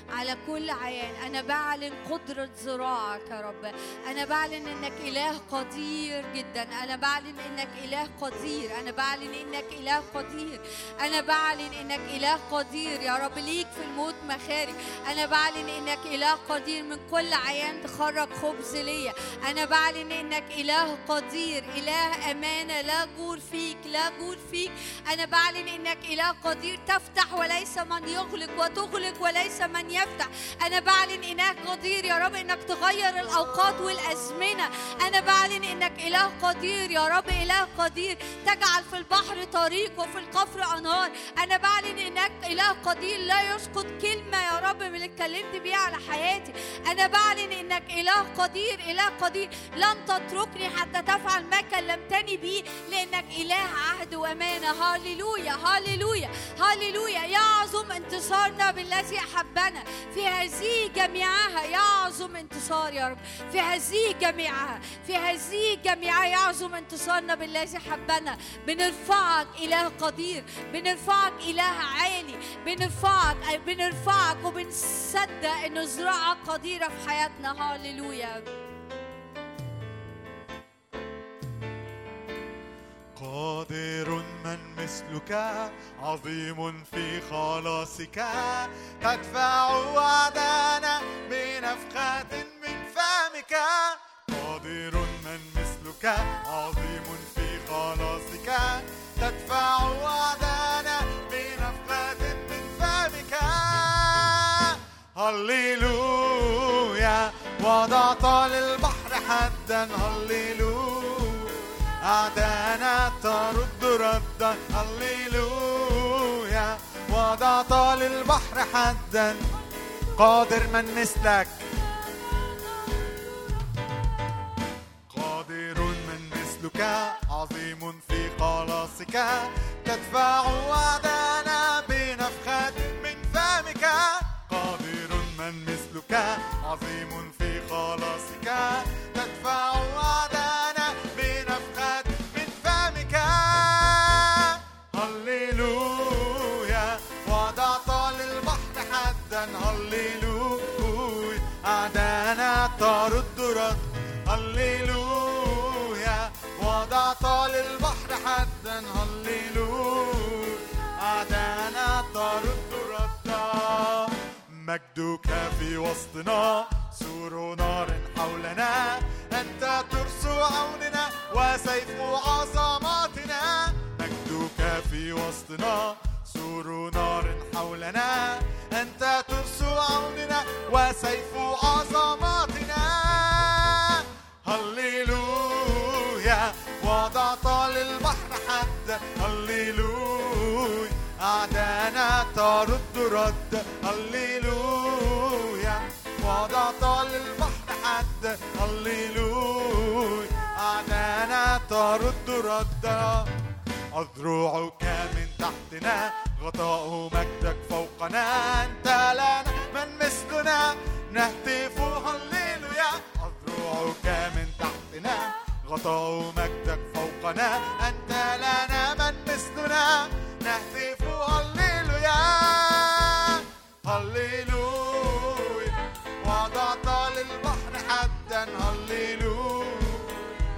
على كل عيان. أنا بعلن قدرة ذراعك يا رب، أنا بعلن إنك إله قدير جدا، أنا بعلن إنك إله قدير، أنا بعلن إنك إله قدير، أنا بعلن إنك إله قدير يا رب، ليك في الموت مخارج، أنا بعلن إنك إله قدير، من كل عيان تخرج خبز ليا، أنا بعلن إنك إله قدير، إله أمانة، لا جور فيك، لا جور فيك، أنا بعلن إنك إله قدير، تفتح وليس من يغلق، وتغلق وليس من يفتح، أنا بعلن إنك قدير يا رب إنك تغير الأوقات والأزمنة، أنا بعلن إنك إله قدير يا رب، إله قدير تجعل في البحر طريق وفي القفر أنهار، أنا بعلن إنك إله قدير لا يسقط كلمة يا رب من اللي اتكلمت بيها على حياتي، أنا بعلن إنك إله قدير، إله قدير لن تتركني حتى تفعل ما كلمتني بيه، لأنك إله عهد وأمانة. هاليلويا هاليلويا هاليلويا، يعظم انتصارنا بالذي أحبنا، في هذه جميعها يعظم انتصار يا رب، في هذه جميعها، في هذه جميعها يعظم انتصارنا بالذي حبنا. بنرفعك إله قدير، بنرفعك إله عالي، بنرفعك وبنصدق إن ذراعك قديرة في حياتنا. هاليلويا. قادر من مثلك، عظيم في خلاصك، تدفع وعدنا بنفخات من فمك. قادر من مثلك، عظيم في خلاصك، تدفع وعدنا بنفخات من فمك. هللويا، وضعت للبحر حدا، هللويا، أعداءنا ترد ردا، هللويا، وضعت للبحر حدا. قادر من مثلك، قادر من مثلك، عظيم في خلاصك، تدفع وعدنا بنفخات من فمك. قادر من مثلك، عظيم في خلاصك، تدفع وعدنا هللويا، أعدانا ترد رد، هللويا، وضعت للبحر حدا، هللويا، أعدانا ترد ردا. مجدك في وسطنا، سور نار حولنا، أنت ترس عوننا وسيف عظماتنا. مجدك في وسطنا، سور نار حولنا، أنت ترس عوننا وسيف عظماتنا. هللويا، وضعت للبحر حدا، هللويا، أعدانا ترد رد، هللويا، وضعت للبحر حدا، هللويا، أعدانا ترد ردا. أذرعك من تحتنا، غطاء مجدك فوقنا، أنت لنا من مثلنا نهتف هللويا. أذرعك من تحتنا، غطاء مجدك فوقنا، أنت لنا من مثلنا نهتف هللويا. هللويا، وضعت للبحر حدا، هللويا،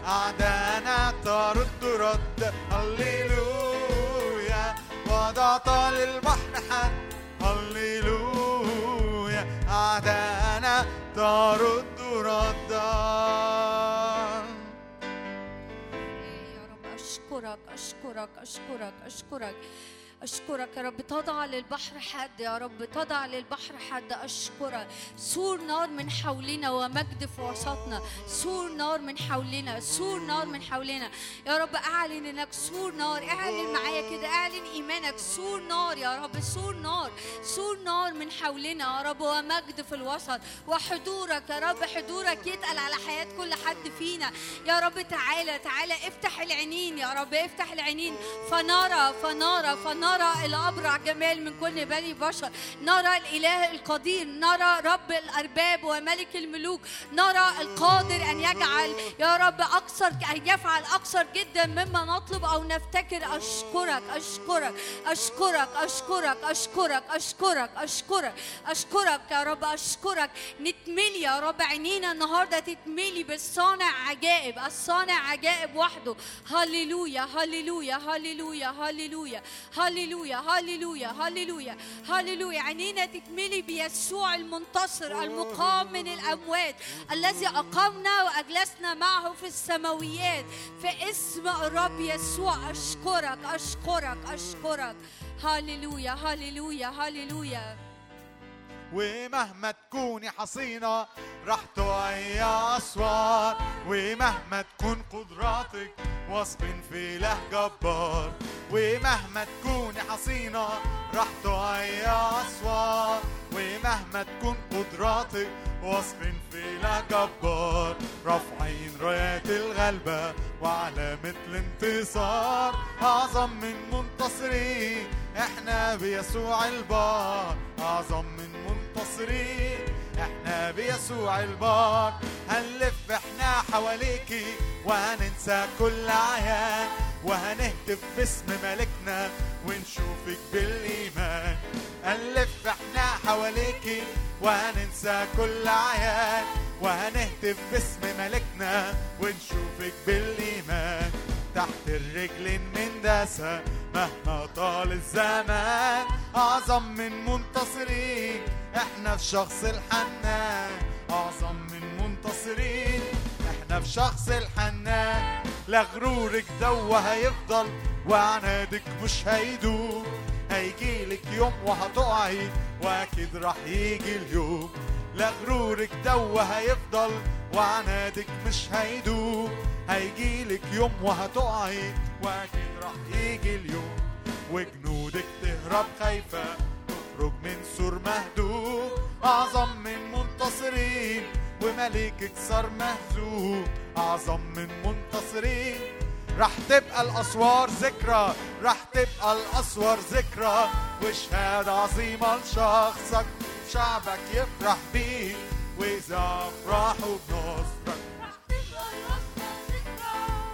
أعدانا ترد رد، هللويا، وضعت للبحر حد، هللويا، أعدانا ترد رد. يا رب أشكرك أشكرك أشكرك أشكرك أشكرك يا رب، تضع للبحر حد يا رب، تضع للبحر حد. أشكرك، سور نار من حولنا ومجد في وسطنا، سور نار من حولنا، سور نار من حولنا يا رب. أعلن إنك سور نار، أعلن معايا كده، أعلن إيمانك، سور نار يا رب، سور نار، سور نار من حولنا يا رب، ومجد في الوسط، وحضورك يا رب، حضورك يتقل على حياة كل حد فينا يا رب. تعالى تعالى، افتح العينين يا رب، افتح العينين، فنرى فنرى فنرى نرى الأبرع جمال من كل بني بشر، نرى الإله القدير، نرى رب الأرباب وملك الملوك، نرى القادر أن يجعل يا رب أكثر، أن يفعل أكثر جدا مما نطلب أو نفتكر. أشكرك أشكرك أشكرك أشكرك أشكرك أشكرك أشكرك أشكرك يا رب، أشكرك. نتملي يا رب، عينينا النهاردة تتملي بالصانع عجائب، الصانع عجائب وحده. هللويا هللويا هللويا هللويا هللويا هللويا هللويا هللويا. عينينا تتملي بيسوع المنتصر المقام من الأموات، الذي أقامنا وأجلسنا معه في السماويات، في اسم الرب يسوع. أشكرك أشكرك أشكرك. هللويا هللويا هللويا. ومهما تكوني حصينة راح تعي أسوار، ومهما تكون قدراتك وصف في له جبار، ومهما تكوني حصينة راح تعي أسوار، ومهما تكون قدراتك وصف في له جبار. رافعين راية الغلبة وعلامة الانتصار، أعظم من منتصرين احنا بيسوع البار، أعظم من منتصرين احنا بيسوع البار. هنلف احنا حواليكي وهننسى كل عيان، وهنهتف باسم ملكنا ونشوفك بالإيمان. هنلف احنا حواليكي وهننسى كل عيان، وهنهتف باسم ملكنا ونشوفك بالإيمان. تحت الرجل مندسة مهما طال الزمان، أعظم من منتصرين احنا في شخص الحنان، أعظم من منتصرين احنا في شخص الحنان. لا غرورك دوه هيفضل وعنادك مش هيدوم، هيجيلك يوم وهتقعي واكيد راح يجي اليوم. لا غرورك دوه هيفضل وعنادك مش هيدوم، هيجيلك يوم وهتقعي واكيد راح يجي اليوم. وجنودك تهرب خايفة تخرج من سور مهدوم، أعظم من منتصرين وملكك صار مهزوم، أعظم من منتصرين. راح تبقى الأسوار ذكرى، راح تبقى الأسوار ذكرى وشهادة عظيمة لشخصك، شعبك يفرح بيه وإذا أفرحوا بنصرك.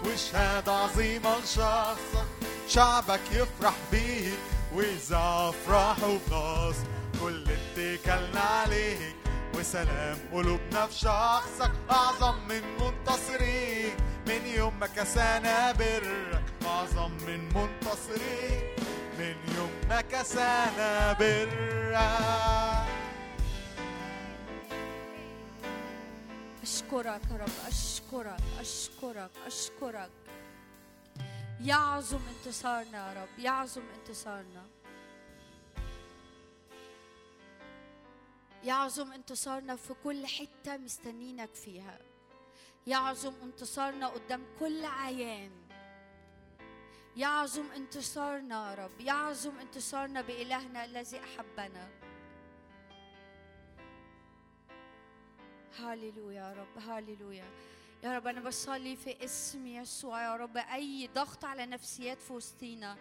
وشهادة عظيمة لشخصك، شعبك يفرح بيه وإذا أفرحوا بنصرك. كل اتكلنا عليك وسلام قلوبنا في شخصك، أعظم من منتصرين من يوم ما كسانا برك، أعظم من منتصرين من يوم ما كسانا برك. أشكرك يا رب، أشكرك أشكرك أشكرك. يعظم انتصارنا يا رب، يعظم انتصارنا، يعظم انتصارنا في كل حتة مستنينك فيها، يعظم انتصارنا قدام كل عيان، يعظم انتصارنا يا رب، يعظم انتصارنا بإلهنا الذي أحبنا. هاليلويا يا رب، هاليلويا يا رب. أنا بصلي في اسم يسوع يا رب أي ضغط على نفسيات في وسطينا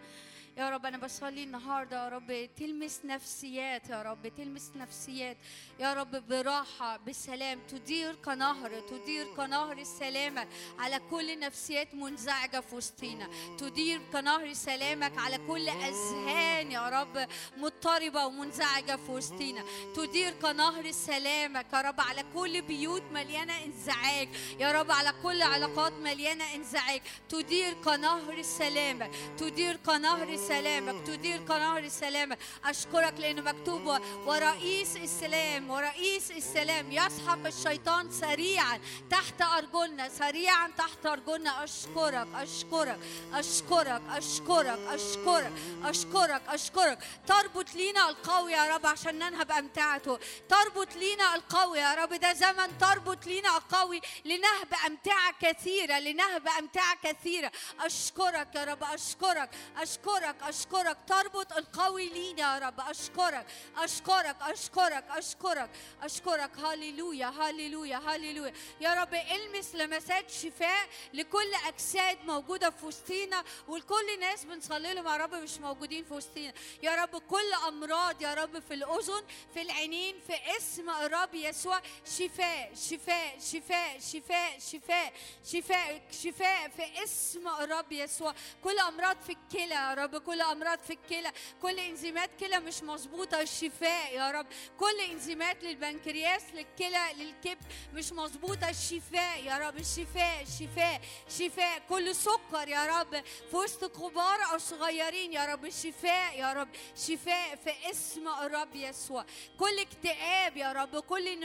يا رب. أنا بصلي النهاردة يا رب تلمس نفسيات يا رب، تلمس نفسيات يا رب براحة بسلام، تدير كنهر، تدير كنهر السلامة على كل نفسيات منزعجة في وسطينا، تدير كنهر سلامك على كل أذهان يا رب مضطربة ومنزعجة في وسطينا، تدير كنهر سلامك يا رب على كل بيوت مليانة انزعاج يا رب، على كل علاقات مليانة انزعاج، تدير كنهر سلامك، تدير كنهر سلامك، تدير قناة سلامك. أشكرك لأنه مكتوب ورئيس السلام، ورئيس السلام يسحق الشيطان سريعا تحت أرجلنا، سريعا تحت أرجلنا. أشكرك أشكرك أشكرك أشكرك أشكرك أشكرك أشكرك. تربط لينا القوي يا رب عشان ننهب أمتعته، تربط لينا القوي يا رب. ده زمن تربط لينا القوي لنهب أمتعة كثيرة، لنهب أمتعة كثيرة. أشكرك يا رب، أشكرك أشكرك أشكرك أشكرك تربط القوي لينا يا رب. أشكرك أشكرك أشكرك أشكرك أشكرك. هاليلويا هاليلويا هاليلويا يا رب. إلمس لمسات شفاء لكل أجساد موجودة في وسطينا ولكل ناس بنصلي لهم يا رب مش موجودين في وسطينا يا رب. كل أمراض يا رب في الأذن في العينين في اسم الرب يسوع شفاء شفاء شفاء شفاء شفاء شفاء شفاء في اسم الرب يسوع. كل أمراض في الكلى يا رب، كل أمراض في الكلى، كل إنزيمات كلى مش مظبوطة الشفاء يا رب. كل إنزيمات للبنكرياس للكلى للكبد مش مظبوطة الشفاء يا رب. الشفاء الشفاء شفاء. كل سكر يا رب في وسط كبار أو صغيرين يا رب الشفاء يا رب. شفاء في اسم الرب يسوع. كل اكتئاب يا رب، كل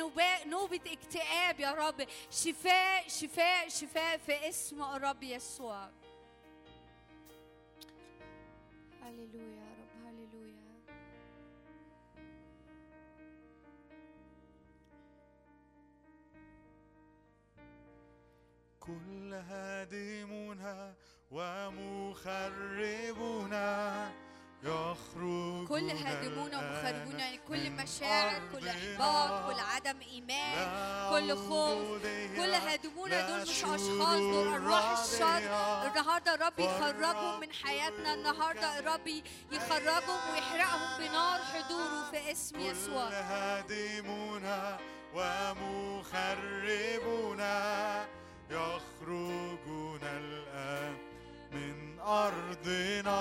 نوبة اكتئاب يا رب شفاء شفاء شفاء في اسم الرب يسوع. هللويا يا رب هللويا. كل هادمنا ومخربنا يخرج. كل هادمون ومخربون يعني كل مشاعر كل احباط كل عدم ايمان كل خوف. كل هادمون دول مش اشخاص، دول ارواح الشر. النهارده الرب يخرجهم من حياتنا، النهارده الرب يخرجهم ويحرقهم بنار حضوره في اسم يسوع. كل هادمون ومخربون يخرجون الان من ارضنا.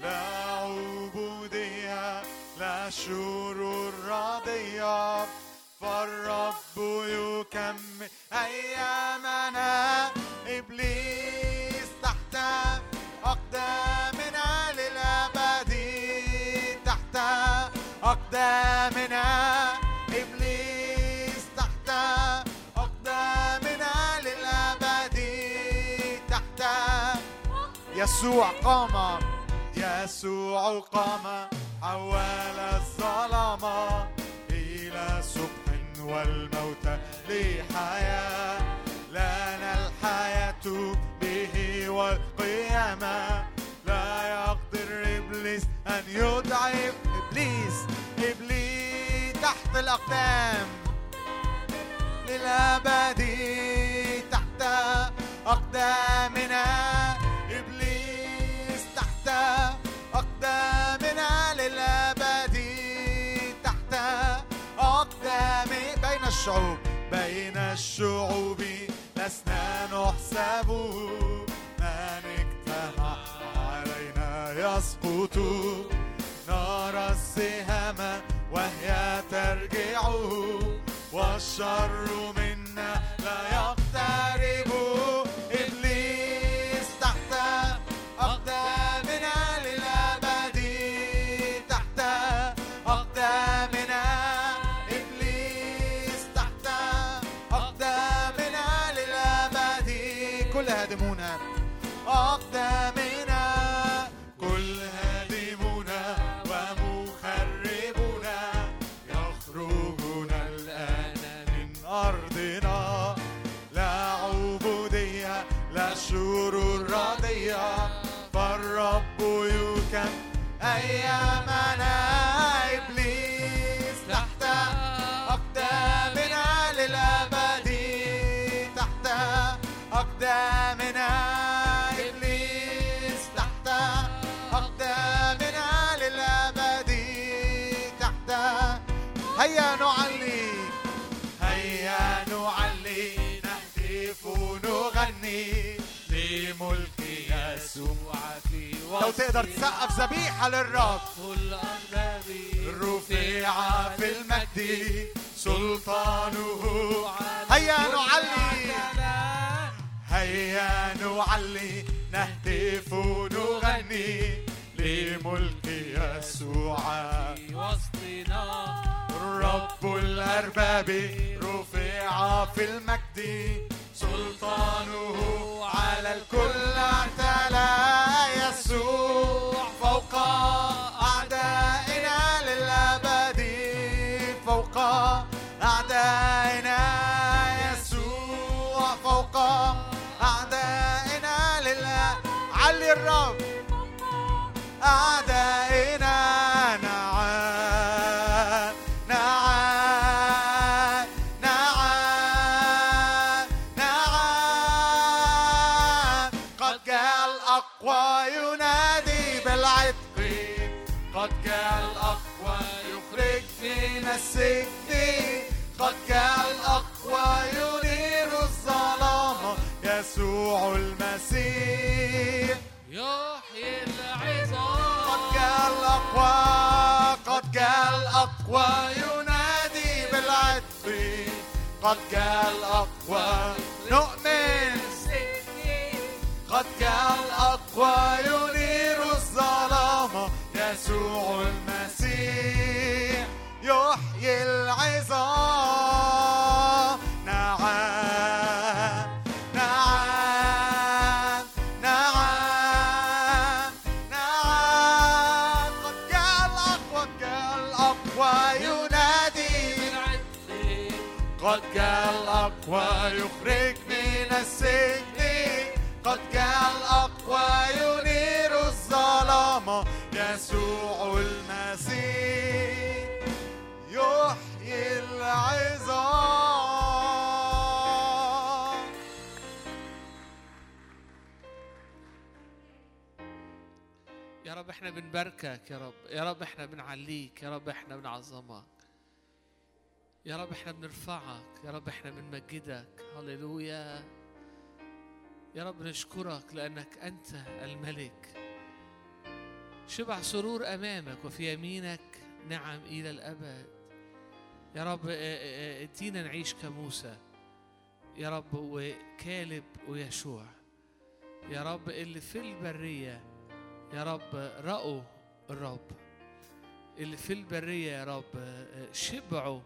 لا عبودية لا شرور راضية، فالرب يكمل أيامنا. إبليس تحت أقدامنا للأبد، تحت أقدامنا. إبليس تحت أقدامنا للأبد، تحت. يسوع قام، يسوع قام، حول الظلمة إلى صبح والموت لحياة. لنا الحياة به والقيامة. لا يقدر إبليس أن يضعف. إبليس إبليس تحت الأقدام للأبد، تحت أقدامنا. أقدامنا للأبد، تحت أقدام. بين الشعوب بين الشعوب لسنا نحسبه. من اجتمع علينا يسقط، نار السهام وهي ترجعه. والشر منا لا يقترب. إبليس تحت أقدامنا أقدامنا. كل هادمنا ومخربنا يخرجون الآن من أرضنا. لا عبودية لا شرور راضية، فالرب يكمل أيامنا. إبليس تحت أقدامنا للأبد، تحت أقدامنا. هيا نعلي هيا نعلي، نهتف ونغني لملك يسوع في وسطنا. لو تقدر تسقف ذبيحة للرب. رفيعة في المجد سلطانه. هيا نعلي هيا نعلي، نهتف ونغني لملك يسوع في وسطنا. رب الأرباب رفيع في المجد، سلطانه على الكل اعتلى. يسوع فوق أعدائنا للأبد، فوق أعدائنا. يسوع فوق أعدائنا للأبد. علي الرب قد جاء الأقوى نؤمن قد جاء الأقوى ينير الظلام يسوع المسيح يحيي العظام نعم نعم نعم نعم قد جاء الأقوى ينادي قد جاء الأقوى يخرج من السجن قد جاء الأقوى ينير الظلام يسوع المسيح يحيي العظام. يا رب احنا بنباركك يا رب، يا رب احنا بنعليك، يا رب احنا بنعظمك، يا رب احنا بنرفعك، يا رب احنا بنمجدك. هللويا يا رب، نشكرك لأنك أنت الملك. شبع سرور أمامك وفي يمينك نعم إلى الأبد. يا رب ادينا نعيش كموسى يا رب وكالب ويشوع يا رب، اللي في البرية يا رب رأوا الرب، اللي في البرية يا رب شبعوا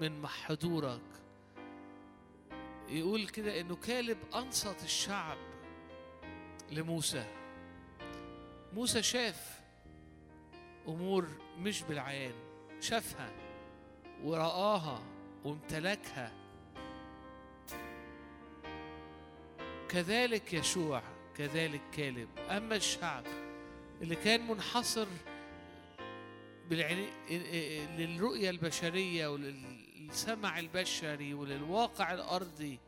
من محضورك. يقول كده انه كالب انصت الشعب لموسى. موسى شاف امور مش بالعين، شافها ورآها وامتلكها. كذلك يشوع، كذلك كالب. اما الشعب اللي كان منحصر للرؤية البشرية وللسمع البشري وللواقع الأرضي،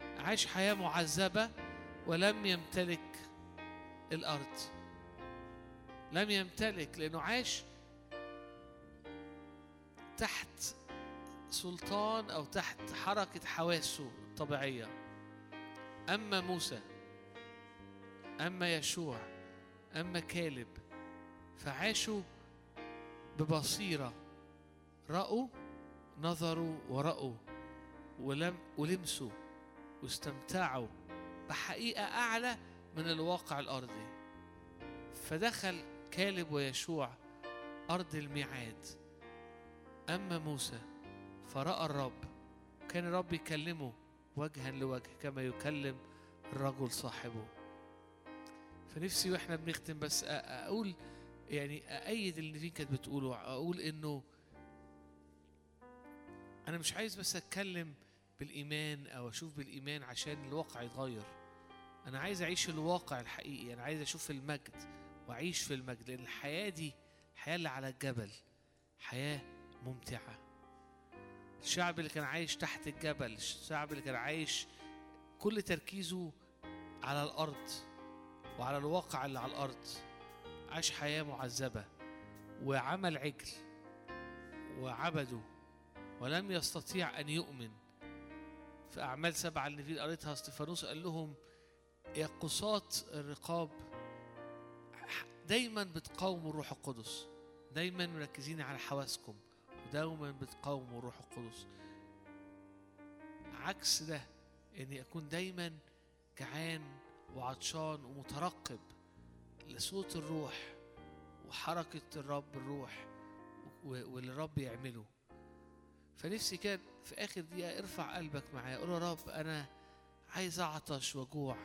عاش حياة معذبة ولم يمتلك الأرض، لم يمتلك، لأنه عاش تحت سلطان أو تحت حركة حواسه الطبيعية. أما موسى، أما يشوع، أما كالب، فعاشوا ببصيرة، رأوا، نظروا ورأوا ولمسوا واستمتعوا بحقيقة أعلى من الواقع الأرضي. فدخل كالب ويشوع أرض الميعاد. أما موسى فرأى الرب، كان الرب يكلمه وجها لوجه كما يكلم الرجل صاحبه. فنفسي وإحنا بنختم بس أقول يعني أأيد اللي فين كانت بتقوله. أقول إنه أنا مش عايز بس أتكلم بالإيمان أو أشوف بالإيمان عشان الواقع يتغير. أنا عايز أعيش الواقع الحقيقي، أنا عايز أشوف المجد وأعيش في المجد، لأن الحياة دي حياة اللي على الجبل، حياة ممتعة. الشعب اللي كان عايش تحت الجبل، الشعب اللي كان عايش كل تركيزه على الأرض وعلى الواقع اللي على الأرض، عاش حياة معذبة وعمل عجل وعبده ولم يستطيع أن يؤمن. في أعمال 7 اللي فيه قريتها، استفانوس قال لهم يا قصاة الرقاب، دايما بتقاوموا الروح القدس، دايما مركزين على حواسكم، ودايما بتقاوموا الروح القدس. عكس ده أني أكون دايما جعان وعطشان ومترقب لصوت الروح وحركة الرب، الروح واللي الرب يعمله. فنفسي كان في آخر دقيقة ارفع قلبك معايا، قول يا رب أنا عايز أعطش وجوع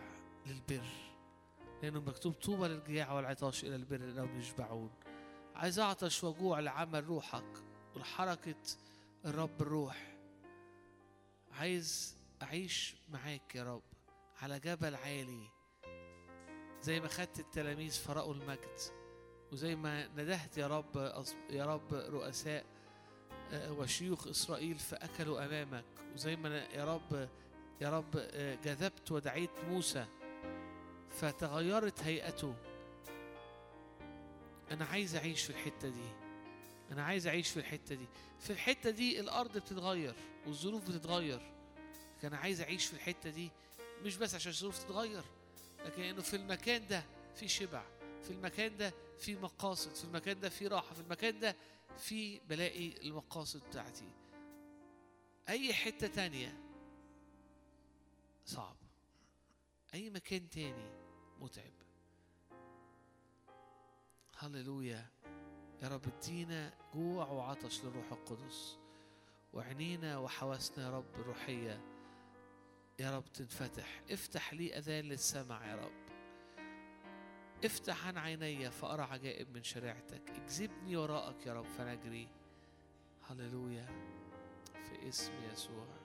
للبر، لأنه مكتوب طوبى للجياع والعطاش إلى البر لأنهم يشبعون. عايز أعطش وجوع لعمل روحك ولحركة الرب الروح. عايز أعيش معاك يا رب على جبل عالي، زي ما خدت التلاميذ فرأوا المجد، وزي ما ندهت يا رب رؤساء وشيوخ إسرائيل فأكلوا أمامك، وزي ما يا رب جذبت ودعيت موسى فتغيرت هيئته. أنا عايز أعيش في الحتة دي، أنا عايز أعيش في الحتة دي. في الحتة دي الأرض بتتغير والظروف بتتغير، أنا عايز أعيش في الحتة دي مش بس عشان الظروف تتغير، لكن إنه في المكان ده في شبع، في المكان ده في مقاصد، في المكان ده في راحة، في المكان ده في بلاقي المقاصد بتاعتي. أي حتة تانية صعب، أي مكان تاني متعب. هللويا. يا رب ادينا جوع وعطش للروح القدس، وعنينا وحواسنا يا رب الروحية يا رب تنفتح. افتح لي أذان للسمع يا رب، افتح عن عيني فأرى عجائب من شريعتك، اجذبني وراءك يا رب فنجري. هللويا في اسم يسوع.